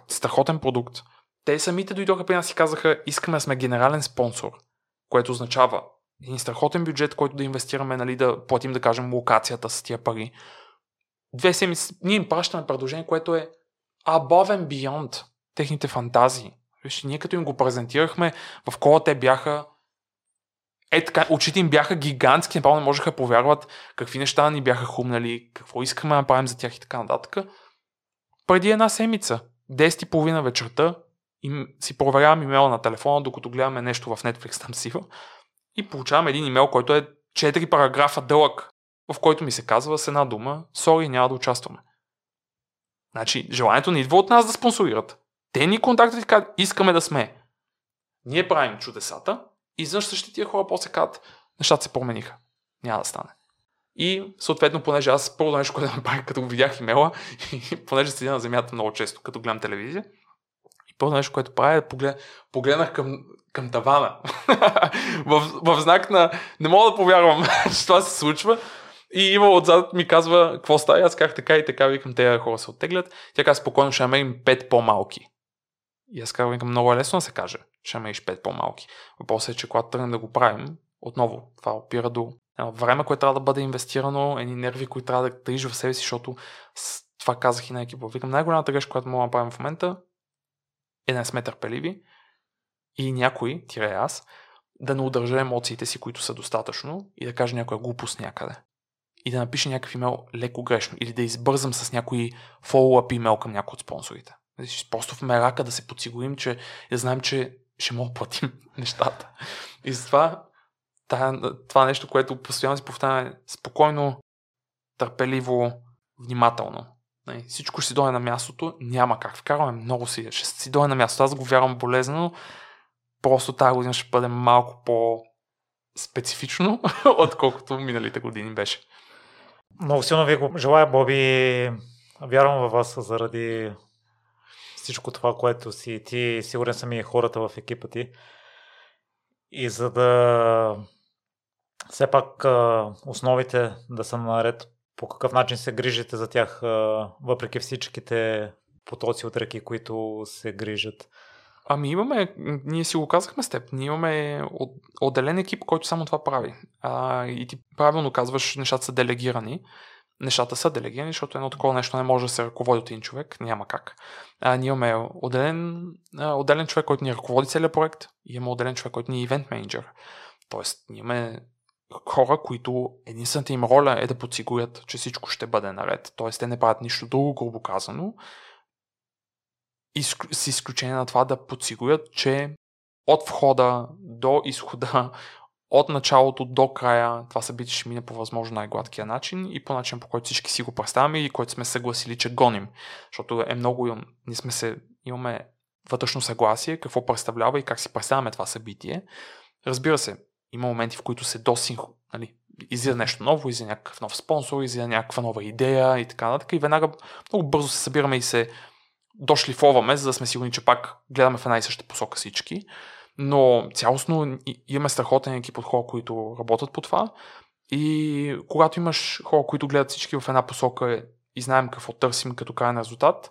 страхотен продукт, те самите дойдоха при нас и казаха: искаме да сме генерален спонсор, което означава един страхотен бюджет, който да инвестираме, нали, да платим, да кажем, локацията с тия пари. Две седмици ние им пращаме предложение, което е above and beyond техните фантазии. Виж, ние като им го презентирахме, в кола те бяха, е така, очите им бяха гигантски, направо не можеха повярват какви неща ни бяха хумнали, какво искаме да направим за тях и така нататък. Преди една седмица, десет и половина вечерта, им си проверявам имейла на телефона, докато гледаме нещо в Netflix там сива, и получавам един имейл, който е четири параграфа дълъг, в който ми се казва с една дума: сори, няма да участваме. Значи, желанието не идва от нас да спонсорират. Те ни контактват и казват: искаме да сме. Ние правим чудесата и изведнъж същите тия хора после казват: нещата се промениха. Няма да стане. И съответно, понеже аз първото нещо, което направих, като видях имейла, и понеже седя на земята много често, като гледам телевизия, и първото нещо, което правя, е поглед... погледнах към... към тавана. в, в знак на не мога да повярвам, че това се случва. И има отзад ми казва: какво става? Аз казах така и така, викам, тези хора се оттеглят. Тя казва: спокойно, ще намерим пет по-малки. И аз казвам: много е лесно да се каже, ще намериш пет по-малки. Въпросът е, че когато тръгнем да го правим, отново това опира до време, което трябва да бъде инвестирано, едни нерви, които трябва да тържи в себе си, защото това казах и на екипа. Викам, най-голямата грешка, която мога да правим в момента, е да не сме търпеливи и някой, тире аз, да не удържа емоциите си, които са достатъчно, и да каже някоя глупост някъде. И да напиша някакъв имейл леко грешно, или да избързам с някой follow-up имейл към някой от спонсорите. Просто в мерака да се подсигурим, че да знаем, че ще мога да платим нещата. И затова това нещо, което постоянно си повтарям, е спокойно, търпеливо, внимателно. Всичко ще си дойде на мястото, няма как. Вкарваме много си, ще си дойде на мястото. Аз го вярвам болезнено, просто тази година ще бъде малко по-специфично, отколкото миналите години беше. Много силно ви го желая, Боби. Вярвам във вас заради всичко това, което си ти, сигурен съм и хората в екипа ти. И за да все пак основите да са наред, по какъв начин се грижите за тях, въпреки всичките потоци от реки, които се грижат? Ами имаме, ние си го казахме с теб, ние имаме отделен екип, който само това прави. А, и ти правилно казваш, нещата са делегирани. нещата са делегирани, защото едно такова нещо не може да се ръководи от един човек, няма как. А, ние имаме отделен, отделен човек, който ни ръководи целият проект, и имаме отделен човек, който ни е ивент менеджер. Тоест, ние имаме хора, които единствената им роля е да подсигурят, че всичко ще бъде наред. Тоест, те не правят нищо друго, грубо казано, изк... с изключение на това да подсигурят, че от входа до изхода, от началото до края, това събитие ще мине по възможно най-гладкия начин и по начин, по който всички си го представяме и който сме съгласили, че гоним. Защото е много, ние сме се, имаме вътрешно съгласие, какво представлява и как си представяме това събитие. Разбира се, има моменти, в които се досинхро, нали, излиза нещо ново, излиза някакъв нов спонсор, излиза някаква нова идея и така нататък. И веднага много бързо се събираме и се дошлифоваме, за да сме сигурни, че пак гледаме в една и съща посока всички. Но цялостно имаме страхотен екип от хора, които работят по това, и когато имаш хора, които гледат всички в една посока и знаем какво търсим като крайен резултат,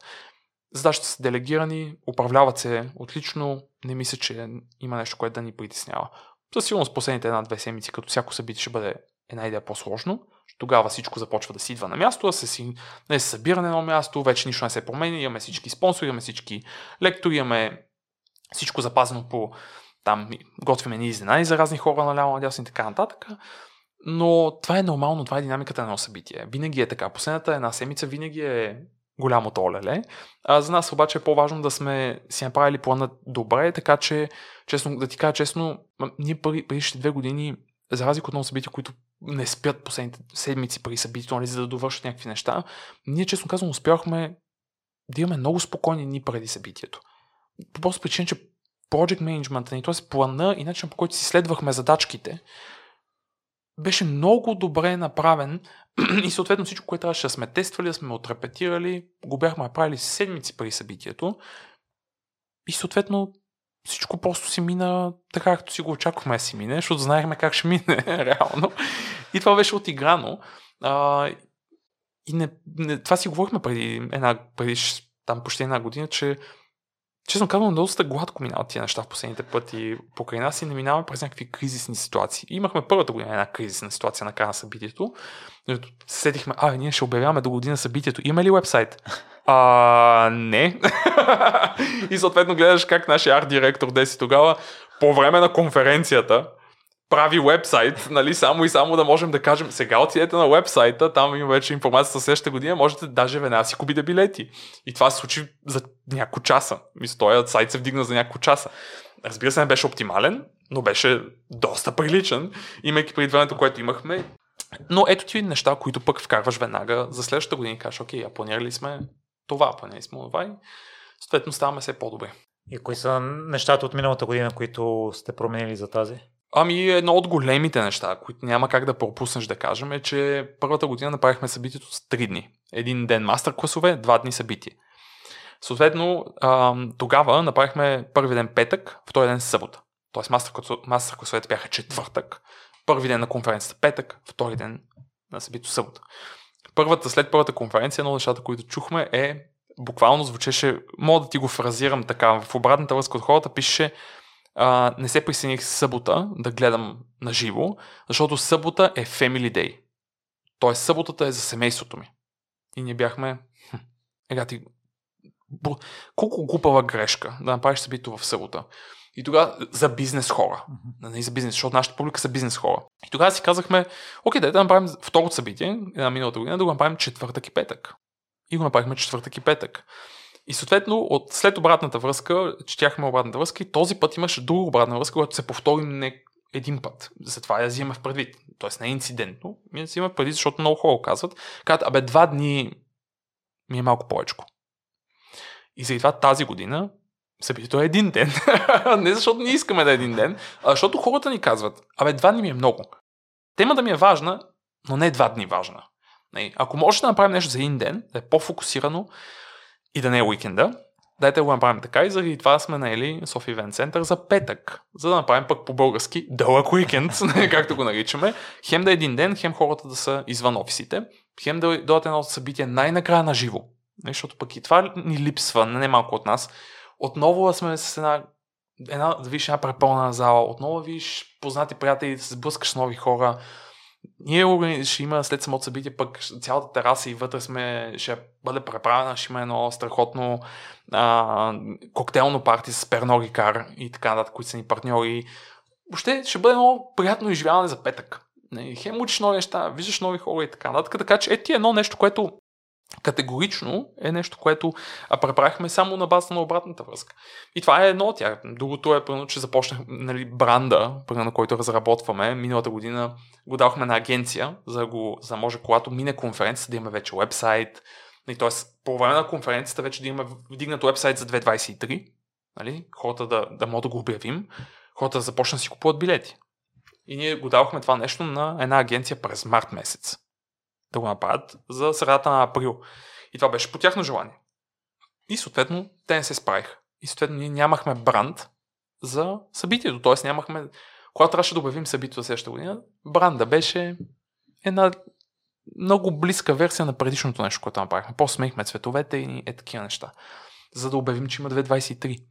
задачите са делегирани, управляват се отлично, не мисля, че има нещо, което да ни притеснява. Със сигурност последните една-две седмици, като всяко събитие ще бъде една идея по-сложно, тогава всичко започва да си идва на място, да се си, не, събира на едно място, вече нищо не се променя, имаме всички спонсори, имаме всички лектори, имаме всичко запазено по там, готвиме ни изненади за разни хора наляво, надясно и така нататък. Но това е нормално, това е динамиката на едно събитие. Винаги е така. Последната една седмица винаги е голямо олеле. А за нас обаче е по-важно да сме си направили плана добре, така че, честно, да ти кажа честно, ние предишните две години, за разлика от много събития, които не спят последните седмици при събитието, нали, за да довършат някакви неща, ние честно казвам успяхме да имаме много спокойни дни преди събитието. По просто причина, че project management-а ни, т.е. плана и начин, по който си следвахме задачките, беше много добре направен и съответно всичко, което трябваше да сме тествали, да сме отрепетирали, го бяхме правили седмици при събитието и съответно всичко просто си мина така, както си го очаквахме да си мине, защото знаехме как ще мине реално и това беше отиграно. А, и не, не, това си говорихме преди една, преди там почти една година, че честно казвам, доста гладко минават тия неща в последните пъти покрай нас и не минаваме през някакви кризисни ситуации. Имахме първата година една кризисна ситуация на края на събитието. Седихме, а, ние ще обявяваме до година събитието. Има ли вебсайт? А, не. И съответно гледаш как нашия арт-директор Деси тогава по време на конференцията прави вебсайт, нали, само и само да можем да кажем, сега отидете на вебсайта, там има вече информация за следващата година, можете даже веднага си купите билети. И това се случи за няколко часа. Мисля, този сайт се вдигна за няколко часа. Разбира се, не беше оптимален, но беше доста приличен, имайки преди времето, което имахме. Но ето ти неща, които пък вкарваш веднага за следващата година и кажеш, окей, а планирали сме това, планирали сме това и съответно ставаме все по-добре. И кои са нещата от миналата година, които сте променили за тази? Ами едно от големите неща, които няма как да пропуснеш да кажем, е, че първата година направихме събитието с три дни. Един ден мастер класове, два дни събитие. Съответно, тогава направихме първи ден петък, втори ден събота. Тоест мастер класовете бяха четвъртък, първи ден на конференцията петък, втори ден на събитието събота. Първата, след първата конференция, едно от нещата, които чухме е, буквално звучеше, мога да ти го фразирам така, в обратната връзка от хората пишеше, Uh, не се присъединих събота да гледам на живо, защото събота е Family Day. Тоест съботата е за семейството ми. И ние бяхме... Хм, ега ти... Бр... Колко глупава грешка да направиш събитието в събота. И тогава за бизнес хора. Mm-hmm. Не за бизнес, защото нашата публика са бизнес хора. И тогава си казахме, окей, да, да направим второто събитие, една миналата година, да го направим четвъртък и петък. И го направихме четвъртък и петък. И съответно, от след обратната връзка, четяхме обратната връзка и този път имаше друга обратна връзка, която се повтори не един път. Затова я взимаме в предвид. Тоест не е инцидентно, ми я взимаме в предвид, защото много хора казват, казват, абе два дни ми е малко повечко. И заради това тази година събитието е един ден. Не защото ние искаме да е един ден, а защото хората ни казват, абе два дни ми е много. Темата ми е важна, но не е два дни важна. Ако можете да направим нещо за един ден, да е по-фокусирано, и да не е уикенда, дайте го направим така и заради това сме наели Софи Ивент Център за петък, за да направим пък по-български дълъг уикенд, както го наричаме. Хем да е един ден, хем хората да са извън офисите, хем да дойдат едно събитие най-накрая на живо. Защото пък и това ни липсва, не малко от нас. Отново сме с една, една да видиш една препълна зала, отново видиш познати приятели, да се сблъскаш с нови хора. Ние ще има след самото събитие, пък цялата тераса и вътре сме, ще бъде преправена, ще има едно страхотно а, коктейлно парти с Перноги Кар и така нататък, които са ни партньори. Въобще ще бъде много приятно изживяване за петък. Хем учиш нови неща, виждаш нови хора и така нататък, така че е ти едно нещо, което категорично е нещо, което преправихме само на база на обратната връзка. И това е едно от тях. Другото е, примерно, че започнах нали, бранда, на който разработваме. Миналата година го давахме на агенция, за да, го, за да може когато мине конференцията да имаме вече уебсайт. Нали, т.е. по време на конференцията вече да имаме вдигнат уебсайт за две хиляди двадесет и трета. Нали, хората да, да могат да го обявим. Хората да започнат да си купуват билети. И ние го давахме това нещо на една агенция през март месец. Да го направят за средата на април. И това беше по тяхно желание. И съответно те не се справиха. И съответно ние нямахме бранд за събитието. Тоест нямахме... Когато трябваше да обявим събитието за следващата година, бранда беше една много близка версия на предишното нещо, което направихме. Просто сменихме цветовете и е такива неща. За да обявим, че има две хиляди двадесет и трета.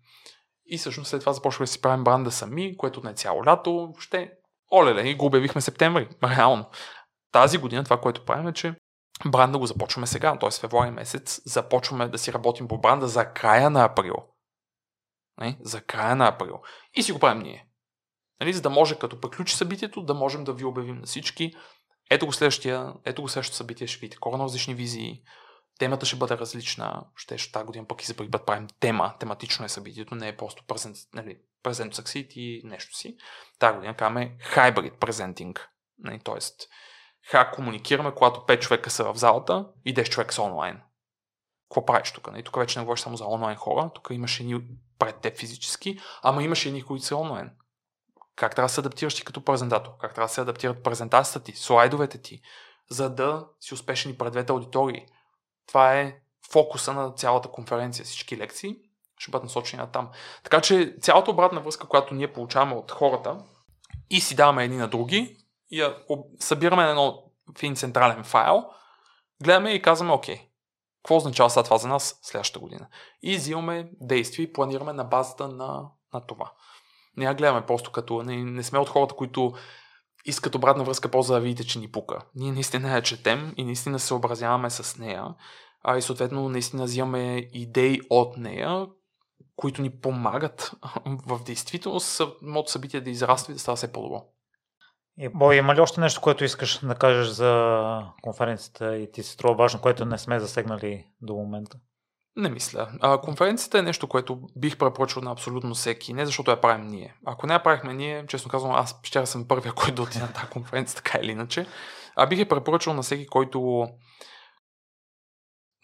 И всъщност след това започваме да си правим бранда сами, което не е цяло лято. Въобще, олеле, и го обявихме септември. Реално. Тази година това, което правим е, че бранда го започваме сега, т.е. февруари месец започваме да си работим по бранда за края на април. Не? За края на април. И си го правим ние. Нали? За да може, като приключи събитието, да можем да ви обявим на всички. Ето го следващия, ето го следващото събитие, ще видите коренно различни визии. Темата ще бъде различна. Ще ще тази година пък и за първи път правим тема. Тематично е събитието, не е просто Present, нали, Present to Succeed и нещо си. Тази година казваме Hybrid Presenting. Нали? Тоест, как комуникираме, когато пет човека са в залата и десет човека са онлайн. Какво правиш тук? И тук вече не говориш само за онлайн хора, тук имаш едни пред теб физически, ама имаш едни, които са онлайн. Как трябва да се адаптираш ти като презентатор? Как трябва да се адаптират презентацията ти, слайдовете ти, за да си успешен и пред двете аудитории? Това е фокуса на цялата конференция, всички лекции ще бъдат насочени на там. Така че цялата обратна връзка, която ние получаваме от хората и си даваме едни на други, и я събираме на едно фин централен файл, гледаме и казваме, окей, какво означава сега това за нас следващата година? И взимаме действия и планираме на базата на, на това. Не я гледаме просто като, не, не сме от хората, които искат обратна връзка, просто да видите, че ни пука. Ние наистина я четем и наистина се съобразяваме с нея, а и съответно наистина взимаме идеи от нея, които ни помагат в действителност от събитие да израства и да става все по-добро. Бой, има ли още нещо, което искаш да кажеш за конференцията и ти се струва важно, което не сме засегнали до момента? Не мисля. А, конференцията е нещо, което бих препоръчал на абсолютно всеки, не защото я правим ние. Ако не я правихме ние, честно казвам, аз ще съм първия, който отиде на тази конференция, така или иначе. А бих я препоръчал на всеки, който...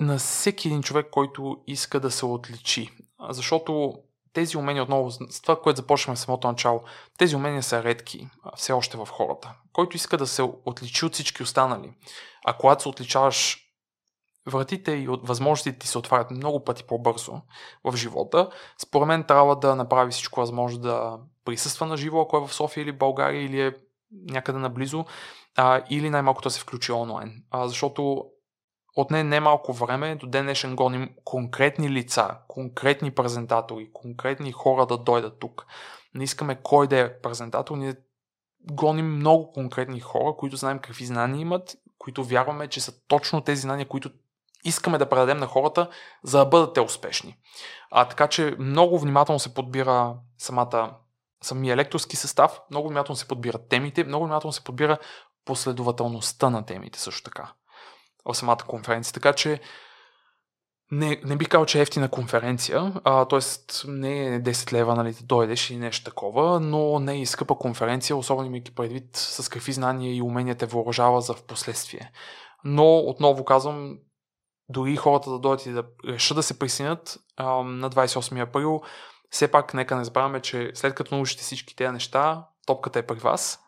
на всеки един човек, който иска да се отличи. Защото... тези умения, отново, с това, което започваме в самото начало, тези умения са редки все още в хората. Който иска да се отличи от всички останали. А когато се отличаваш, вратите и възможностите ти се отварят много пъти по-бързо в живота. Според мен трябва да направи всичко възможно да присъства на живо, ако е в София или България, или е някъде наблизо, а, или най-малкото да се включи онлайн. А, защото от не немалко време до ден днешен гоним конкретни лица, конкретни презентатори, конкретни хора да дойдат тук. Не искаме кой да е презентатор, ние гоним много конкретни хора, които знаем какви знания имат, които вярваме, че са точно тези знания, които искаме да предадем на хората, за да бъдат те успешни. А, така че много внимателно се подбира самата, самия лекторски състав, много внимателно се подбират темите, много внимателно се подбира последователността на темите също така. В самата конференция. Така че не, не бих казал, че е ефтина конференция, т.е. не е десет лева, нали, да дойдеш и нещо такова, но не е и скъпа конференция, особено имайки предвид с какви знания и умения те въоръжава за впоследствие. Но отново казвам, дори хората да дойдат и да решат да се присъединят на двадесет и осми април, все пак нека не забравяме, че след като научите всички тези неща, топката е при вас.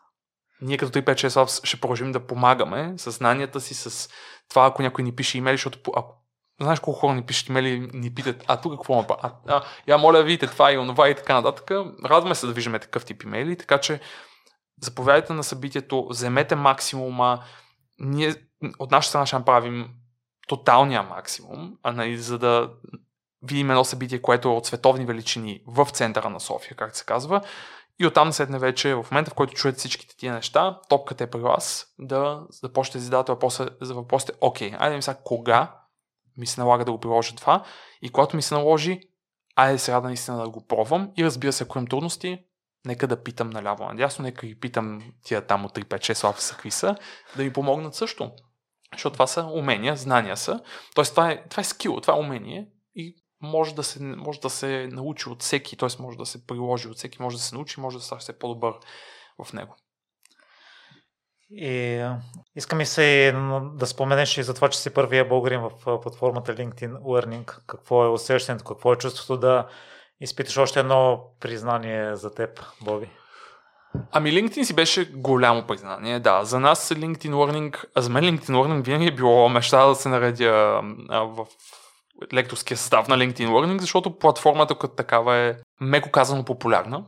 Ние като три пет шест Labs ще продължим да помагаме с знанията си, с това, ако някой ни пише имейли, защото ако знаеш колко хора ни пишат имейли, ни питат, а тук какво ме правя? А, я моля, видите това и онова и така нататък. Радваме се да виждаме такъв тип имейли, така че заповядайте на събитието, вземете максимума. Ние от наша страна ще направим тоталния максимум, а, нали, за да видим едно събитие, което е от световни величини в центъра на София, както се казва. И оттам наследне вече, в момента в който чуете всичките тия неща, топката е при вас да започнете да задавате въпроса, за въпросите. Окей, айде ми сега кога ми се налага да го приложа това и когато ми се наложи, айде сега да наистина да го пробвам и разбира се, ако имам трудности, нека да питам наляво надясно, нека ги питам тия там от три пет шест лапса какви са, да ми помогнат също. Защото това са умения, знания са. Тоест това е, това е скил, това е умение и може да се, може да се научи от всеки, т.е. може да се приложи от всеки, може да се научи, може да стане все по-добър в него. И искам и се да споменеш и за това, че си първия българин в платформата LinkedIn Learning. Какво е усещането, какво е чувството да изпиташ още едно признание за теб, Боби? Ами LinkedIn си беше голямо признание, да. За нас LinkedIn Learning, а за мен LinkedIn Learning винаги е било мечта да се наредя в лекторския състав на LinkedIn Learning, защото платформата като такава е меко казано популярна.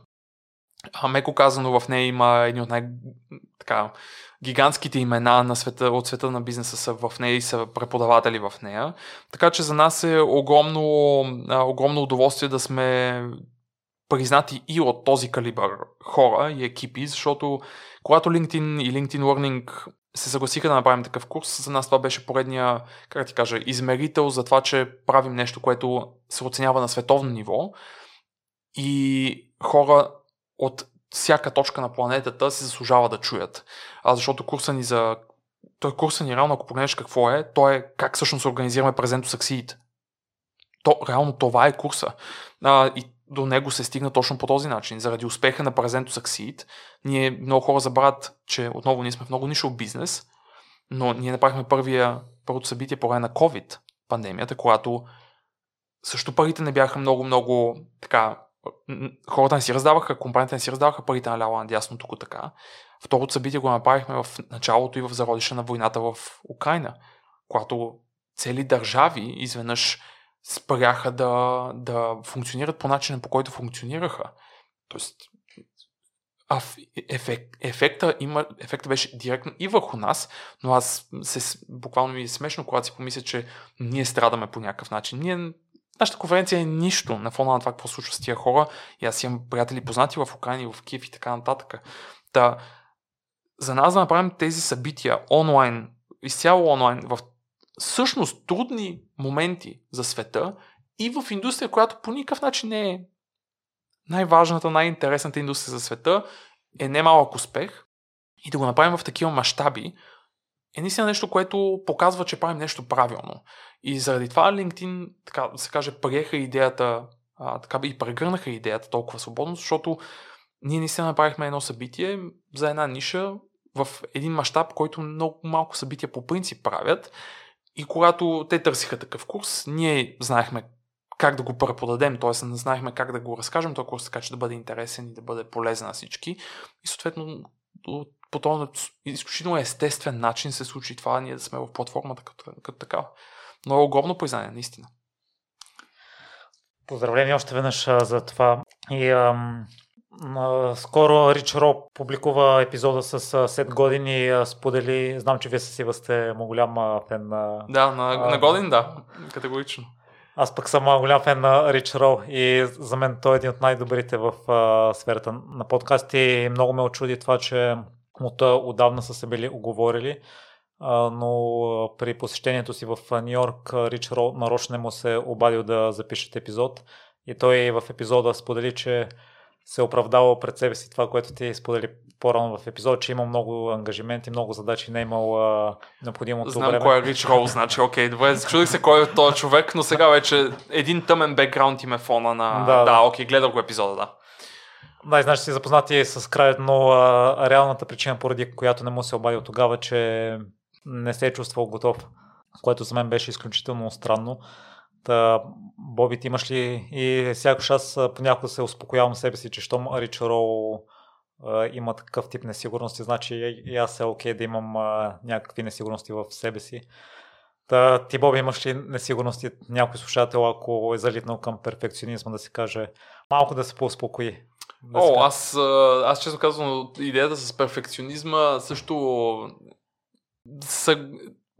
А меко казано в нея има едни от най-гигантските имена на света, от света на бизнеса са в нея и са преподаватели в нея. Така че за нас е огромно, огромно удоволствие да сме признати и от този калибър хора и екипи, защото когато LinkedIn и LinkedIn Learning се съгласиха да направим такъв курс, за нас това беше поредния, как ти кажа, измерител за това, че правим нещо, което се оценява на световно ниво и хора от всяка точка на планетата се заслужава да чуят. А защото курса ни за... Той курса ни реално, ако погледнеш какво е, то е как всъщност организираме Present to Succeed. То, реално това е курса. А, и до него се стигна точно по този начин. Заради успеха на Present to Succeed, ние много хора забравят, че отново ние сме в много нишов бизнес, но ние направихме първия, първото събитие по време на COVID пандемията, когато също парите не бяха много-много така. Хората не си раздаваха, компаниите не си раздаваха парите наляво надясно, тук така. Второто събитие го направихме в началото и в зародиша на войната в Украйна, когато цели държави изведнъж спряха да, да функционират по начина, по който функционираха. Тоест, а ефект, ефекта, има, ефекта беше директно и върху нас, но аз се, буквално ми е смешно, когато си помисля, че ние страдаме по някакъв начин. Ние Нашата конференция е нищо на фона на това, какво случва с тия хора. И аз имам приятели познати в Украина, в Киев и така нататък. Та, за нас да направим тези събития онлайн, изцяло онлайн, в всъщност трудни моменти за света и в индустрия, която по никакъв начин не е най-важната, най-интересната индустрия за света, е немалък успех. И да го направим в такива мащаби е наистина нещо, което показва, че правим нещо правилно. И заради това LinkedIn, така да се каже, приеха идеята, а, така и прегърнаха идеята толкова свободно, защото ние наистина направихме едно събитие за една ниша в един мащаб, който много малко събития по принцип правят. И когато те търсиха такъв курс, ние знаехме как да го преподадем, т.е. знаехме как да го разкажем този курс, така че да бъде интересен и да бъде полезен на всички. И съответно от по този изключително естествен начин се случи това, ние да сме в платформата като, като такава. Но е огромно признание, наистина. Поздравление още веднъж а, за това. И ам, а, скоро Рич Роу публикува епизода с Сет Годин и а, сподели, знам, че вие със Сива сте му голям а, фен. А, да, на, а, на Годин, да, категорично. Аз пък съм голям фен на Рич Роу и за мен той е един от най-добрите в а, сферата на подкасти. Много ме очуди това, че от отдавна са се били оговорили, но при посещението си в Нью-Йорк Рич Роу нарочно му се обадил да запишат епизод и той в епизода сподели, че се оправдавал пред себе си това, което ти сподели по-рано в епизод, че имал много ангажименти, много задачи, не е имал а, необходимото време. Знам кой е Рич Роу, значи, окей, добре, чудих се кой е този човек, но сега вече един тъмен бекграунд им е фона на... Да, да, окей, гледал го епизода, да. Да, и знаеш, си запознати с краят, но а, реалната причина, поради която не му се обадил тогава, че не се е чувствал готов, което за мен беше изключително странно. Та, Боби, ти имаш ли и сякаш аз понякога се успокоявам себе си, че щом Рич Роу има такъв тип несигурности, значи и аз е окей да имам а, някакви несигурности в себе си. Та, ти, Боби, имаш ли несигурности, някой слушател, ако е залитнал към перфекционизма, да си каже малко да се поуспокои? Да. О, аз, аз честно казвам, идеята с перфекционизма също са,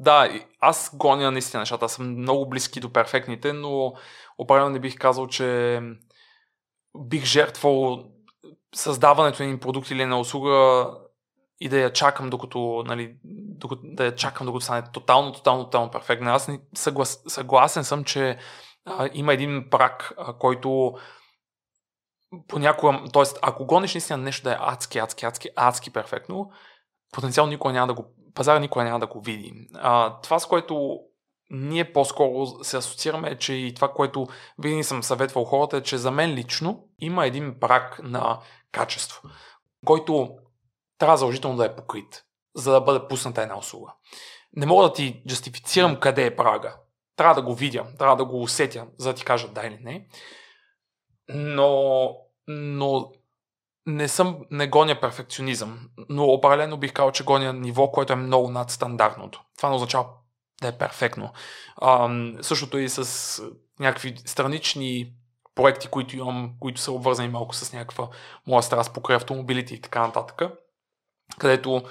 Да, аз гоня наистина нещата, аз съм много близки до перфектните, но определено не бих казал, че бих жертвал създаването на един продукт или на услуга и да я чакам, докато, нали, докато да я чакам, докато стане тотално, тотално, тотално перфектна. Аз не съглас, съгласен съм, че а, има един праг, а, който понякога, т.е. ако гониш наистина нещо да е адски, адски, адски, адски перфектно, потенциално никога няма да го, пазара никога няма да го види. А, това, с което ние по-скоро се асоциираме, е, че и това, което винаги съм съветвал хората, е, че за мен лично има един праг на качество, който трябва задължително да е покрит, за да бъде пусната една услуга. Не мога да ти джастифицирам къде е прага. Трябва да го видя, трябва да го усетя, за да ти кажа да или не. Но, но не съм, не гоня перфекционизъм, но определено бих казал, че гоня ниво, което е много над стандартното. Това не означава да е перфектно. А, същото и с някакви странични проекти, които имам, които са обвързани малко с някаква моя страст покрай автомобилите и така нататък, където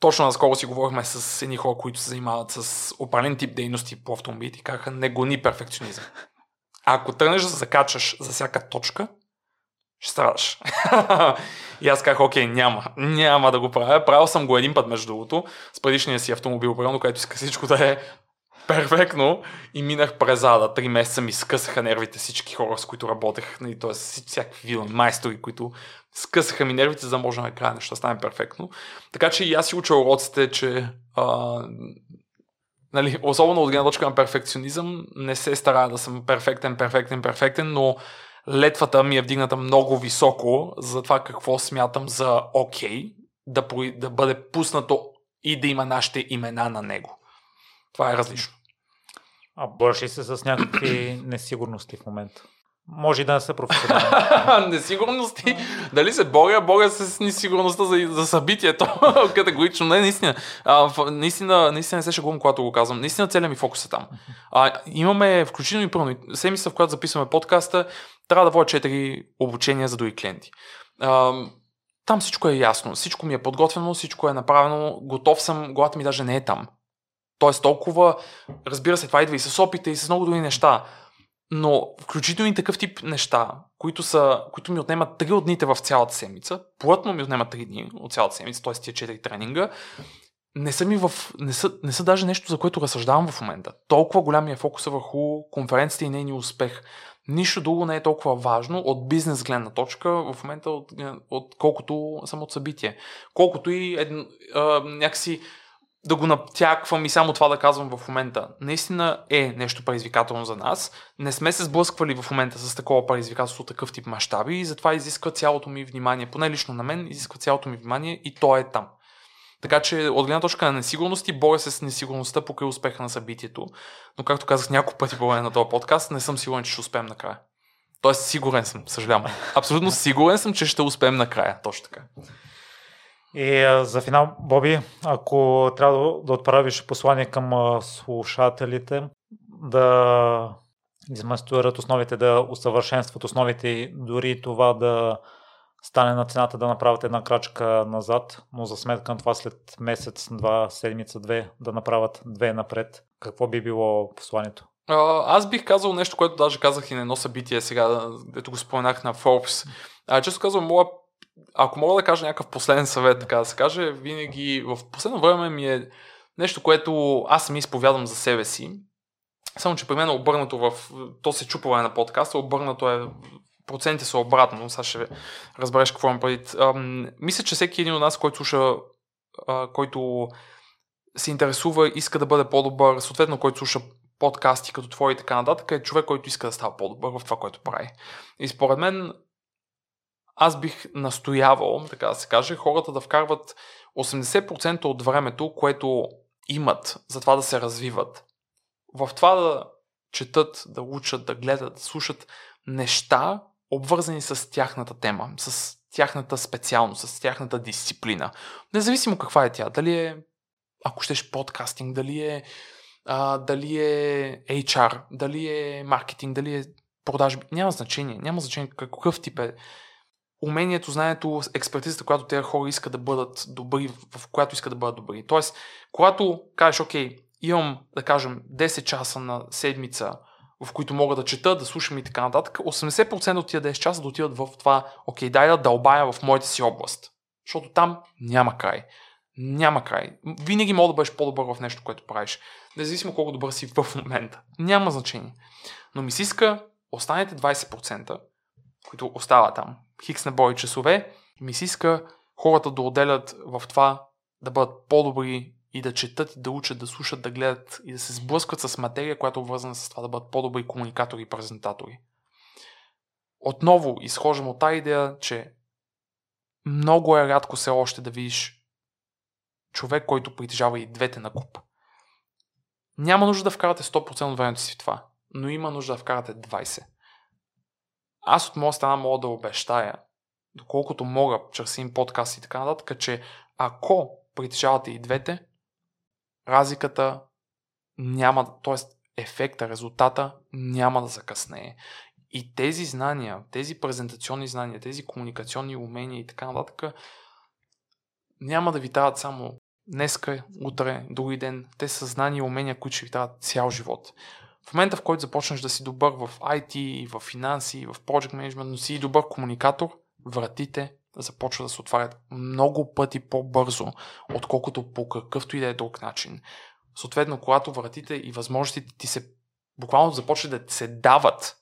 точно наскоро си говорихме с едни хора, които се занимават с определен тип дейности по автомобилите и казаха, не гони перфекционизъм. А ако тръгнеш да се закачаш за всяка точка, ще страдаш. И аз казах, окей, няма, няма да го правя. Правил съм го един път, между другото, с предишния си автомобил, правилно, където иска всичко да е перфектно и минах през ада. Три месеца ми скъсаха нервите всички хора, с които работех, т.е. всякакви видове майстори, които скъсаха ми нервите, за да може на края нещо да стане перфектно. Така че и аз си уча уроците, че а, нали, особено от гледна точка на перфекционизъм, не се старая да съм перфектен, перфектен, перфектен, но летвата ми е вдигната много високо за това какво смятам за окей, да, да бъде пуснато и да има нашите имена на него. Това е различно. А бориш ли се с някакви несигурности в момента? Може и да не са професионални. Несигурности? Дали се боря? Боря се с несигурността за, за събитието. Категорично. Не, наистина. А, наистина. Наистина не се шегувам, когато го казвам. Наистина целият ми фокус е там. А, имаме включително и първо седмица, в която записваме подкаста, трябва да водя четири обучения за други клиенти. А, там всичко е ясно. Всичко ми е подготвено, всичко е направено. Готов съм, главата ми даже не е там. Тоест толкова, разбира се, това идва и с опита, и с много други неща. Но включително и такъв тип неща, които, са, които ми отнемат три от дните в цялата седмица, плътно ми отнемат три дни от цялата седмица, т.е. тия четири тренинга, не са, ми в, не, са, не са даже нещо, за което разсъждавам в момента. Толкова голям е фокуса върху конференцията и нейния успех. Нищо друго не е толкова важно от бизнес гледна точка в момента, от, от колкото самото събитие. Колкото и едно, а, някакси да го натяквам и само това да казвам в момента. Наистина е нещо предизвикателно за нас. Не сме се сблъсквали в момента с такова предизвикателство, такъв тип мащаби и затова изисква цялото ми внимание. Поне лично на мен изисква цялото ми внимание и то е там. Така че от гледна точка на несигурности, боря се с несигурността покрай успеха на събитието. Но както казах няколко пъти по време на този подкаст, не съм сигурен, че ще успеем накрая. Тоест сигурен съм, съжалявам. Абсолютно сигурен съм, че ще успеем накрая. Точно така. И за финал, Боби, ако трябва да отправиш послание към слушателите, да измастурят основите, да усъвършенстват основите, дори това да стане на цената да направят една крачка назад, но за сметка на това след месец, два, седмица, две, да направят две напред, какво би било посланието? Аз бих казал нещо, което даже казах и на едно събитие сега, ето го споменах на Forbes. А, често казвам, моя ако мога да кажа някакъв последен съвет, така да се каже, винаги в последно време ми е нещо, което аз сами изповядам за себе си. Само, че при мен е обърнато в... То се чупва на подкаста, обърнато е... Процентите са обратно, сега ще разбереш какво имам предвид. Мисля, че всеки един от нас, който слуша, а, който се интересува, иска да бъде по-добър, съответно, който слуша подкасти като твои и така нататък, е човек, който иска да става по-добър в това, което прави. И според мен аз бих настоявал, така да се каже, хората да вкарват осемдесет процента от времето, което имат за това да се развиват, в това да четат, да учат, да гледат, да слушат неща, обвързани с тяхната тема, с тяхната специалност, с тяхната дисциплина. Независимо каква е тя, дали е, ако щеш подкастинг, дали е, а, дали е Ейч Ар, дали е маркетинг, дали е продажби, няма значение, няма значение какъв тип е. Умението, знанието, експертизата, която тези хора искат да бъдат добри, в която искат да бъдат добри. Тоест, когато кажеш, окей, имам, да кажем, десет часа на седмица, в които мога да чета, да слушам и така нататък, осемдесет процента от тия десет часа да отидат в това, окей, дай да дълбая в моята си област. Защото там няма край. Няма край. Винаги мога да бъдеш по-добър в нещо, което правиш. Независимо колко добър си в момента. Няма значение. Но ми си иска останете двайсет процента, които остава там. Хикс на брои часове. Ми си иска хората да отделят в това да бъдат по-добри и да четат, да учат, да слушат, да гледат и да се сблъскват с материя, която е вързана с това да бъдат по-добри комуникатори и презентатори. Отново изхождам от тази идея, че много е рядко все още да видиш човек, който притежава и двете на куп. Няма нужда да вкарате сто процента от времето си в това, но има нужда да вкарате двайсет процента. Аз от моя страна мога да обещая, доколкото мога, чрез един подкаст и така нататък, че ако притежавате и двете, разликата няма, т.е. ефекта, резултата няма да закъснее. И тези знания, тези презентационни знания, тези комуникационни умения и така нататък няма да ви трябват само днеска, утре, други ден. Те са знания и умения, които ще ви трябват цял живот. В момента, в който започнеш да си добър в ай ти, и в финанси, и в project management, но си и добър комуникатор, вратите започва да се отварят много пъти по-бързо, отколкото по какъвто и да е друг начин. Съответно, когато вратите и възможностите ти се буквално започват да ти се дават,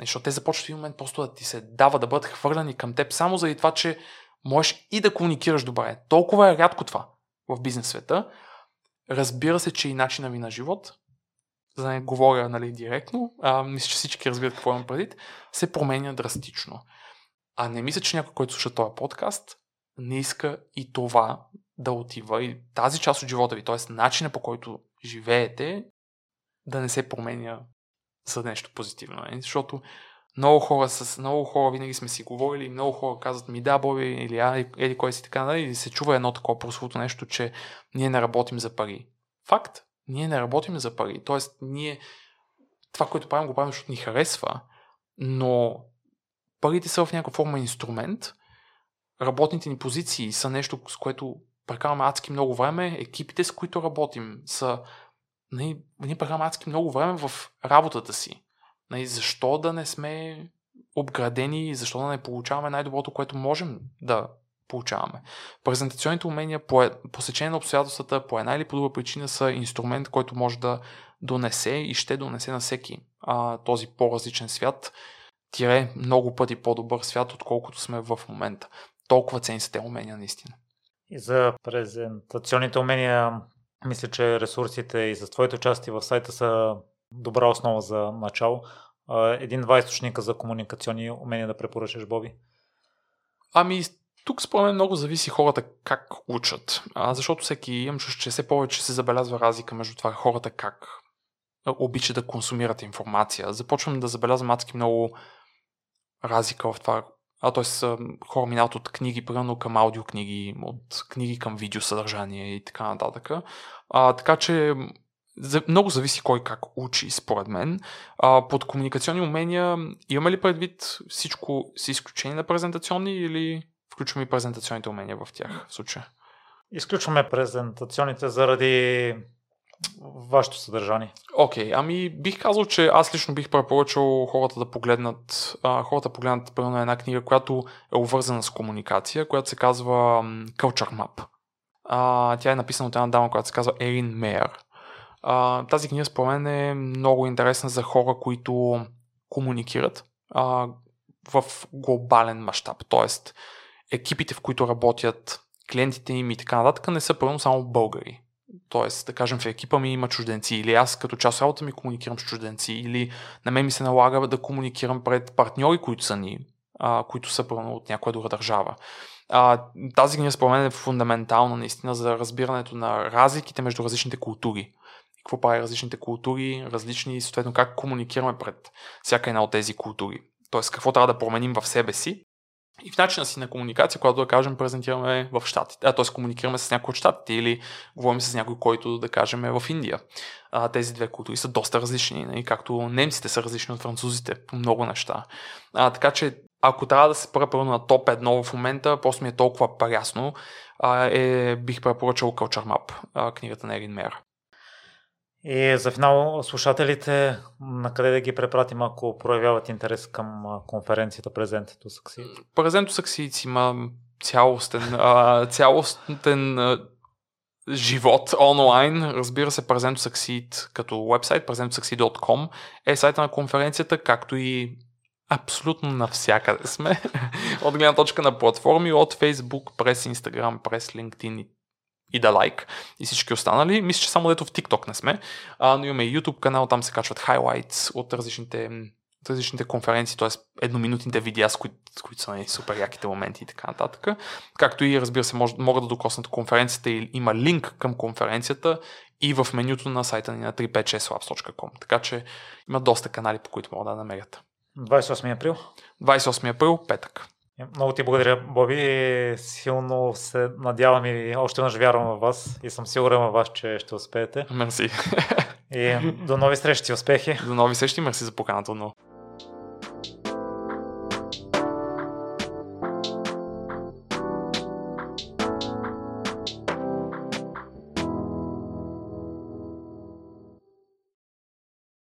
защото те започват в един момент просто да ти се дава, да бъдат хвърляни към теб, само заради това, че можеш и да комуникираш добре. Толкова е рядко това в бизнес света. Разбира се, че и начина ви на живот, за да не говоря нали, директно, а, мисля, че всички разбират какво имам предвид, се променя драстично. А не мисля, че някой, който слуша този подкаст, не иска и това да отива и тази част от живота ви, т.е. начина по който живеете, да не се променя за нещо позитивно. Не? Защото много хора, с, много хора винаги сме си говорили, много хора казват ми да, Боби, или а, или кой си така, или се чува едно такова прословото нещо, че ние не работим за пари. Факт, ние не работим за пари. Т.е. ние това, което правим, го правим, защото ни харесва, но парите са в някаква форма инструмент, работните ни позиции са нещо, с което прекараме адски много време, екипите, с които работим, са Ние, ние прекараме адски много време в работата си. Ние, защо да не сме обградени, защо да не получаваме най-доброто, което можем да получаваме. Презентационните умения по, по сечение на обстоятелствата по една или по друга причина са инструмент, който може да донесе и ще донесе на всеки а, този по-различен свят, тире много пъти по-добър свят, отколкото сме в момента. Толкова ценни са те умения наистина. И за презентационните умения мисля, че ресурсите и за твоите участие в сайта са добра основа за начало. Един-два източника за комуникационни умения да препоръчаш, Боби? Ами, тук според мен много зависи хората как учат. А, защото всеки имам чувство, че все повече се забелязва разлика между това хората как обичат да консумират информация. Започвам да забелязвам адски много разлика в това. А т.е. хора минават от книги, примерно към аудиокниги, от книги към видеосъдържание и така нататък. А, така че много зависи кой как учи, според мен. А, под комуникационни умения имаме ли предвид всичко с изключение на презентационни или включваме и презентационните умения в тях в случая? Изключваме презентационните заради вашето съдържание. Окей, okay, ами бих казал, че аз лично бих препоръчал хората да погледнат а, хората погледнат примерно една книга, която е увързана с комуникация, която се казва Culture Map. А, тя е написана от една дама, която се казва Erin Meyer. А, тази книга според мен е много интересна за хора, които комуникират а, в глобален мащаб. Тоест екипите, в които работят, клиентите им и така нататък не са примерно само българи. Тоест, да кажем, в екипа ми има чужденци или аз като част от работа ми комуникирам с чужденци или на мен ми се налага да комуникирам пред партньори, които са ни, а, които са пълно от някоя друга държава. А, тази книга според мен е фундаментална наистина за разбирането на разликите между различните култури. Какво прави различните култури, различни и съответно как комуникираме пред всяка една от тези култури. Тоест, какво трябва да променим в себе си и в начина си на комуникация, когато да кажем презентираме в щатите, а т.е. комуникираме с някой от щатите или говорим с някой, който да кажем е в Индия. А, тези две култури са доста различни, не? Както немците са различни от французите по много неща. А, така че ако трябва да се препърна на топ едно в момента, просто ми е толкова прясно, а, е, бих препоръчал Culture Map, а, книгата на Ерин Мейер. И за финал, слушателите, накъде да ги препратим, ако проявяват интерес към конференцията Present to Succeed? Present to Succeed има цялостен, цялостен живот онлайн. Разбира се, Present to Succeed като вебсайт, present to succeed dot com е сайта на конференцията, както и абсолютно навсякъде сме. От гледна точка на платформи, от Facebook, през Instagram, през LinkedIn и и да лайк и всички останали. Мисля, че само дето в TikTok не сме, а, но имаме и YouTube канал, там се качват highlights от различните, различните конференции, т.е. едноминутните видеа, с които, с които са най- супер яките моменти и така нататък. Както и, разбира се, мож, могат да докоснат конференцията и има линк към конференцията и в менюто на сайта ни на три пет шест лабс точка ком. Така че има доста канали, по които могат да намерят. двайсет и осми април? двайсет и осми април, петък. Много ти благодаря, Боби. Силно се надявам и още веднъж вярвам във вас и съм сигурен във вас, че ще успеете. Мерси. И до нови срещи, успехи. До нови срещи, мерси за поканата.